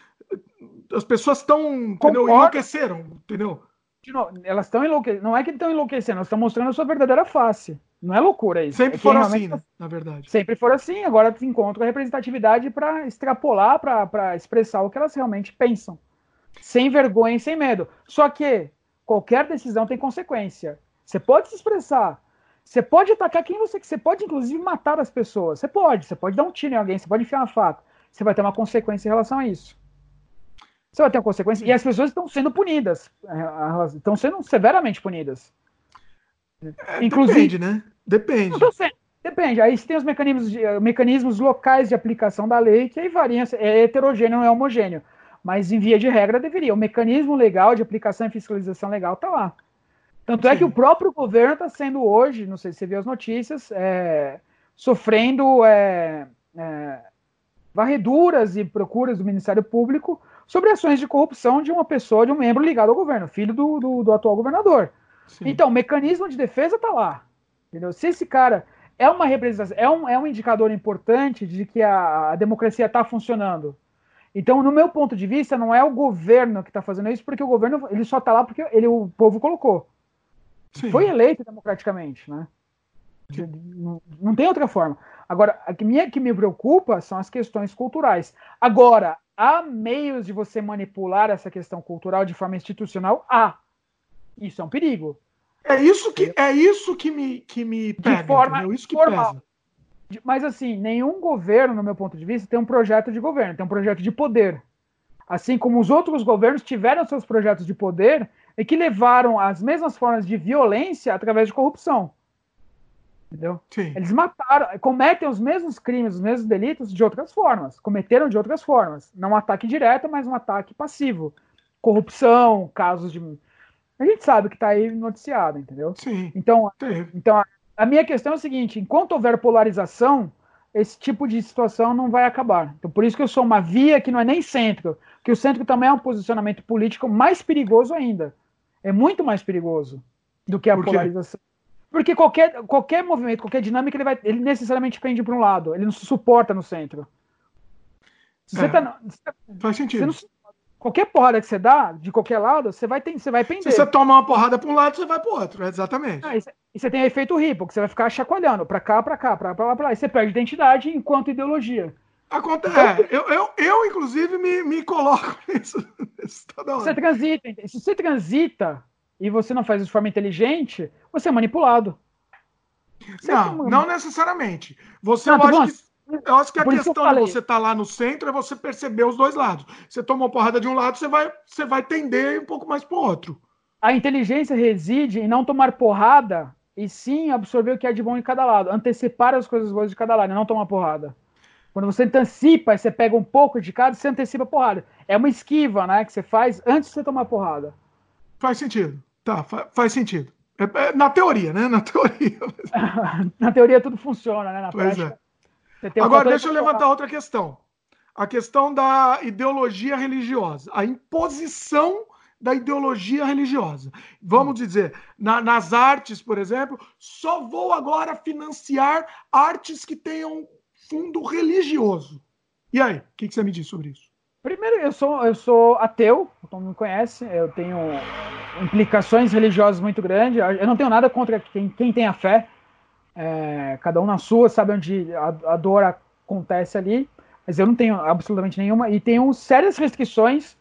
As pessoas estão, entendeu? Enlouqueceram, entendeu? De novo, elas estão enlouquecendo. Não é que estão enlouquecendo, elas estão mostrando a sua verdadeira face. Não é loucura isso. Sempre é foram assim, né? Na verdade. Sempre foram assim. Agora encontram a representatividade para extrapolar, para expressar o que elas realmente pensam. Sem vergonha e sem medo. Só que qualquer decisão tem consequência. Você pode se expressar, você pode atacar quem você quer, você pode inclusive matar as pessoas, você pode, você pode dar um tiro em alguém, você pode enfiar uma faca, você vai ter uma consequência em relação a isso. Você vai ter uma consequência, e as pessoas estão sendo punidas, estão sendo severamente punidas. É, inclusive, depende, né? Depende. Não sendo, depende, aí tem os mecanismos, de, mecanismos locais de aplicação da lei, que aí varia, é heterogêneo, não é homogêneo, mas em via de regra deveria, o mecanismo legal de aplicação e fiscalização legal está lá. Tanto Sim. é que o próprio governo está sendo hoje, não sei se você viu as notícias, é, sofrendo é, é, varreduras e procuras do Ministério Público sobre ações de corrupção de uma pessoa, de um membro ligado ao governo, filho do, do, do atual governador. Sim. Então, o mecanismo de defesa está lá. Entendeu? Se esse cara é uma representação, é um, é um indicador importante de que a, a democracia está funcionando. Então, no meu ponto de vista, não é o governo que está fazendo isso, porque o governo ele só está lá porque ele, o povo colocou. Sim. Foi eleito democraticamente, né? Não, não tem outra forma. Agora, a que, minha, que me preocupa são as questões culturais. Agora, há meios de você manipular essa questão cultural de forma institucional? Há. Isso é um perigo. É isso que, é isso que, me, que me pega, de forma isso que formal. Pesa. Mas, assim, nenhum governo, no meu ponto de vista, tem um projeto de governo, tem um projeto de poder. Assim como os outros governos tiveram seus projetos de poder... e que levaram as mesmas formas de violência através de corrupção. Entendeu? Sim. Eles mataram, cometem os mesmos crimes, os mesmos delitos de outras formas. Cometeram de outras formas. Não um ataque direto, mas um ataque passivo. Corrupção, casos de... A gente sabe que está aí noticiado, entendeu? Sim. Então, então, a minha questão é o seguinte, enquanto houver polarização, esse tipo de situação não vai acabar. Então, por isso que eu sou uma via que não é nem centro, que o centro também é um posicionamento político mais perigoso ainda. É muito mais perigoso do que a polarização. Porque qualquer, qualquer movimento, qualquer dinâmica, ele, vai, ele necessariamente pende para um lado. Ele não se suporta no centro. Você é, tá, faz sentido. Não, qualquer porrada que você dá, de qualquer lado, você vai, ter, você vai pender. Se você toma uma porrada para um lado, você vai para o outro. Exatamente. Ah, e, você, e você tem o efeito ripple, que você vai ficar chacoalhando para cá, para cá, para lá, para lá. E você perde identidade enquanto ideologia. Acontece. É, eu, eu, eu, inclusive, me, me coloco nisso. Isso toda hora. Você transita, se você transita e você não faz isso de forma inteligente, você é manipulado. Você não, é uma... não necessariamente. Você não, acha que, eu acho que a Por questão que de você estar tá lá no centro é você perceber os dois lados. Você toma uma porrada de um lado, você vai, você vai tender um pouco mais para o outro. A inteligência reside em não tomar porrada e sim absorver o que é de bom em cada lado. Antecipar as coisas boas de cada lado e não tomar porrada. Quando você antecipa, você pega um pouco de cada e você antecipa a porrada. É uma esquiva, né, que você faz antes de você tomar porrada. Faz sentido. Tá, fa- faz sentido. É, é, na teoria, né? Na teoria. Na teoria tudo funciona, né? Na pois prática. É. Agora, deixa eu levantar outra questão. A questão da ideologia religiosa. A imposição da ideologia religiosa. Vamos hum. dizer, na, nas artes, por exemplo, só vou agora financiar artes que tenham fundo religioso. E aí, o que, que você me diz sobre isso? Primeiro, eu sou, eu sou ateu, todo mundo me conhece, eu tenho implicações religiosas muito grandes, eu não tenho nada contra quem, quem tem a fé, é, cada um na sua, sabe onde a, a dor acontece ali, mas eu não tenho absolutamente nenhuma, e tenho sérias restrições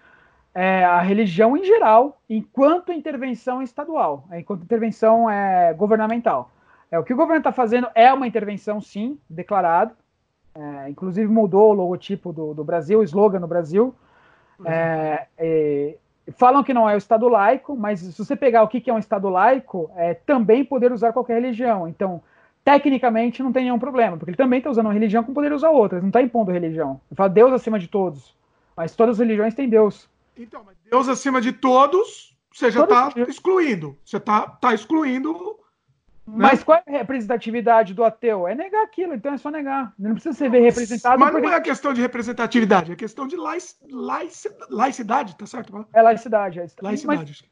é, à religião em geral, enquanto intervenção estadual, enquanto intervenção é, governamental. É, o que o governo está fazendo é uma intervenção, sim, declarada. É, inclusive mudou o logotipo do, do Brasil, o slogan do Brasil. Uhum. É, é, falam que não é o Estado laico, mas se você pegar o que, que é um Estado laico, é também poder usar qualquer religião. Então, tecnicamente, não tem nenhum problema, porque ele também está usando uma religião com poder usar outra, ele não está impondo religião. Ele fala Deus acima de todos, mas todas as religiões têm Deus. Então, mas Deus acima de todos, você já está excluindo. Você está tá excluindo... Mas qual é a representatividade do ateu? É negar aquilo, então é só negar. Não precisa você ver representado. Mas não porque... é questão de representatividade, é questão de laic... Laic... laicidade, tá certo? É laicidade. É... laicidade.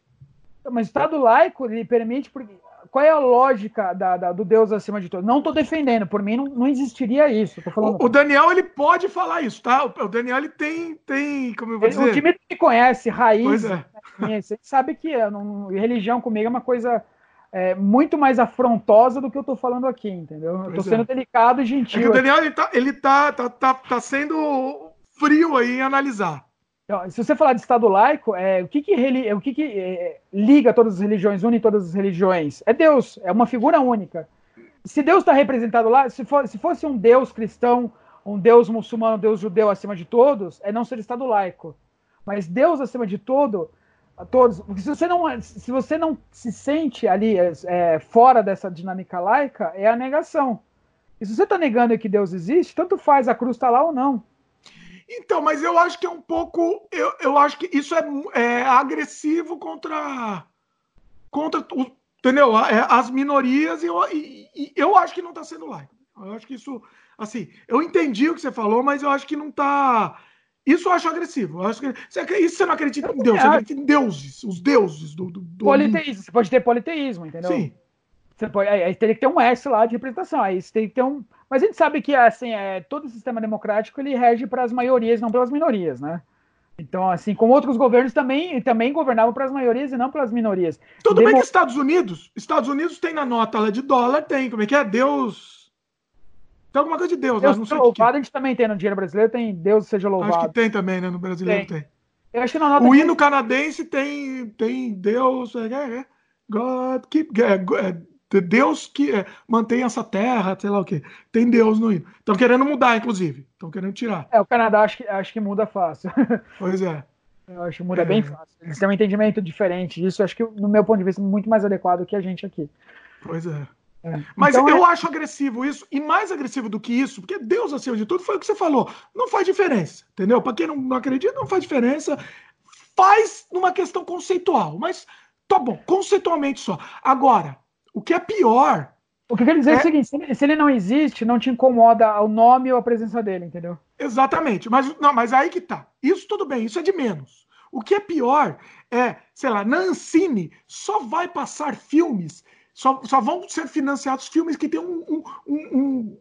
Mas... mas o Estado laico, ele permite... Porque... Qual é a lógica da, da, do Deus acima de todos? Não estou defendendo, por mim não, não existiria isso. Tô falando... o, o Daniel, ele pode falar isso, tá? O, o Daniel, ele tem, tem como eu vou ele, dizer... O time que me conhece, raiz, é. Né? Sabe que eu não... religião comigo é uma coisa... é muito mais afrontosa do que eu tô falando aqui, entendeu? Eu tô sendo delicado e gentil. É que o Daniel, ele tá, ele tá, tá, tá, tá sendo frio aí em analisar. Então, se você falar de Estado laico, é, o que que, o que, que é, liga todas as religiões, une todas as religiões? É Deus, é uma figura única. Se Deus está representado lá, se, for, se fosse um Deus cristão, um Deus muçulmano, um Deus judeu acima de todos, é não ser Estado laico. Mas Deus acima de todo... a todos, porque se você não, se você não se sente ali é, fora dessa dinâmica laica, é a negação. E se você está negando que Deus existe, tanto faz, a cruz está lá ou não. Então, mas eu acho que é um pouco, eu, eu acho que isso é, é agressivo contra, contra entendeu? As minorias, e eu, e, e eu acho que não está sendo laico. Eu acho que isso, assim, eu entendi o que você falou, mas eu acho que não está... Isso eu acho agressivo. Eu acho que... Isso você não acredita em Deus, você acredita em deuses, os deuses do... do, do... Politeísmo. Você pode ter politeísmo, entendeu? Sim. Você pode... Aí teria que ter um S lá de representação, aí você teria que ter um... Mas a gente sabe que assim, é... todo sistema democrático ele rege para as maiorias, não pelas minorias, né? Então, assim, como outros governos também, também governavam para as maiorias e não para as minorias. Tudo Demo... bem que Estados Unidos, Estados Unidos tem na nota lá de dólar, tem, como é que é? Deus... Tem alguma coisa de Deus, Deus, mas não sei o que. A gente também tem no dinheiro brasileiro, tem Deus seja louvado. Acho que tem também, né? No brasileiro tem. tem. Eu acho que na nota o hino que... canadense tem, tem Deus, é, é, God keep, é, é, Deus que é, mantém essa terra, sei lá o que. Tem Deus no hino. Estão querendo mudar, inclusive. Estão querendo tirar. É, o Canadá acho que, acho que muda fácil. Pois é. Eu acho que muda é. bem fácil. Eles têm um entendimento diferente disso. Eu acho que, no meu ponto de vista, muito mais adequado que a gente aqui. Pois é. É. Mas então, eu é... acho agressivo isso, e mais agressivo do que isso, porque Deus acima de tudo foi o que você falou, não faz diferença, entendeu? Para quem não, não acredita, não faz diferença, faz numa questão conceitual, mas tá bom, conceitualmente só. Agora, o que é pior... O que eu quero dizer é, é o seguinte, se ele não existe, não te incomoda o nome ou a presença dele, entendeu? Exatamente, mas, não, mas aí que tá, isso tudo bem, isso é de menos. O que é pior é, sei lá, na Ancine só vai passar filmes... Só, só vão ser financiados filmes que têm um, um, um,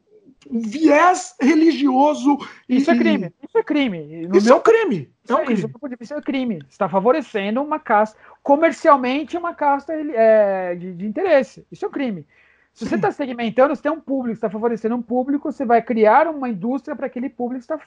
um viés religioso. E, isso é crime. Isso é crime. No isso meu... é um crime. É um crime. Isso é crime. Está favorecendo uma casta, comercialmente uma casta é, de, de interesse. Isso é um crime. Se você está segmentando, você tem um público, está favorecendo um público, você vai criar uma indústria para aquele público que está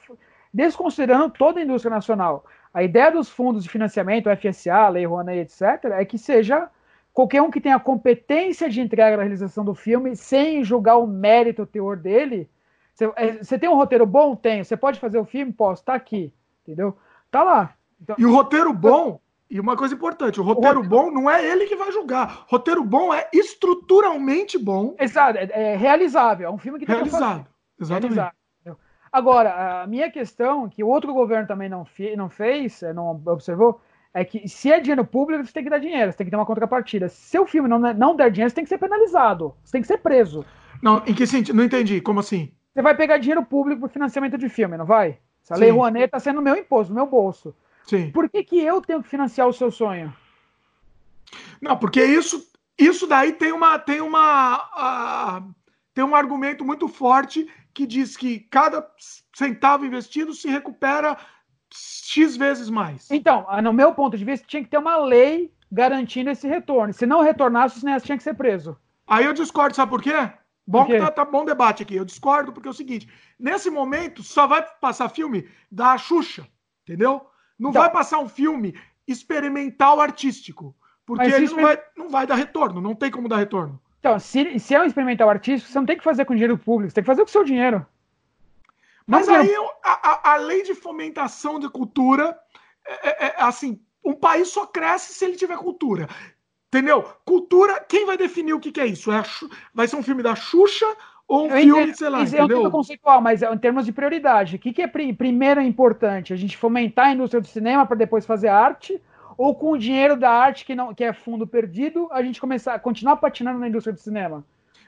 desconsiderando toda a indústria nacional. A ideia dos fundos de financiamento, F S A, Lei Rouanet, etcétera, é que seja qualquer um que tenha competência de entrega na realização do filme, sem julgar o mérito, o teor dele. Você, você tem um roteiro bom? Tem. Você pode fazer o filme? Posso. Está aqui. Entendeu? Está lá. Então, e o roteiro bom... E uma coisa importante, o roteiro, o roteiro bom não é ele que vai julgar. Roteiro bom é estruturalmente bom. Exato, é, é realizável. É um filme que tem que fazer. Realizado, exatamente. Realizável. Agora, a minha questão, que o outro governo também não, não fez, não observou, é que se é dinheiro público, você tem que dar dinheiro, você tem que ter uma contrapartida. Se o filme não, não der dinheiro, você tem que ser penalizado, você tem que ser preso. Não, em que sentido? Não entendi, como assim? Você vai pegar dinheiro público para financiamento de filme, não vai? Essa Lei Rouanet está sendo meu imposto, meu bolso. Sim. Por que que eu tenho que financiar o seu sonho? Não, porque isso, isso daí tem uma, tem uma, uh, tem um argumento muito forte que diz que cada centavo investido se recupera X vezes mais. Então, no meu ponto de vista, tinha que ter uma lei garantindo esse retorno. Se não retornasse, o cineasta tinha que ser preso. Aí eu discordo, sabe por quê? Bom, okay. tá, tá bom debate aqui. Eu discordo porque é o seguinte, nesse momento só vai passar filme da Xuxa, entendeu? Não então, vai passar um filme experimental artístico, porque ele exper... não, vai, não vai dar retorno, não tem como dar retorno. Então, se, se é um experimental artístico, você não tem que fazer com dinheiro público, você tem que fazer com o seu dinheiro. Não Mas aí eu, a, a lei de fomentação de cultura, é, é, assim, um país só cresce se ele tiver cultura. Entendeu? Cultura, quem vai definir o que, que é isso? É a, vai ser um filme da Xuxa ou um eu filme, entendo, sei lá, entendeu? É um tipo conceitual, mas em termos de prioridade, o que, que é primeiro é importante? A gente fomentar a indústria do cinema para depois fazer arte? Ou com o dinheiro da arte, que, não, que é fundo perdido, a gente começar, continuar patinando na indústria do cinema?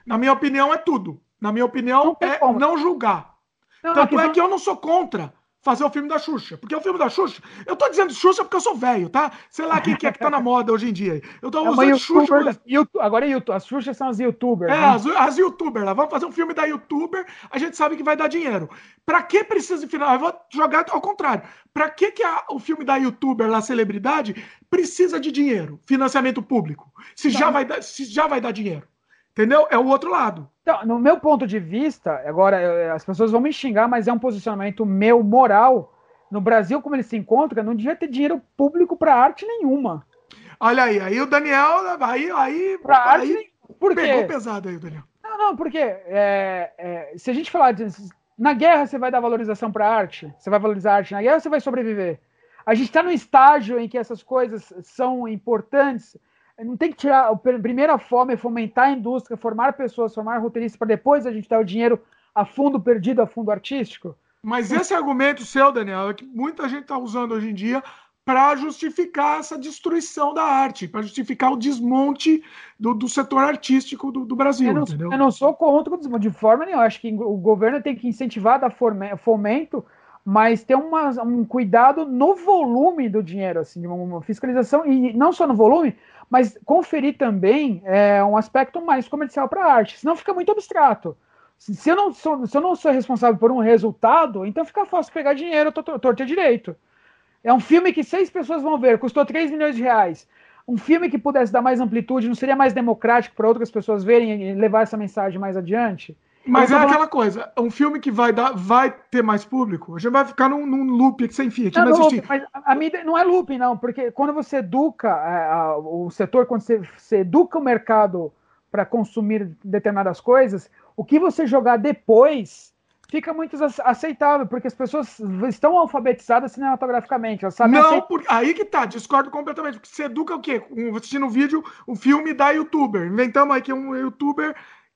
Na minha opinião, é tudo. Na minha opinião, não é como. não julgar. Não, Tanto não, é que eu não sou contra fazer o filme da Xuxa. Porque o filme da Xuxa... Eu tô dizendo Xuxa porque eu sou velho, tá? Sei lá quem que é que tá na moda hoje em dia. Eu tô usando Xuxa... Porque... Agora é YouTube. As Xuxas são as youtubers. É, né? as, as youtubers. Vamos fazer um filme da youtuber, a gente sabe que vai dar dinheiro. Pra que precisa... Eu vou jogar ao contrário. Pra que, que a, o filme da youtuber, lá, celebridade, precisa de dinheiro? Financiamento público. Se, tá. já vai dar, se já vai dar dinheiro. Entendeu? É o outro lado. Então, no meu ponto de vista, agora as pessoas vão me xingar, mas é um posicionamento meu, moral. No Brasil, como ele se encontra, não devia ter dinheiro público para arte nenhuma. Olha aí, aí o Daniel... Aí, aí, pra arte aí por quê? Pegou pesado aí o Daniel. Não, não, porque é, é, se a gente falar... De, na guerra você vai dar valorização para arte? Você vai valorizar a arte na guerra ou você vai sobreviver? A gente está num estágio em que essas coisas são importantes... Não tem que tirar a primeira fome, é fomentar a indústria, formar pessoas, formar roteiristas, para depois a gente dar o dinheiro a fundo perdido, a fundo artístico? Mas esse argumento seu, Daniel, é que muita gente está usando hoje em dia para justificar essa destruição da arte, para justificar o desmonte do, do setor artístico do, do Brasil, eu não, entendeu? Eu não sou contra o desmonte, de forma nenhuma. Eu acho que o governo tem que incentivar, dar fomento, mas ter uma, um cuidado no volume do dinheiro, assim, uma fiscalização, e não só no volume, mas conferir também é, um aspecto mais comercial para a arte, senão fica muito abstrato. Se, se, eu não sou, se eu não sou responsável por um resultado, então fica fácil pegar dinheiro, torto e direito. É um filme que seis pessoas vão ver, custou três milhões de reais. Um filme que pudesse dar mais amplitude, não seria mais democrático para outras pessoas verem e levar essa mensagem mais adiante? Mas é aquela coisa, um filme que vai, dar, vai ter mais público, a gente vai ficar num, num loop sem fim, que não, não existe. Looping, mas a mídia não é looping, não, porque quando você educa a, a, o setor, quando você, você educa o mercado para consumir determinadas coisas, o que você jogar depois fica muito aceitável, porque as pessoas estão alfabetizadas cinematograficamente, elas sabem... Não, por, aí que tá, discordo completamente, porque você educa o quê? Um, assistindo um vídeo, um filme da youtuber, inventamos aqui um youtuber...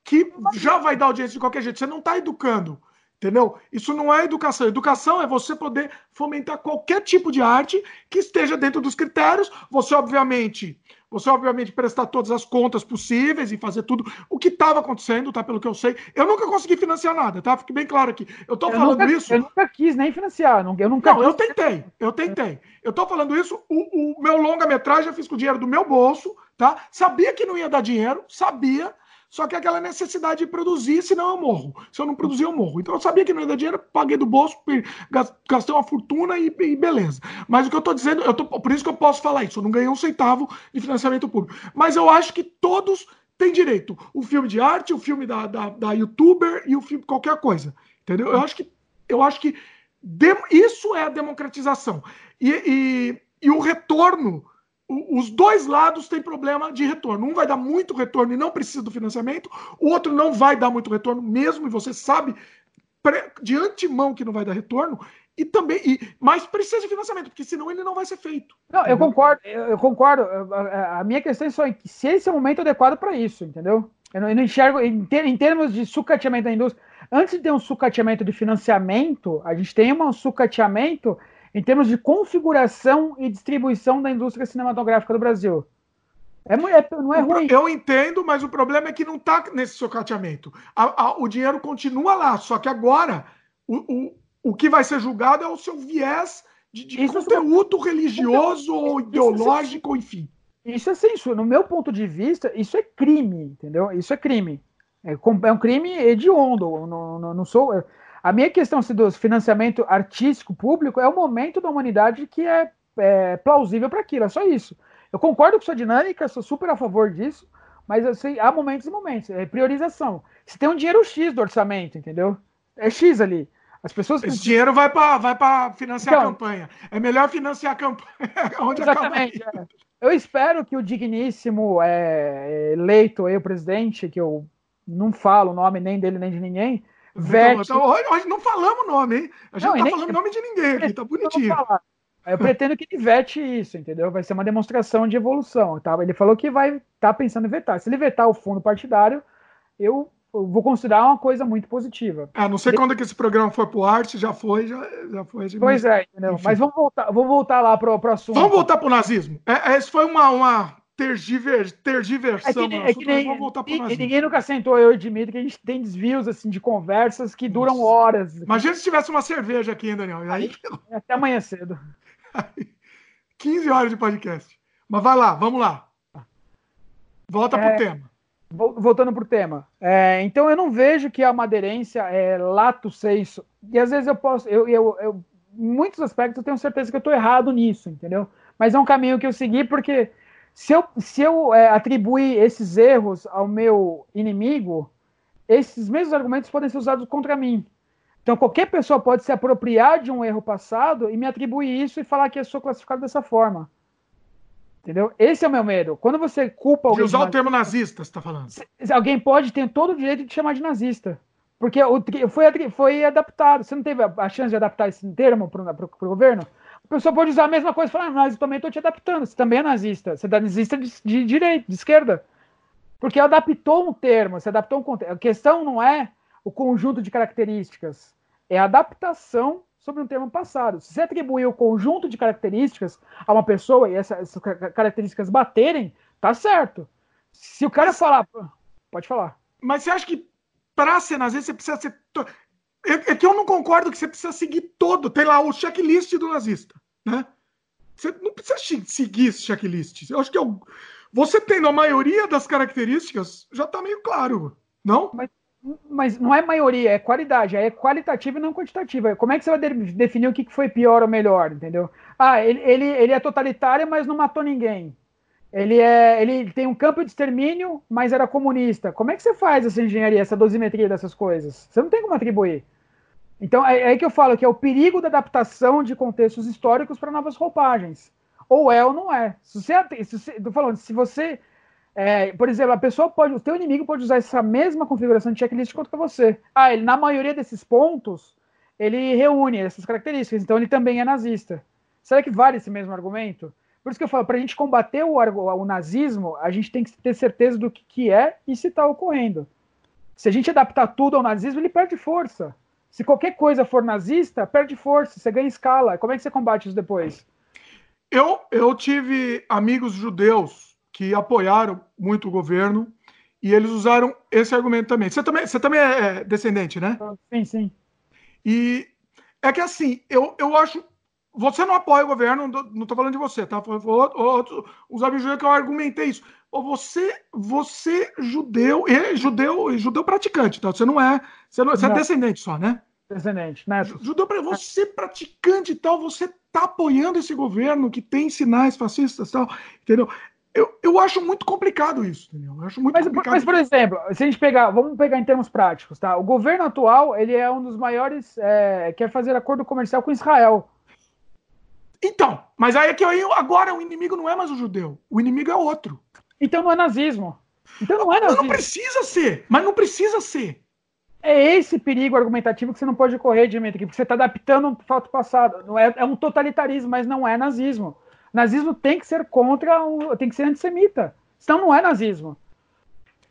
que já vai dar audiência de qualquer jeito. Você não está educando, entendeu? Isso não é educação. Educação é você poder fomentar qualquer tipo de arte que esteja dentro dos critérios. Você, obviamente, você, obviamente prestar todas as contas possíveis e fazer tudo. O que estava acontecendo, tá? Pelo que eu sei, eu nunca consegui financiar nada, tá? Fique bem claro aqui. Eu estou falando nunca, isso... Eu nunca quis nem financiar. Eu nunca não, quis... eu tentei. Eu tentei. Eu estou falando isso. O, o meu longa-metragem eu fiz com o dinheiro do meu bolso, Tá? Sabia que não ia dar dinheiro, sabia, só que aquela necessidade de produzir, senão eu morro. Se eu não produzir, eu morro. Então eu sabia que não ia dar dinheiro, paguei do bolso, gastei uma fortuna e, e beleza. Mas o que eu estou dizendo, eu tô, por isso que eu posso falar isso, eu não ganhei um centavo de financiamento público. Mas eu acho que todos têm direito. O filme de arte, o filme da, da, da youtuber e o filme qualquer coisa. Entendeu? Eu acho que, eu acho que de, isso é a democratização. E, e, e o retorno... Os dois lados têm problema de retorno. Um vai dar muito retorno e não precisa do financiamento, o outro não vai dar muito retorno mesmo, e você sabe de antemão que não vai dar retorno, e também, e, mas precisa de financiamento, porque senão ele não vai ser feito. Não, eu concordo, eu concordo. A minha questão é só se esse é o momento adequado para isso, entendeu? Eu não, eu não enxergo, em, ter, em termos de sucateamento da indústria, antes de ter um sucateamento de financiamento, a gente tem um sucateamento em termos de configuração e distribuição da indústria cinematográfica do Brasil. É, é, não é ruim. Eu entendo, mas o problema é que não está nesse sucateamento. A, a, o dinheiro continua lá, só que agora o, o, o que vai ser julgado é o seu viés de, de isso, conteúdo isso, religioso isso, ou ideológico, isso, enfim. Isso é censura. No meu ponto de vista, isso é crime, entendeu? Isso é crime. É, é um crime hediondo. Não, não, não sou... Eu, A minha questão do financiamento artístico público é o momento da humanidade que é, é plausível para aquilo, é só isso. Eu concordo com sua dinâmica, sou super a favor disso, mas assim, há momentos e momentos, é priorização. Se tem um dinheiro X do orçamento, entendeu? É X ali. As pessoas... Esse dinheiro vai para vai para financiar então, a campanha. É melhor financiar a campanha. Onde exatamente. É. Eu espero que o digníssimo é, eleito, aí, o presidente, que eu não falo o nome nem dele nem de ninguém, Vete. Então, hoje não falamos o nome, hein? A gente não, não tá nem... falando o nome de ninguém aqui, tá bonitinho. Eu, eu pretendo que ele vete isso, entendeu? Vai ser uma demonstração de evolução, tá? Ele falou que vai tá pensando em vetar. Se ele vetar o fundo partidário, eu vou considerar uma coisa muito positiva. Ah, não sei ele... quando é que esse programa foi pro Arte, já foi, já, já foi. Já... Pois é, entendeu? Enfim. Mas vamos voltar, vamos voltar lá pro, pro assunto. Vamos voltar pro nazismo. É, esse foi uma... uma... Tergiver, tergiversão. É que, é que nem, voltar e, e ninguém nunca sentou, eu admito, que a gente tem desvios assim, de conversas que duram Nossa. horas. Imagina se tivesse uma cerveja aqui, hein, Daniel? E aí... Até amanhã cedo. quinze horas de podcast. Mas vai lá, vamos lá. Volta é, pro tema. Voltando pro tema. É, então eu não vejo que há uma aderência é, lato sensu. E às vezes eu posso... Eu, eu, eu, em muitos aspectos eu tenho certeza que eu tô errado nisso, entendeu? Mas é um caminho que eu segui porque... Se eu, se eu é, atribuir esses erros ao meu inimigo, esses mesmos argumentos podem ser usados contra mim. Então, qualquer pessoa pode se apropriar de um erro passado e me atribuir isso e falar que eu sou classificado dessa forma. Entendeu? Esse é o meu medo. Quando você culpa alguém... De usar de nazista, o termo nazista, você está falando. Alguém pode ter todo o direito de te chamar de nazista. Porque o, foi, foi adaptado. Você não teve a chance de adaptar esse termo para o governo? A pessoa pode usar a mesma coisa e falar, mas eu também estou te adaptando, você também é nazista, você é nazista de, de direita, de esquerda. Porque adaptou um termo, você adaptou um contexto. A questão não é o conjunto de características, é a adaptação sobre um termo passado. Se você atribuir o conjunto de características a uma pessoa e essas, essas características baterem, tá certo. Se o cara mas, falar... Pode falar. Mas você acha que para ser nazista você precisa ser... To... É que eu não concordo que você precisa seguir todo. Tem lá o checklist do nazista, né? Você não precisa seguir esse checklist. Eu acho que eu, você tendo a maioria das características já tá meio claro, não? Mas, mas não é maioria, é qualidade. É qualitativa e não quantitativa. Como é que você vai de, definir o que foi pior ou melhor, entendeu? Ah, ele, ele, ele é totalitário, mas não matou ninguém. Ele, é, ele tem um campo de extermínio, mas era comunista. Como é que você faz essa engenharia, essa dosimetria dessas coisas? Você não tem como atribuir. Então, é aí que eu falo que é o perigo da adaptação de contextos históricos para novas roupagens. Ou é ou não é. Se você, se você, tô falando, se você... É, por exemplo, a pessoa pode... O teu inimigo pode usar essa mesma configuração de checklist contra você. Ah, ele, na maioria desses pontos, ele reúne essas características. Então, ele também é nazista. Será que vale esse mesmo argumento? Por isso que eu falo, para a gente combater o, o nazismo, a gente tem que ter certeza do que, que é e se está ocorrendo. Se a gente adaptar tudo ao nazismo, ele perde força. Se qualquer coisa for nazista, perde força, você ganha escala. Como é que você combate isso depois? Eu, eu tive amigos judeus que apoiaram muito o governo e eles usaram esse argumento também. Você também, você também é descendente, né? Sim, sim. E é que assim, eu, eu acho Você não apoia o governo, não estou falando de você, tá? Os abjuros que eu argumentei isso. Você, você judeu, e judeu, judeu praticante, tá? Você não é, você, não, você não. é descendente só, né? Descendente, né? Judeu, você praticante e tal, você tá apoiando esse governo que tem sinais fascistas e tal, entendeu? Eu, eu acho muito complicado isso, entendeu? Eu acho muito mas, complicado. Mas, por exemplo, se a gente pegar, vamos pegar em termos práticos, tá? O governo atual, ele é um dos maiores, é, quer fazer acordo comercial com Israel. Então, mas aí é que eu, agora o inimigo não é mais o judeu, o inimigo é outro. Então não é nazismo. Então não é nazismo. Não precisa ser, mas não precisa ser. É esse perigo argumentativo que você não pode correr de mente aqui, porque você está adaptando um fato passado. Não é, é um totalitarismo, mas não é nazismo. Nazismo tem que ser contra, o, tem que ser antissemita. Senão não é nazismo.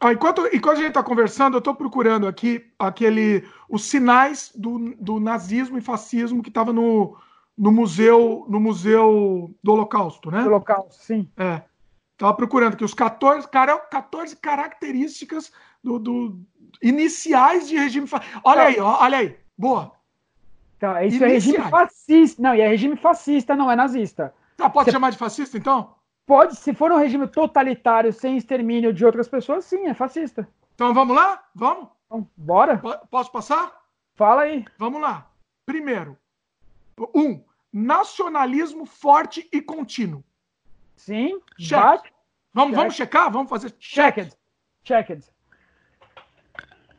Ah, enquanto, enquanto a gente está conversando, eu estou procurando aqui aquele, os sinais do, do nazismo e fascismo que estava no... No museu, no museu do Holocausto, né? Do Holocausto, sim. É. Estava procurando que os quatorze, quatorze características do, do, iniciais de regime fascista. Olha tá. aí, ó, olha aí. Boa. Tá, isso iniciais. É regime fascista. Não, e é regime fascista, não é nazista. Tá, pode Você... chamar de fascista, então? Pode. Se for um regime totalitário, sem extermínio de outras pessoas, sim, é fascista. Então vamos lá? Vamos? Então, bora. P- posso passar? Fala aí. Vamos lá. Primeiro. Um, nacionalismo forte e contínuo. Sim. Check. Bate, vamos, check. vamos checar? Vamos fazer check. Checked. Checked.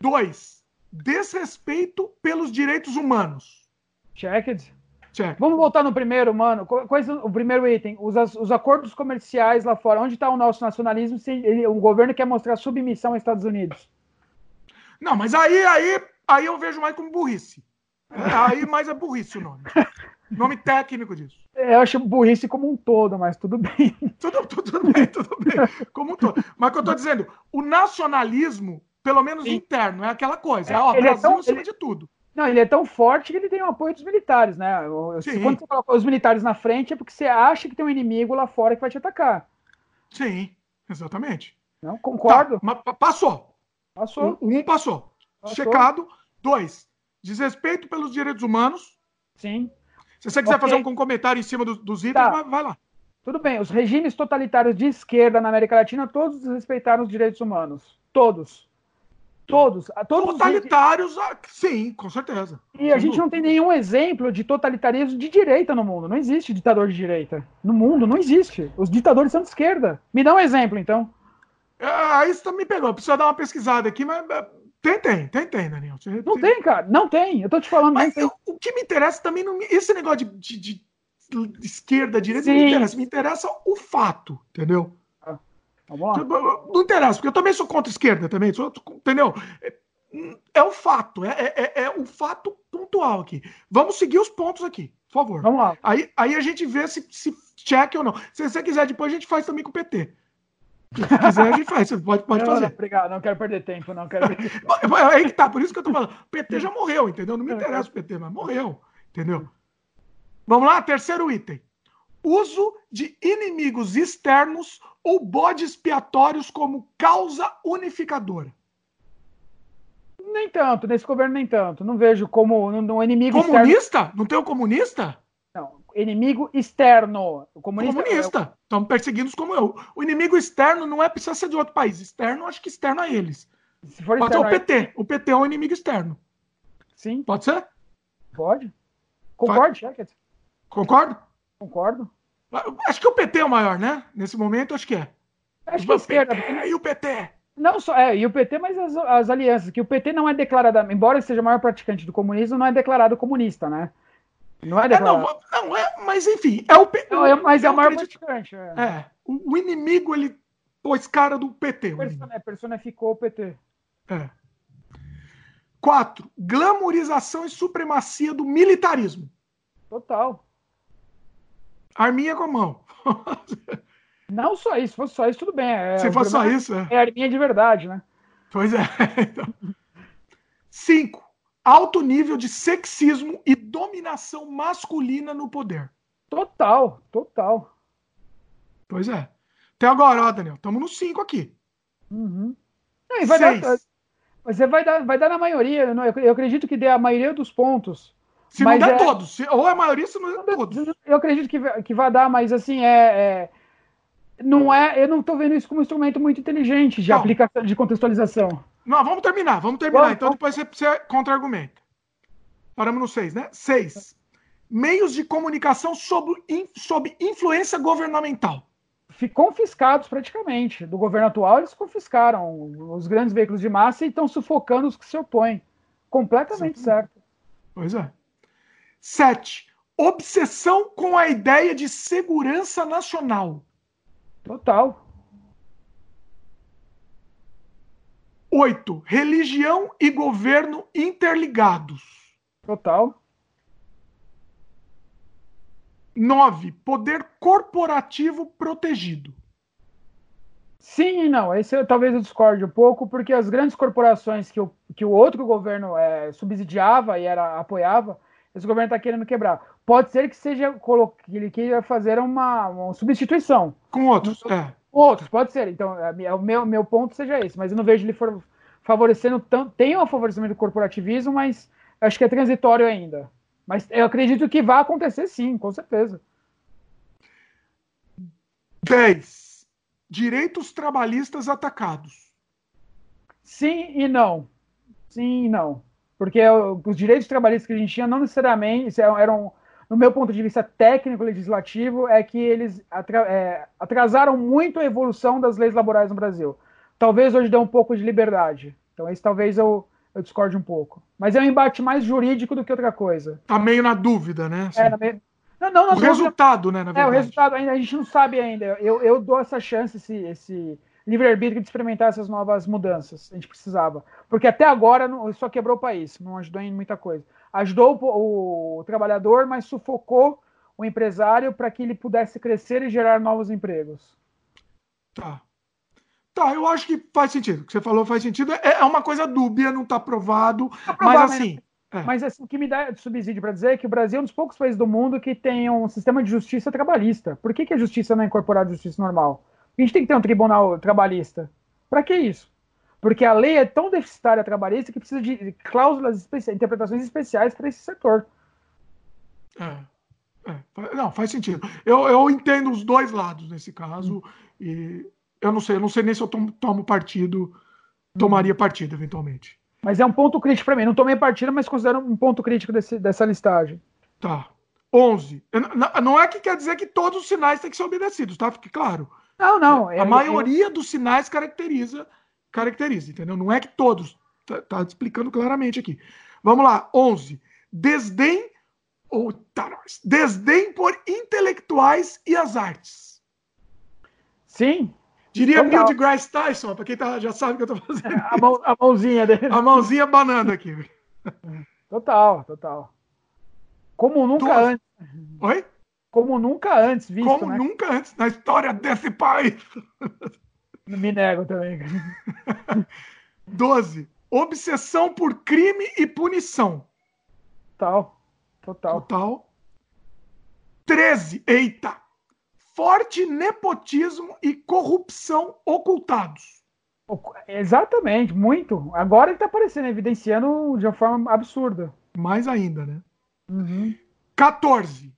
Dois, desrespeito pelos direitos humanos. Checked. Check. Vamos voltar no primeiro, mano. Quais o primeiro item? Os, os acordos comerciais lá fora. Onde está o nosso nacionalismo se ele, o governo quer mostrar submissão aos Estados Unidos? Não, mas aí, aí, aí eu vejo mais como burrice. Aí mais é burrice o nome. Nome técnico disso. É, eu acho burrice como um todo, mas tudo bem. Tudo, tudo, tudo bem, tudo bem. Como um todo. Mas o que eu tô dizendo, o nacionalismo, pelo menos Sim. interno, é aquela coisa. É, ó, ele Brasil é tão, acima ele... de tudo. Não, ele é tão forte que ele tem o apoio dos militares, né? Sim. Quando você coloca os militares na frente, é porque você acha que tem um inimigo lá fora que vai te atacar. Sim, exatamente. Não, concordo. Tá, mas passou. Passou. Um, um passou. passou. Checado. Dois. Desrespeito pelos direitos humanos. Sim. Se você quiser okay. fazer um comentário em cima do, dos itens, tá. vai, vai lá. Tudo bem. Os regimes totalitários de esquerda na América Latina, todos desrespeitaram os direitos humanos. Todos. Todos. todos totalitários, os... sim, com certeza. E a gente não tem nenhum exemplo de totalitarismo de direita no mundo. Não existe ditador de direita. No mundo, não existe. Os ditadores são de esquerda. Me dá um exemplo, então. Aí você me pegou. Precisa dar uma pesquisada aqui, mas... Tem, tem, tem, tem, Daniel. Tem, não tem, cara. Não tem. Eu tô te falando. Mas eu, o que me interessa também... Não, esse negócio de, de, de esquerda, direita, Sim. não me interessa. Me interessa o fato, entendeu? Ah, tá bom. Não interessa, porque eu também sou contra a esquerda, também, sou, entendeu? É, é o fato. É, é, é o fato pontual aqui. Vamos seguir os pontos aqui, por favor. Vamos lá. Aí, aí a gente vê se, se checa ou não. Se você quiser, depois a gente faz também com o P T. Se quiser, a gente faz, você pode, pode não, fazer. Não, obrigado, não quero perder tempo, não quero perder tempo. É que tá, por isso que eu tô falando. O P T já morreu, entendeu? Não me interessa o P T, mas morreu, entendeu? Vamos lá, terceiro item. Uso de inimigos externos ou bodes expiatórios como causa unificadora. Nem tanto, nesse governo nem tanto. Não vejo como um inimigo externo. Comunista? Não tem o comunista? Não, inimigo externo. O comunista. comunista. Estão perseguindo como eu. O inimigo externo não é precisa ser de outro país. Externo, acho que externo a eles. Se for Pode externo, ser o P T. É... O P T é um inimigo externo. Sim. Pode ser? Pode. Concordo, Jacket. Concordo? Concordo. Acho que o P T é o maior, né? Nesse momento, acho que é. Acho que o esquerda. P T, e o P T? Não só, é, e o P T, mas as, as alianças. Que o P T não é declarado, embora seja o maior praticante do comunismo, não é declarado comunista, né? Não é, é não, não é, mas enfim, é o P T. É, mas é o maior praticante. É. é. O, o inimigo, ele pôs cara do P T. Persona, personificou o P T. É. Quatro. Glamorização e supremacia do militarismo. Total. Arminha com a mão. Não só isso, se fosse só isso, tudo bem. É, se fosse só isso, é. É arminha de verdade, né? Pois é. Então. Cinco. Alto nível de sexismo e dominação masculina no poder. Total, total. Pois é. Até agora, ó, Daniel, estamos no cinco aqui. Uhum. Não, e vai Seis. Dar, você vai dar, vai dar na maioria, eu acredito que dê a maioria dos pontos Se mas não der é... todos. Se... Ou a maioria, se não der todos. Eu acredito que, que vai dar, mas assim, é... é... Não é, eu não estou vendo isso como um instrumento muito inteligente de não. aplicação, de contextualização. Não, vamos terminar, vamos terminar. Vamos, então vamos. Depois você, você contra-argumenta. Paramos no seis, né? seis. Meios de comunicação sob, in, sob influência governamental. Confiscados praticamente. Do governo atual, eles confiscaram os grandes veículos de massa e estão sufocando os que se opõem. Completamente Sim. certo. Pois é. sete. Obsessão com a ideia de segurança nacional. Total. oito. Religião e governo interligados. Total. nove. Poder corporativo protegido. Sim e não. Esse eu, talvez eu discorde um pouco, porque as grandes corporações que o, que o outro governo é, subsidiava e era, apoiava, esse governo está querendo quebrar. Pode ser que seja que ele queira fazer uma, uma substituição. Com outros, Com é. outros, pode ser. Então, o meu, meu ponto seja esse. Mas eu não vejo ele for favorecendo tanto. Tem um favorecimento do corporativismo, mas acho que é transitório ainda. Mas eu acredito que vai acontecer sim, com certeza. dez. Direitos trabalhistas atacados. Sim e não. Sim e não. Porque os direitos trabalhistas que a gente tinha não necessariamente eram, no meu ponto de vista técnico-legislativo, é que eles atrasaram muito a evolução das leis laborais no Brasil. Talvez hoje dê um pouco de liberdade. Então, isso talvez eu, eu discorde um pouco. Mas é um embate mais jurídico do que outra coisa. Tá meio na dúvida, né? Assim, é, meio... não, não, o dúvida... resultado, né, na verdade. É, o resultado ainda, a gente não sabe ainda. Eu, eu dou essa chance, esse... esse... livre-arbítrio de experimentar essas novas mudanças. A gente precisava. Porque até agora não, só quebrou o país, não ajudou em muita coisa. Ajudou o, o trabalhador, mas sufocou o empresário para que ele pudesse crescer e gerar novos empregos. Tá. Tá, eu acho que faz sentido. O que você falou faz sentido. É, é uma coisa dúbia, não está provado, tá provado. Mas assim... É. Mas assim, o que me dá de subsídio para dizer é que o Brasil é um dos poucos países do mundo que tem um sistema de justiça trabalhista. Por que, que a justiça não é incorporada à justiça normal? A gente tem que ter um tribunal trabalhista. Para que isso? Porque a lei é tão deficitária trabalhista que precisa de cláusulas especiais, interpretações especiais para esse setor. É, é, não, faz sentido. Eu, eu entendo os dois lados nesse caso. Hum. E eu não sei, eu não sei nem se eu tomo, tomo partido, tomaria partido eventualmente. Mas é um ponto crítico para mim. Não tomei partido, mas considero um ponto crítico desse, dessa listagem. Tá. onze. Não é que quer dizer que todos os sinais têm que ser obedecidos, tá? Fique claro. Não, não. A eu, maioria eu... dos sinais caracteriza, caracteriza, entendeu? Não é que todos. Tá, tá explicando claramente aqui. Vamos lá. onze. Desdém ou tá, desdém por intelectuais e as artes. Sim. Diria Bill deGrasse Tyson, para quem tá, já sabe o que eu tô fazendo. É, a, mão, a mãozinha dele. A mãozinha banando aqui. Total, total. Como nunca Duas... antes. Oi? Como nunca antes visto, Como né? nunca antes na história desse país. Não me nego também. doze. Obsessão por crime e punição. Total. Total. Total. treze. Eita. Forte nepotismo e corrupção ocultados. Exatamente. Muito. Agora ele tá aparecendo, evidenciando de uma forma absurda. Mais ainda, né? Uhum. quatorze.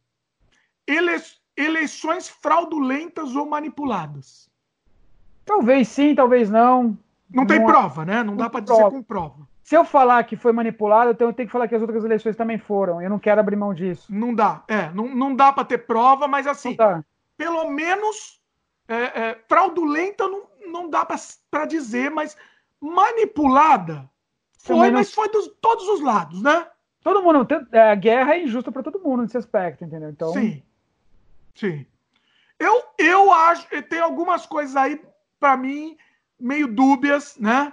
Eleições fraudulentas ou manipuladas. Talvez sim, talvez não. Não tem não, prova, né? Não, não dá para dizer com prova. Se eu falar que foi manipulado, então eu tenho que falar que as outras eleições também foram. Eu não quero abrir mão disso. Não dá. É, não, não dá para ter prova, mas assim, pelo menos é, é, fraudulenta não, não dá para dizer, mas manipulada foi, também mas não... foi de todos os lados, né? Todo mundo, a guerra é injusta para todo mundo nesse aspecto, entendeu? Então... Sim, sim. Eu, eu acho, tem algumas coisas aí, para mim, meio dúbias, né?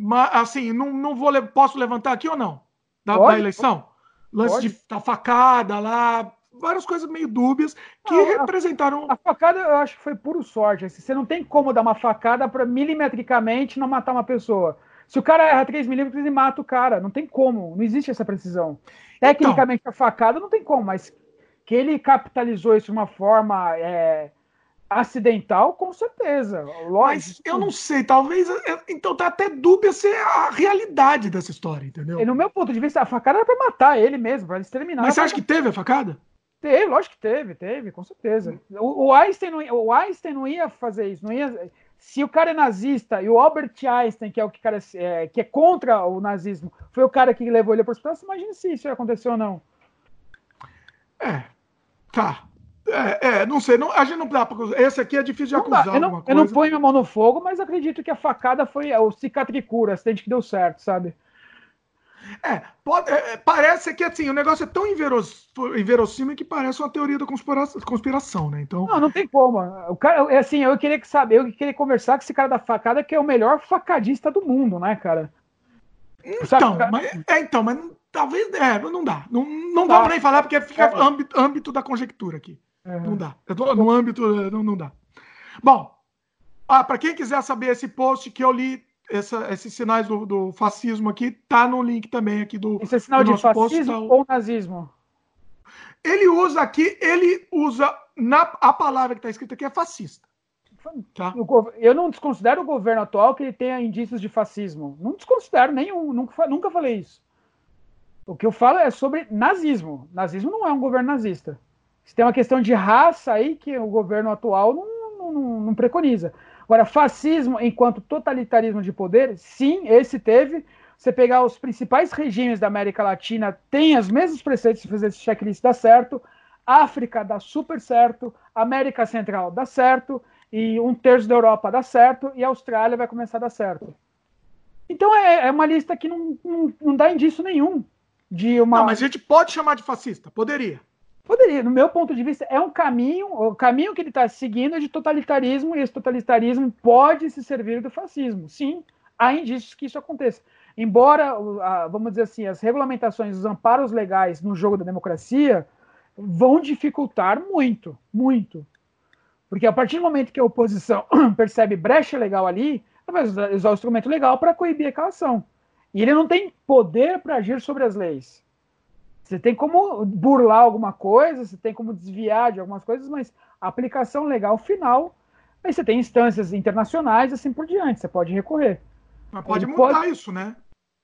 Mas, assim, não, não vou, posso levantar aqui ou não? Da, pode, da eleição? Pode. Lance de, da facada lá, várias coisas meio dúbias que não, representaram... A, a facada, eu acho que foi puro sorte. Assim, você não tem como dar uma facada para milimetricamente não matar uma pessoa. Se o cara erra três milímetros, ele mata o cara. Não tem como. Não existe essa precisão. Tecnicamente, então, a facada não tem como, mas que ele capitalizou isso de uma forma é, Acidental, com certeza. Lógico. Mas eu não sei, talvez... Então tá até dúbia ser a realidade dessa história, entendeu? E no meu ponto de vista, a facada era pra matar ele mesmo, pra exterminar. Mas você acha que teve a facada? Teve, lógico que teve, teve, com certeza. O, o, Einstein não, o Einstein não ia fazer isso, não ia... Se o cara é nazista e o Albert Einstein, que é o que, cara, é, que é contra o nazismo, foi o cara que levou ele para o hospital, imagina se isso aconteceu ou não. É, tá. É, é, não sei, não, a gente não dá para... Esse aqui é difícil de não acusar dá, eu não, alguma coisa. Eu não ponho minha mão no fogo, mas acredito que a facada foi o cicatricura, acidente que deu certo, sabe? É, pode, é, parece que assim, o negócio é tão inveros, inverossímil que parece uma teoria da conspiração, conspiração, né? Então... Não, não tem como. O cara, assim, eu queria saber, eu queria conversar com esse cara da facada, que é o melhor facadista do mundo, né, cara? Então, sabe, cara... Mas, é, então, mas talvez, é, não dá. Não, não tá. dá pra nem falar, porque fica é. âmbito, âmbito da conjectura aqui. É. Não dá. No âmbito, não, não dá. Bom, ah, pra quem quiser saber esse post que eu li, Essa, esses sinais do, do fascismo aqui, tá no link também aqui do... Esse é sinal de fascismo post, tá o... ou nazismo? Ele usa aqui, ele usa na, a palavra que tá escrita aqui é fascista. Tá? Eu não desconsidero o governo atual que ele tenha indícios de fascismo. Não desconsidero nenhum, nunca, nunca falei isso. O que eu falo é sobre nazismo. Nazismo não é um governo nazista. Se tem uma questão de raça aí que o governo atual não, não, não, não preconiza. Agora, fascismo enquanto totalitarismo de poder, sim, esse teve. Você pegar os principais regimes da América Latina, tem os mesmos preceitos, se fizer esse checklist dá certo. África dá super certo. América Central dá certo. E um terço da Europa dá certo. E a Austrália vai começar a dar certo. Então é, é uma lista que não, não, não dá indício nenhum de uma... Não, mas a gente pode chamar de fascista, poderia. Poderia, no meu ponto de vista, é um caminho, o caminho que ele está seguindo é de totalitarismo, e esse totalitarismo pode se servir do fascismo. Sim, há indícios que isso aconteça. Embora, vamos dizer assim, as regulamentações, os amparos legais no jogo da democracia vão dificultar muito, muito. Porque a partir do momento que a oposição percebe brecha legal ali, ela vai usar o instrumento legal para coibir aquela ação. E ele não tem poder para agir sobre as leis. Você tem como burlar alguma coisa, você tem como desviar de algumas coisas, mas a aplicação legal final, aí você tem instâncias internacionais, assim por diante, você pode recorrer. Mas pode Ele mudar pode... isso, né?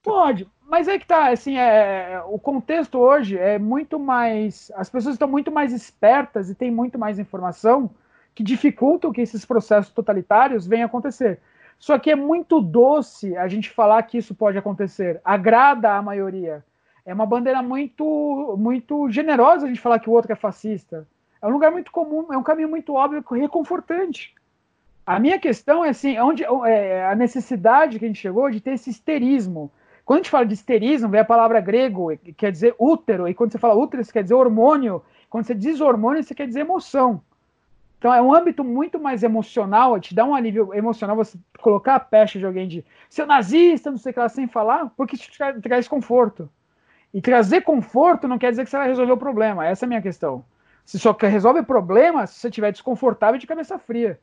Pode, mas é que tá, assim, é... o contexto hoje é muito mais... As pessoas estão muito mais espertas e têm muito mais informação que dificultam que esses processos totalitários venham a acontecer. Só que é muito doce a gente falar que isso pode acontecer, agrada a maioria. É uma bandeira muito, muito generosa a gente falar que o outro é fascista. É um lugar muito comum, é um caminho muito óbvio e reconfortante. A minha questão é assim, onde, é, a necessidade que a gente chegou de ter esse histerismo. Quando a gente fala de histerismo, vem a palavra grego, que quer dizer útero, e quando você fala útero, isso quer dizer hormônio. Quando você diz hormônio, isso quer dizer emoção. Então é um âmbito muito mais emocional, te dá um alívio emocional você colocar a peste de alguém de seu nazista, não sei o que lá, sem falar, porque isso te traz conforto. E trazer conforto não quer dizer que você vai resolver o problema. Essa é a minha questão. Você só resolve o problema se você estiver desconfortável e de cabeça fria.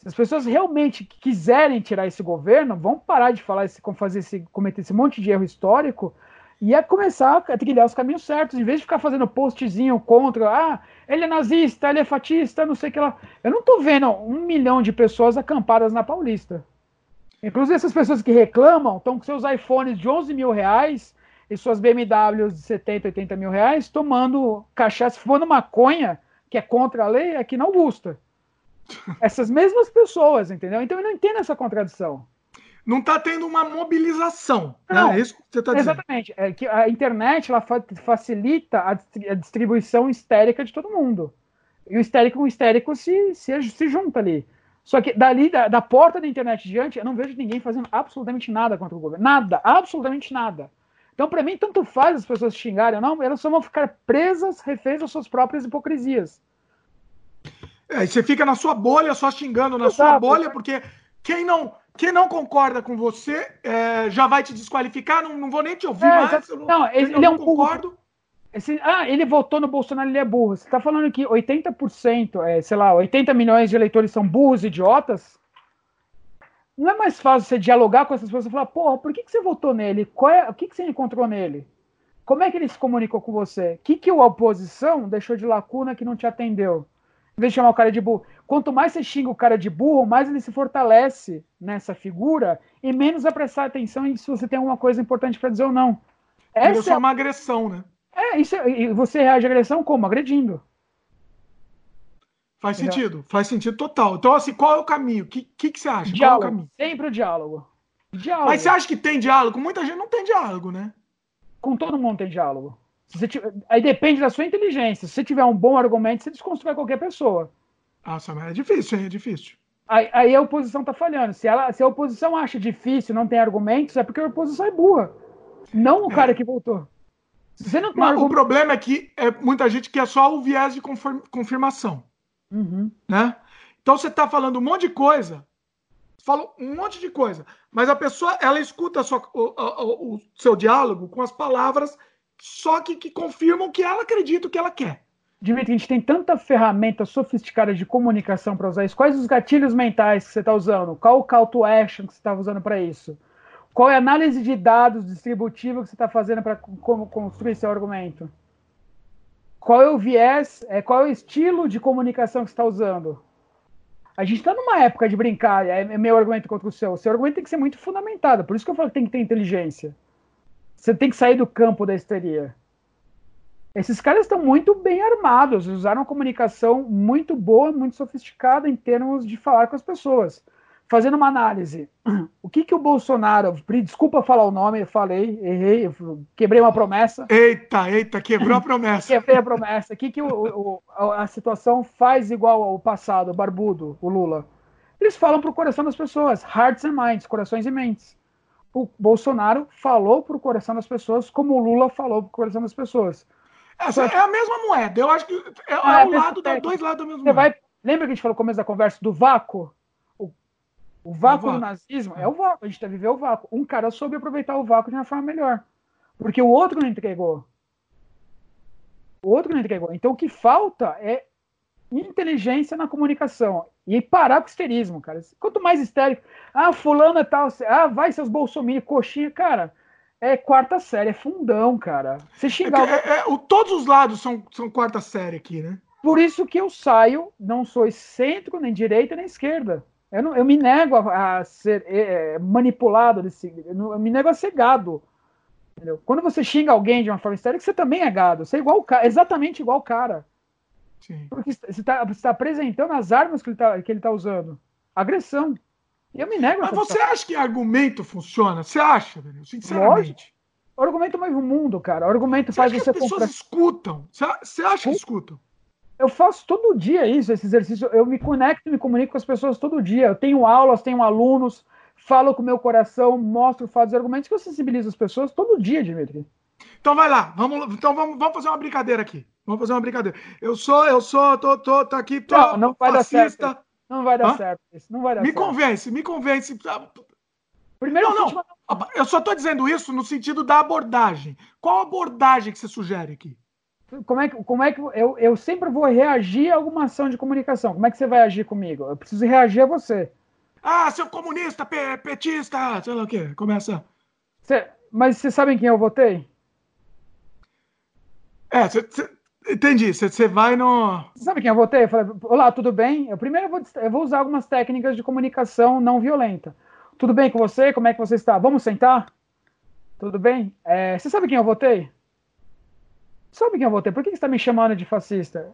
Se as pessoas realmente quiserem tirar esse governo, vão parar de falar esse, fazer esse, cometer esse monte de erro histórico e é começar a trilhar os caminhos certos. Em vez de ficar fazendo postzinho contra, ah, ele é nazista, ele é fascista, não sei o que lá. Eu não estou vendo um milhão de pessoas acampadas na Paulista. Inclusive essas pessoas que reclamam estão com seus iPhones de onze mil reais... e suas B M Ws de setenta, oitenta mil reais, tomando cachaça, fumando maconha, que é contra a lei, aqui na Augusta. Essas mesmas pessoas, entendeu? Então eu não entendo essa contradição. Não está tendo uma mobilização, não, né? É isso que você está dizendo. Exatamente. É que a internet ela facilita a distribuição histérica de todo mundo. E o histérico, o histérico se, se, se junta ali. Só que dali, da, da porta da internet diante, eu não vejo ninguém fazendo absolutamente nada contra o governo. Nada, absolutamente nada. Então, para mim, tanto faz as pessoas xingarem ou não, elas só vão ficar presas, reféns às suas próprias hipocrisias. É, e você fica na sua bolha, só xingando na Exato. sua bolha, porque quem não, quem não concorda com você é, já vai te desqualificar, não, não vou nem te ouvir é, mais. Não, não, ele, ele não é um concordo. Esse, ah, ele votou no Bolsonaro, ele é burro. Você está falando que oitenta por cento, é, sei lá, oitenta milhões de eleitores são burros, idiotas? Não é mais fácil você dialogar com essas pessoas e falar, porra, por que, que você votou nele? Qual é, o que, que você encontrou nele? Como é que ele se comunicou com você? O que, que a oposição deixou de lacuna que não te atendeu? em vez de chamar o cara de burro. Quanto mais você xinga o cara de burro, mais ele se fortalece nessa figura e menos vai prestar atenção em se você tem alguma coisa importante para dizer ou não. Essa é só uma agressão, né? É, isso é, e você reage à agressão como? Agredindo. Faz Entendeu? sentido, faz sentido total. Então, assim, qual é o caminho? O que, que, que você acha? Diálogo. Qual é o caminho? Sempre o diálogo. diálogo. Mas você acha que tem diálogo? Muita gente não tem diálogo, né? Com todo mundo tem diálogo. Se você tiver... Aí depende da sua inteligência. Se você tiver um bom argumento, você desconstrói qualquer pessoa. Nossa, mas é difícil, hein? É difícil. Aí, aí a oposição tá falhando. Se, ela, se a oposição acha difícil, não tem argumentos, é porque a oposição é burra. Não o cara é. que voltou. Você não tem mas argumento... O problema é que é muita gente que é só o viés de conform... confirmação. Uhum. Né? Então você tá falando um monte de coisa, falou um monte de coisa, mas a pessoa ela escuta só o, o, o seu diálogo com as palavras só que, que confirmam que ela acredita o que ela quer. Dimitri, a gente tem tanta ferramenta sofisticada de comunicação para usar isso. Quais os gatilhos mentais que você está usando? Qual o call to action que você está usando para isso? Qual é a análise de dados distributiva que você está fazendo para construir seu argumento? Qual é o viés, qual é o estilo de comunicação que você está usando? A gente está numa época de brincar, é meu argumento contra o seu. O seu argumento tem que ser muito fundamentado, por isso que eu falo que tem que ter inteligência. Você tem que sair do campo da histeria. Esses caras estão muito bem armados, usaram uma comunicação muito boa, muito sofisticada em termos de falar com as pessoas. Fazendo uma análise, o que que o Bolsonaro... Desculpa falar o nome, eu falei, errei, eu quebrei uma promessa. Eita, eita, quebrou a promessa. Quebrei a promessa. O que que o, o, a situação faz igual ao passado, o barbudo, o Lula? Eles falam para o coração das pessoas, hearts and minds, corações e mentes. O Bolsonaro falou para o coração das pessoas como o Lula falou para o coração das pessoas. Essa é a mesma moeda. Eu acho que é, ah, é o lado, da, dois lados da mesma moeda. Vai, lembra que a gente falou no começo da conversa do vácuo? O, o vácuo do nazismo é o vácuo. A gente tá vivendo o vácuo. Um cara soube aproveitar o vácuo de uma forma melhor. Porque o outro não entregou. O outro não entregou. Então o que falta é inteligência na comunicação. E parar com o histerismo, cara. Quanto mais histérico... Ah, fulano é tal... Ah, vai seus bolsominions, coxinha, cara... É quarta série, é fundão, cara. Você xingar... É, é, é, o, todos os lados são, são quarta série aqui, né? Por isso que eu saio, não sou centro, nem direita, nem esquerda. Eu, não, eu me nego a, a ser é, manipulado, desse, eu me nego a ser gado. Entendeu? Quando você xinga alguém de uma forma histérica, você também é gado. Você é igual o cara, exatamente igual o cara. Sim. Porque você está tá apresentando as armas que ele está que ele tá usando. Agressão. Eu me nego. Mas você acha que argumento funciona? Você acha, Daniel? Sinceramente. O argumento move o mundo, cara. O argumento faz você... Você acha que as pessoas escutam? Você acha que escutam? Eu faço todo dia isso, esse exercício. Eu me conecto e me comunico com as pessoas todo dia. Eu tenho aulas, tenho alunos, falo com o meu coração, mostro fatos e argumentos que eu sensibilizo as pessoas todo dia, Dimitri. Então vai lá. Vamos, então vamos, vamos fazer uma brincadeira aqui. Vamos fazer uma brincadeira. Eu sou, eu sou, tô, tô, tô aqui, tô fascista. Não, não vai dar certo. Não vai dar Hã? certo isso, não vai dar me certo. Me convence, me convence. Primeiro, não, não. Eu só estou dizendo isso no sentido da abordagem. Qual abordagem que você sugere aqui? Como é que, como é que eu, eu sempre vou reagir a alguma ação de comunicação? Como é que você vai agir comigo? Eu preciso reagir a você. Ah, seu comunista, pe, petista, sei lá o quê. Começa. Cê, mas vocês sabem quem eu votei? É, você... Entendi, você vai no... Sabe quem eu votei? Eu falei, olá, tudo bem? Eu primeiro eu vou, eu vou usar algumas técnicas de comunicação não violenta. Tudo bem com você? Como é que você está? Vamos sentar? Tudo bem? Você é, sabe quem eu votei? Sabe quem eu votei? Por que você está me chamando de fascista?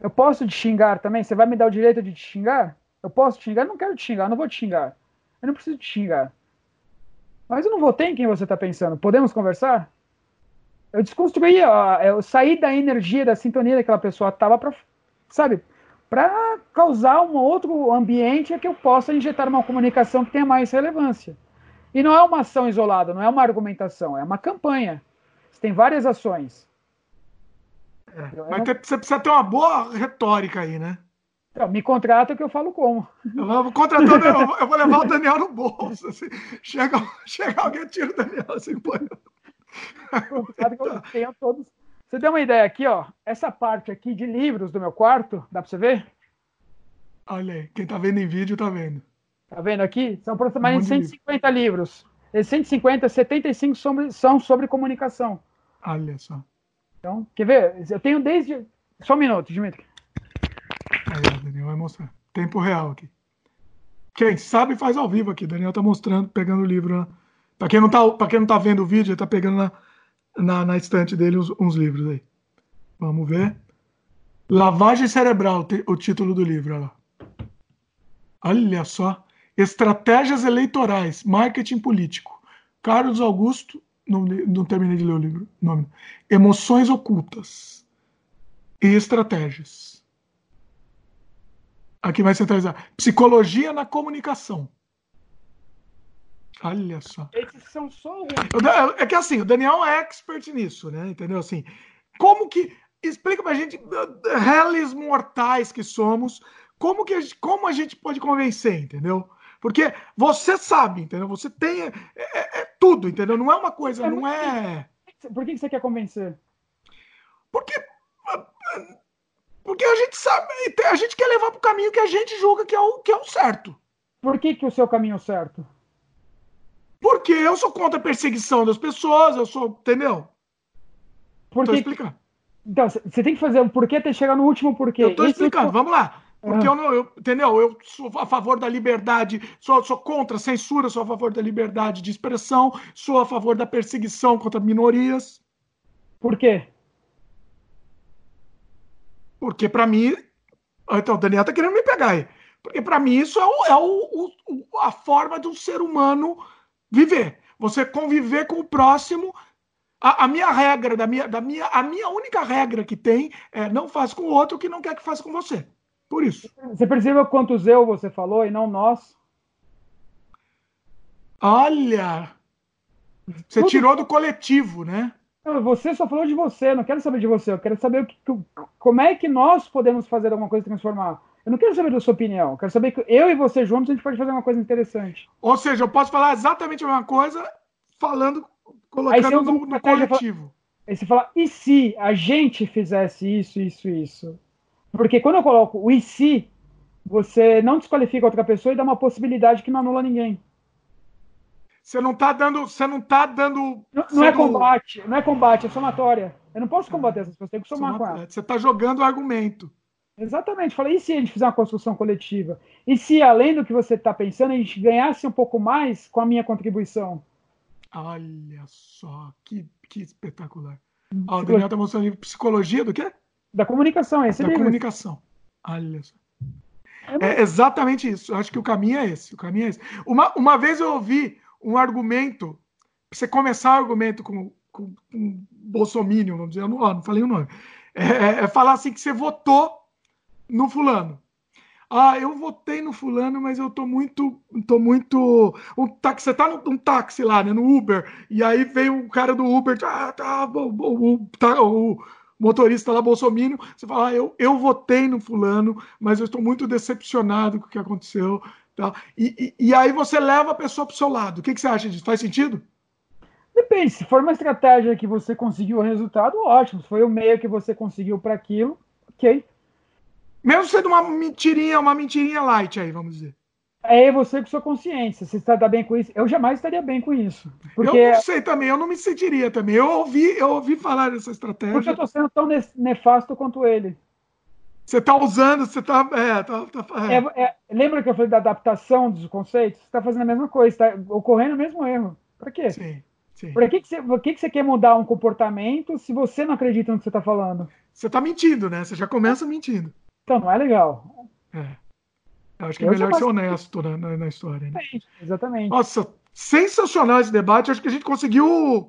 Eu posso te xingar também? Você vai me dar o direito de te xingar? Eu posso te xingar? Eu não quero te xingar, eu não vou te xingar. Eu não preciso te xingar. Mas eu não votei em quem você está pensando. Podemos conversar? Eu desconstruí, eu saí da energia, da sintonia daquela pessoa estava para, sabe, para causar um outro ambiente que eu possa injetar uma comunicação que tenha mais relevância. E não é uma ação isolada, não é uma argumentação, é uma campanha. Você tem várias ações. É, eu, mas eu não... você precisa ter uma boa retórica aí, né? Então, me contrata que eu falo como. Eu vou contratar o Daniel, eu vou levar o Daniel no bolso. Assim. Chega, chega alguém, tira o Daniel assim, põe. Todos. Você deu uma ideia aqui, ó. Essa parte aqui de livros do meu quarto, dá pra você ver? Olha aí, quem tá vendo em vídeo tá vendo. Tá vendo aqui? São aproximadamente cento e cinquenta livros. Esses cento e cinquenta, setenta e cinco sobre, são sobre comunicação. Olha só. Então, quer ver? Eu tenho desde... Só um minuto, Dimitri. Aí, o Daniel vai mostrar. Tempo real aqui. Quem sabe faz ao vivo aqui. Daniel tá mostrando, pegando o livro. Né? Para quem, tá, quem não tá vendo o vídeo, ele tá pegando na, na, na estante dele uns, uns livros aí. Vamos ver. Lavagem Cerebral, o título do livro. Olha, lá. Olha só. Estratégias Eleitorais, Marketing Político. Carlos Augusto, não, não terminei de ler o livro. Nome. Emoções Ocultas e Estratégias. Aqui vai centralizar. Psicologia na Comunicação. Olha só. Esses são só... É que assim, o Daniel é expert nisso, né? Entendeu? Assim, como que... Explica pra gente, réis mortais que somos, como, que a gente, como a gente pode convencer, entendeu? Porque você sabe, entendeu? Você tem... É, é, é tudo, entendeu? Não é uma coisa, é não muito... é... Por que você quer convencer? Porque... Porque a gente sabe, a gente quer levar pro caminho que a gente julga que é o, que é o certo. Por que que o seu caminho é o certo? Porque eu sou contra a perseguição das pessoas, eu sou... Entendeu? Por que... explicar. Então, você tem que fazer o porquê até chegar no último porquê. Eu tô explicando, último... vamos lá. Porque uhum. eu não, eu, entendeu? Eu sou a favor da liberdade, sou, sou contra a censura, sou a favor da liberdade de expressão, sou a favor da perseguição contra minorias. Por quê? Porque pra mim... Então, o Daniel tá querendo me pegar aí. Porque pra mim isso é, o, é o, o, a forma de um ser humano viver. Você conviver com o próximo... A, a minha regra, da minha, da minha, a minha única regra que tem é não faz com o outro o que não quer que faça com você. Por isso. Você percebeu quantos eu você falou e não nós? Olha! Você Tudo... tirou do coletivo, né? Você só falou de você, não quero saber de você. Eu quero saber o que, como é que nós podemos fazer alguma coisa e transformar. Eu não quero saber da sua opinião. Eu quero saber que eu e você juntos a gente pode fazer uma coisa interessante. Ou seja, eu posso falar exatamente a mesma coisa falando... Colocando aí, no, no coletivo. Aí você fala, e se a gente fizesse isso, isso, isso? Porque quando eu coloco o e se, você não desqualifica outra pessoa e dá uma possibilidade que não anula ninguém. Você não tá dando... Você não tá dando... Não, não é combate, não é combate, é somatória. Eu não posso combater essas pessoas, tem que somar com elas. Você tá jogando argumento. Exatamente. Fala, e se a gente fizer uma construção coletiva? E se, além do que você tá pensando, a gente ganhasse um pouco mais com a minha contribuição? Olha só, que, que espetacular. Ah, o Daniel está mostrando livro Psicologia do quê? Da comunicação, esse é Da comunicação. Olha só. É, é exatamente isso. Eu acho que o caminho é esse. O caminho é esse. Uma, uma vez eu ouvi um argumento, pra você começar o argumento com, com, com bolsominion, vamos dizer, eu não, não falei o nome. É, é falar assim que você votou no fulano. Ah, eu votei no fulano, mas eu tô muito... Tô muito... Um táxi, você tá num táxi lá, né? No Uber. E aí veio um cara do Uber... Ah, tá, o, o, tá, o motorista lá, bolsominion. Você fala, ah, eu, eu votei no fulano, mas eu estou muito decepcionado com o que aconteceu. Tá? E, e, e aí você leva a pessoa pro seu lado. O que, que você acha disso? Faz sentido? Depende. Se for uma estratégia que você conseguiu o resultado, ótimo. Se foi o meio que você conseguiu para aquilo, ok. Mesmo sendo uma mentirinha, uma mentirinha light aí, vamos dizer. É você com sua consciência. Você está bem com isso? Eu jamais estaria bem com isso. Porque... Eu não sei também, eu não me sentiria também. Eu ouvi, eu ouvi falar dessa estratégia. Porque eu estou sendo tão nefasto quanto ele. Você está usando, você está... É, tá, tá, é. É, é, lembra que eu falei da adaptação dos conceitos? Você está fazendo a mesma coisa, está ocorrendo o mesmo erro. Para quê? Sim. Sim. Por que, que, você, por que, que você quer mudar um comportamento se você não acredita no que você está falando? Você está mentindo, né? Você já começa mentindo. Então, não é legal. É. Eu acho que eu é melhor ser honesto na, na, na história. Né? Exatamente. Nossa, sensacional esse debate. Acho que a gente conseguiu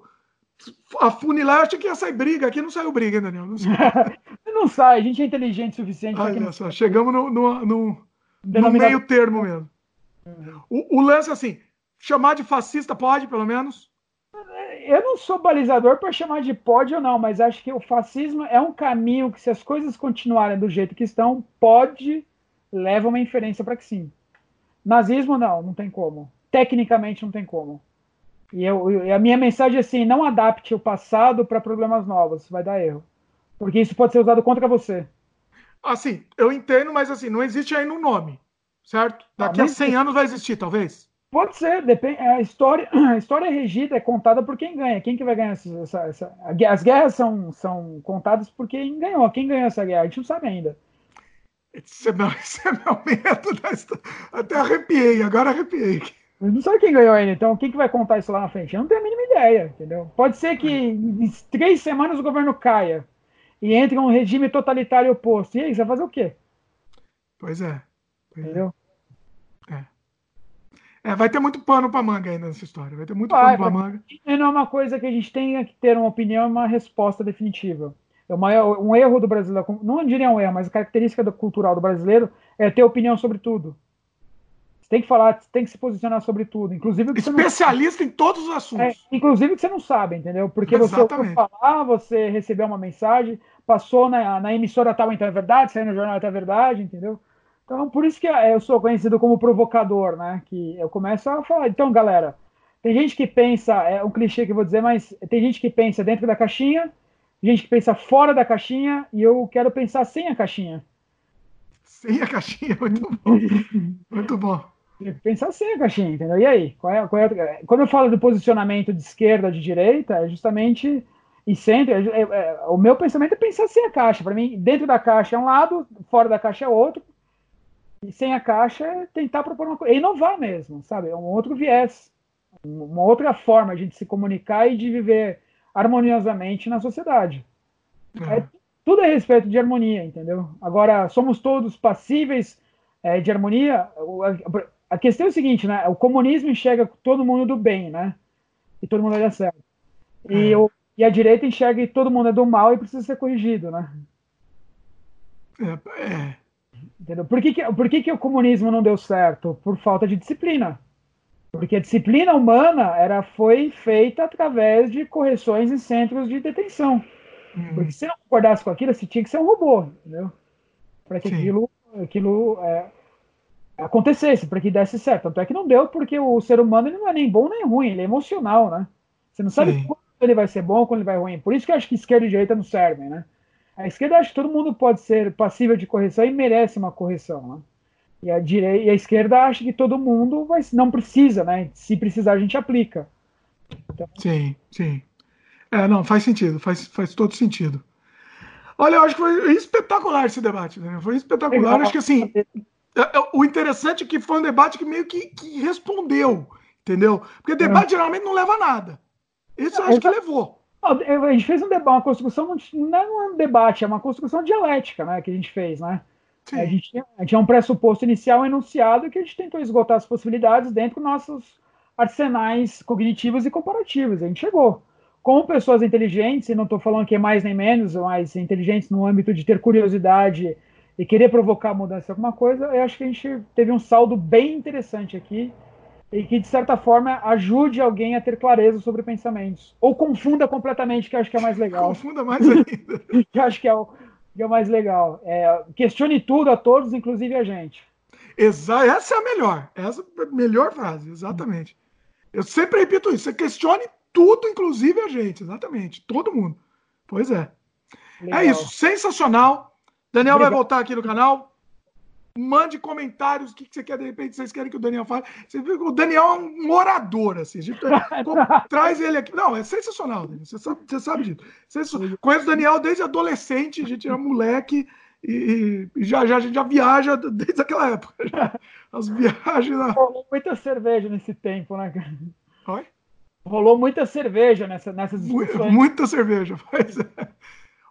afunilar. Eu achei que ia sair briga. Aqui não saiu briga, hein, Daniel? Não sai. Não sai. A gente é inteligente o suficiente. Olha não... só, chegamos no, no, no, no meio termo mesmo. Uhum. O, o lance é assim, chamar de fascista pode, pelo menos? Eu não sou balizador para chamar de pode ou não, mas acho que o fascismo é um caminho que, se as coisas continuarem do jeito que estão, pode leva uma inferência para que sim. Nazismo, não, não tem como. Tecnicamente, não tem como. E eu, eu, a minha mensagem é assim, não adapte o passado para problemas novos, vai dar erro. Porque isso pode ser usado contra você. Assim, eu entendo, mas assim, não existe ainda um nome, certo? Daqui ah, a cem anos vai existir, talvez? Pode ser, depende, a história, a história regida é contada por quem ganha. Quem que vai ganhar essa, essa, as guerras são, são contadas por quem ganhou. Quem ganhou essa guerra? A gente não sabe ainda. Esse é meu, esse é meu medo da história. Até arrepiei, agora arrepiei. Não sabe quem ganhou ainda, então quem que vai contar isso lá na frente? Eu não tenho a mínima ideia, entendeu? Pode ser que em três semanas o governo caia e entre um regime totalitário oposto. E aí, você vai fazer o quê? Pois é. Pois entendeu? É. É, vai ter muito pano pra manga ainda nessa história. Vai ter muito vai, pano pra manga. Não é uma coisa que a gente tenha que ter uma opinião e uma resposta definitiva. O maior, um erro do brasileiro, não diria um erro, mas a característica do, cultural do brasileiro é ter opinião sobre tudo. Você tem que falar, você tem que se posicionar sobre tudo, inclusive que especialista você não... em todos os assuntos. É, inclusive que você não sabe, entendeu? Porque exatamente. Você ouviu falar, você recebeu uma mensagem, passou na, na emissora tal, então é verdade, saiu no jornal, então é verdade, entendeu? Então, por isso que eu sou conhecido como provocador, né? Que eu começo a falar, então, galera, tem gente que pensa, é um clichê que eu vou dizer, mas tem gente que pensa dentro da caixinha, gente que pensa fora da caixinha, e eu quero pensar sem a caixinha. Sem a caixinha, muito bom. Muito bom. Pensar sem a caixinha, entendeu? E aí? Qual é, qual é, quando eu falo do posicionamento de esquerda, de direita, é justamente, e centro, é, é, o meu pensamento é pensar sem a caixa. Para mim, dentro da caixa é um lado, fora da caixa é outro, e sem a caixa é tentar propor uma coisa, é inovar mesmo, sabe? É um outro viés, uma outra forma de a gente se comunicar e de viver harmoniosamente na sociedade. É. É, tudo é respeito de harmonia, entendeu? Agora, somos todos passíveis é, de harmonia. A questão é o seguinte, né? O comunismo enxerga todo mundo do bem, né? E todo mundo é certo. E, é. O, e a direita enxerga que todo mundo é do mal e precisa ser corrigido, né? É. É. Entendeu? Por que que, por que que o comunismo não deu certo? Por falta de disciplina. Porque a disciplina humana era, foi feita através de correções em centros de detenção. Uhum. Porque se não concordasse com aquilo, você tinha que ser um robô, entendeu? Para que Sim. aquilo, aquilo é, acontecesse, para que desse certo. Tanto é que não deu, porque o ser humano ele não é nem bom nem ruim, ele é emocional, né? Você não sabe Sim. quando ele vai ser bom, quando ele vai ruim. Por isso que eu acho que esquerda e direita não servem, né? A esquerda acha que todo mundo pode ser passível de correção e merece uma correção, né? E a, direita, e a esquerda acha que todo mundo vai, não precisa, né? Se precisar, a gente aplica. Então... Sim, sim. É, não, faz sentido, faz, faz todo sentido. Olha, eu acho que foi espetacular esse debate, Daniel. Foi espetacular. Eu acho que, assim, o interessante é que foi um debate que meio que, que respondeu, entendeu? Porque debate geralmente não leva a nada. Isso eu acho que levou. A gente fez um debate, uma construção, não é um debate, é uma construção dialética, né? Que a gente fez, né? Sim. A gente tinha um pressuposto inicial enunciado que a gente tentou esgotar as possibilidades dentro dos nossos arsenais cognitivos e comparativos. A gente chegou com pessoas inteligentes, e não estou falando que é mais nem menos, mas inteligentes no âmbito de ter curiosidade e querer provocar mudança em alguma coisa. Eu acho que a gente teve um saldo bem interessante aqui e que, de certa forma, ajude alguém a ter clareza sobre pensamentos. Ou confunda completamente, que eu acho que é mais legal. Confunda mais ainda. Que eu acho que é o... que é o mais legal. É, questione tudo a todos, inclusive a gente. Exa- essa é a melhor. Essa é a melhor frase, exatamente. Eu sempre repito isso. Você questione tudo, inclusive a gente. Exatamente. Todo mundo. Pois é. Legal. É isso. Sensacional. Daniel Obrigado. Vai voltar aqui no canal. Mande comentários, o que você quer, de repente vocês querem que o Daniel fale. O Daniel é um orador, assim. Traz ele aqui. Não, é sensacional, Daniel. Você sabe, você sabe disso. Conheço o Daniel desde adolescente, a gente era moleque e, e já, já, a gente já viaja desde aquela época. Já. As viagens... Na... Rolou muita cerveja nesse tempo, né, cara? Oi? Rolou muita cerveja nessa, nessas discussões. Muita cerveja, pois é.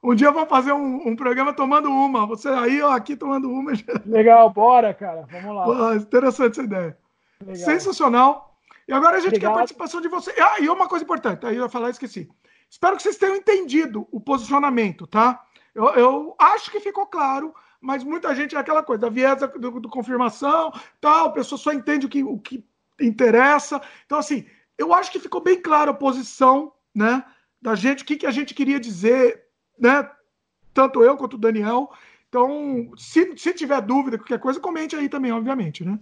Um dia eu vou fazer um, um programa tomando uma. Você aí, ó, aqui tomando uma. Legal, bora, cara. Vamos lá. Pô, interessante essa ideia. Legal. Sensacional. E agora a gente Obrigado. Quer a participação de você. Ah, e uma coisa importante. Aí eu ia falar e esqueci. Espero que vocês tenham entendido o posicionamento, tá? Eu, eu acho que ficou claro, mas muita gente é aquela coisa, da viés do, do confirmação, tal, a pessoa só entende o que, o que interessa. Então, assim, eu acho que ficou bem clara a posição, né, da gente, o que, que a gente queria dizer... Né? Tanto eu quanto o Daniel. Então, se, se tiver dúvida, qualquer coisa, comente aí também, obviamente, né?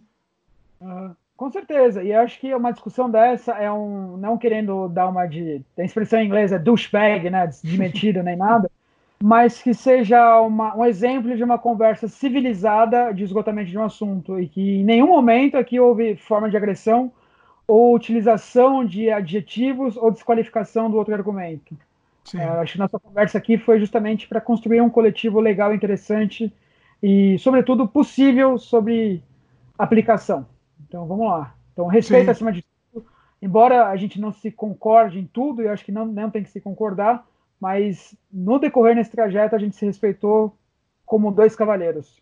Ah, com certeza. E eu acho que uma discussão dessa é um... Não querendo dar uma de... A expressão em inglês é douchebag, né? De mentira nem nada. Mas que seja uma, um exemplo de uma conversa civilizada de esgotamento de um assunto. E que em nenhum momento aqui houve forma de agressão ou utilização de adjetivos ou desqualificação do outro argumento. É, acho que nossa conversa aqui foi justamente para construir um coletivo legal, interessante e, sobretudo, possível sobre aplicação. Então, vamos lá. Então, respeito Sim. acima de tudo. Embora a gente não se concorde em tudo, eu acho que não, não tem que se concordar, mas no decorrer desse trajeto a gente se respeitou como dois cavaleiros.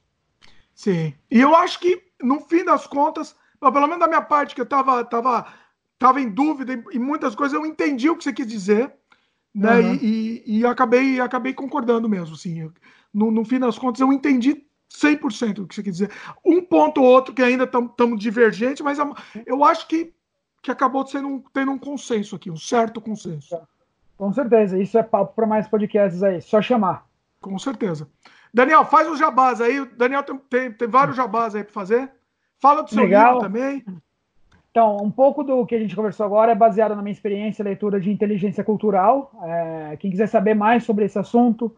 Sim. E eu acho que, no fim das contas, pelo menos da minha parte, que eu estava tava, tava em dúvida e muitas coisas, eu entendi o que você quis dizer, né? Uhum. E, e, e acabei, acabei concordando mesmo, assim. No, no fim das contas, eu entendi cem por cento do que você quis dizer. Um ponto ou outro que ainda estamos divergentes, mas eu acho que, que acabou sendo um, tendo um consenso aqui, um certo consenso. Com certeza. Isso é papo para mais podcasts aí. Só chamar. Com certeza. Daniel, faz os jabás aí. Daniel tem, tem, tem vários jabás aí para fazer. Fala do seu livro também. Então, um pouco do que a gente conversou agora é baseado na minha experiência e leitura de inteligência cultural. É, quem quiser saber mais sobre esse assunto,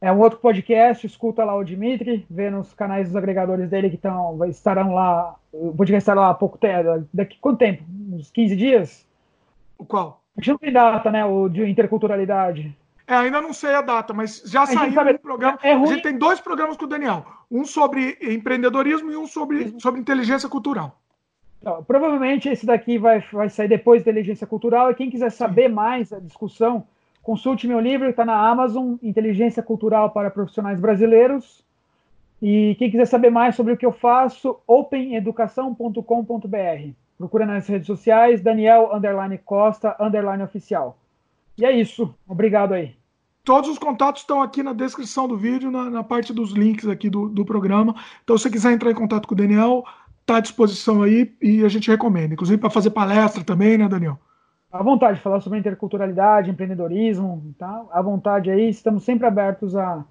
é um outro podcast, escuta lá o Dimitri, vê nos canais dos agregadores dele que tão, estarão lá, o podcast estará lá há pouco tempo, daqui quanto tempo? Uns quinze dias? O qual? A gente não tem data, né, o de interculturalidade. É, ainda não sei a data, mas já saiu um programa. É ruim. A gente tem dois programas com o Daniel. Um sobre empreendedorismo e um sobre, sobre inteligência cultural. Então, provavelmente esse daqui vai, vai sair depois da inteligência cultural. E quem quiser saber Sim. mais a discussão, consulte meu livro, está na Amazon, Inteligência Cultural para Profissionais Brasileiros. E quem quiser saber mais sobre o que eu faço, open educação ponto com ponto b r. Procura nas redes sociais, Daniel underline Costa, underline oficial. E é isso. Obrigado aí. Todos os contatos estão aqui na descrição do vídeo, na, na parte dos links aqui do, do programa. Então, se você quiser entrar em contato com o Daniel, está à disposição aí e a gente recomenda. Inclusive para fazer palestra também, né, Daniel? À vontade, falar sobre interculturalidade, empreendedorismo, tá? À vontade aí, estamos sempre abertos a,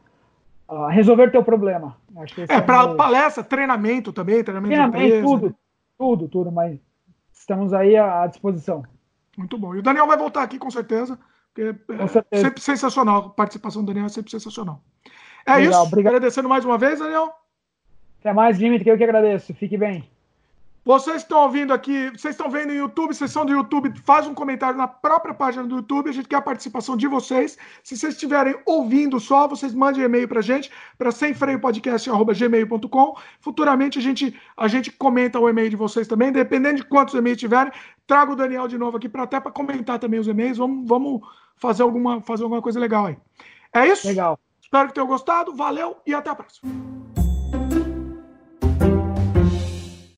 a resolver teu problema. Acho que é, é para meu... palestra, treinamento também, treinamento, treinamento de empresa, tudo, né? tudo, tudo, mas estamos aí à disposição. Muito bom. E o Daniel vai voltar aqui, com certeza. Porque é sempre sensacional, a participação do Daniel é sempre sensacional. É Legal, isso, obrigado. Agradecendo mais uma vez, Daniel. Até mais, Dimitri, que eu que agradeço, fique bem. Vocês estão ouvindo aqui, vocês estão vendo no YouTube, sessão do YouTube, faz um comentário na própria página do YouTube, a gente quer a participação de vocês. Se vocês estiverem ouvindo só, vocês mandem e-mail pra gente, para sem freio podcast arroba gmail ponto com. Futuramente a gente, a gente comenta o e-mail de vocês também, dependendo de quantos e-mails tiverem, trago o Daniel de novo aqui, pra, até para comentar também os e-mails, vamos... vamos fazer alguma, fazer alguma coisa legal aí. É isso? Legal. Espero que tenham gostado. Valeu e até a próxima.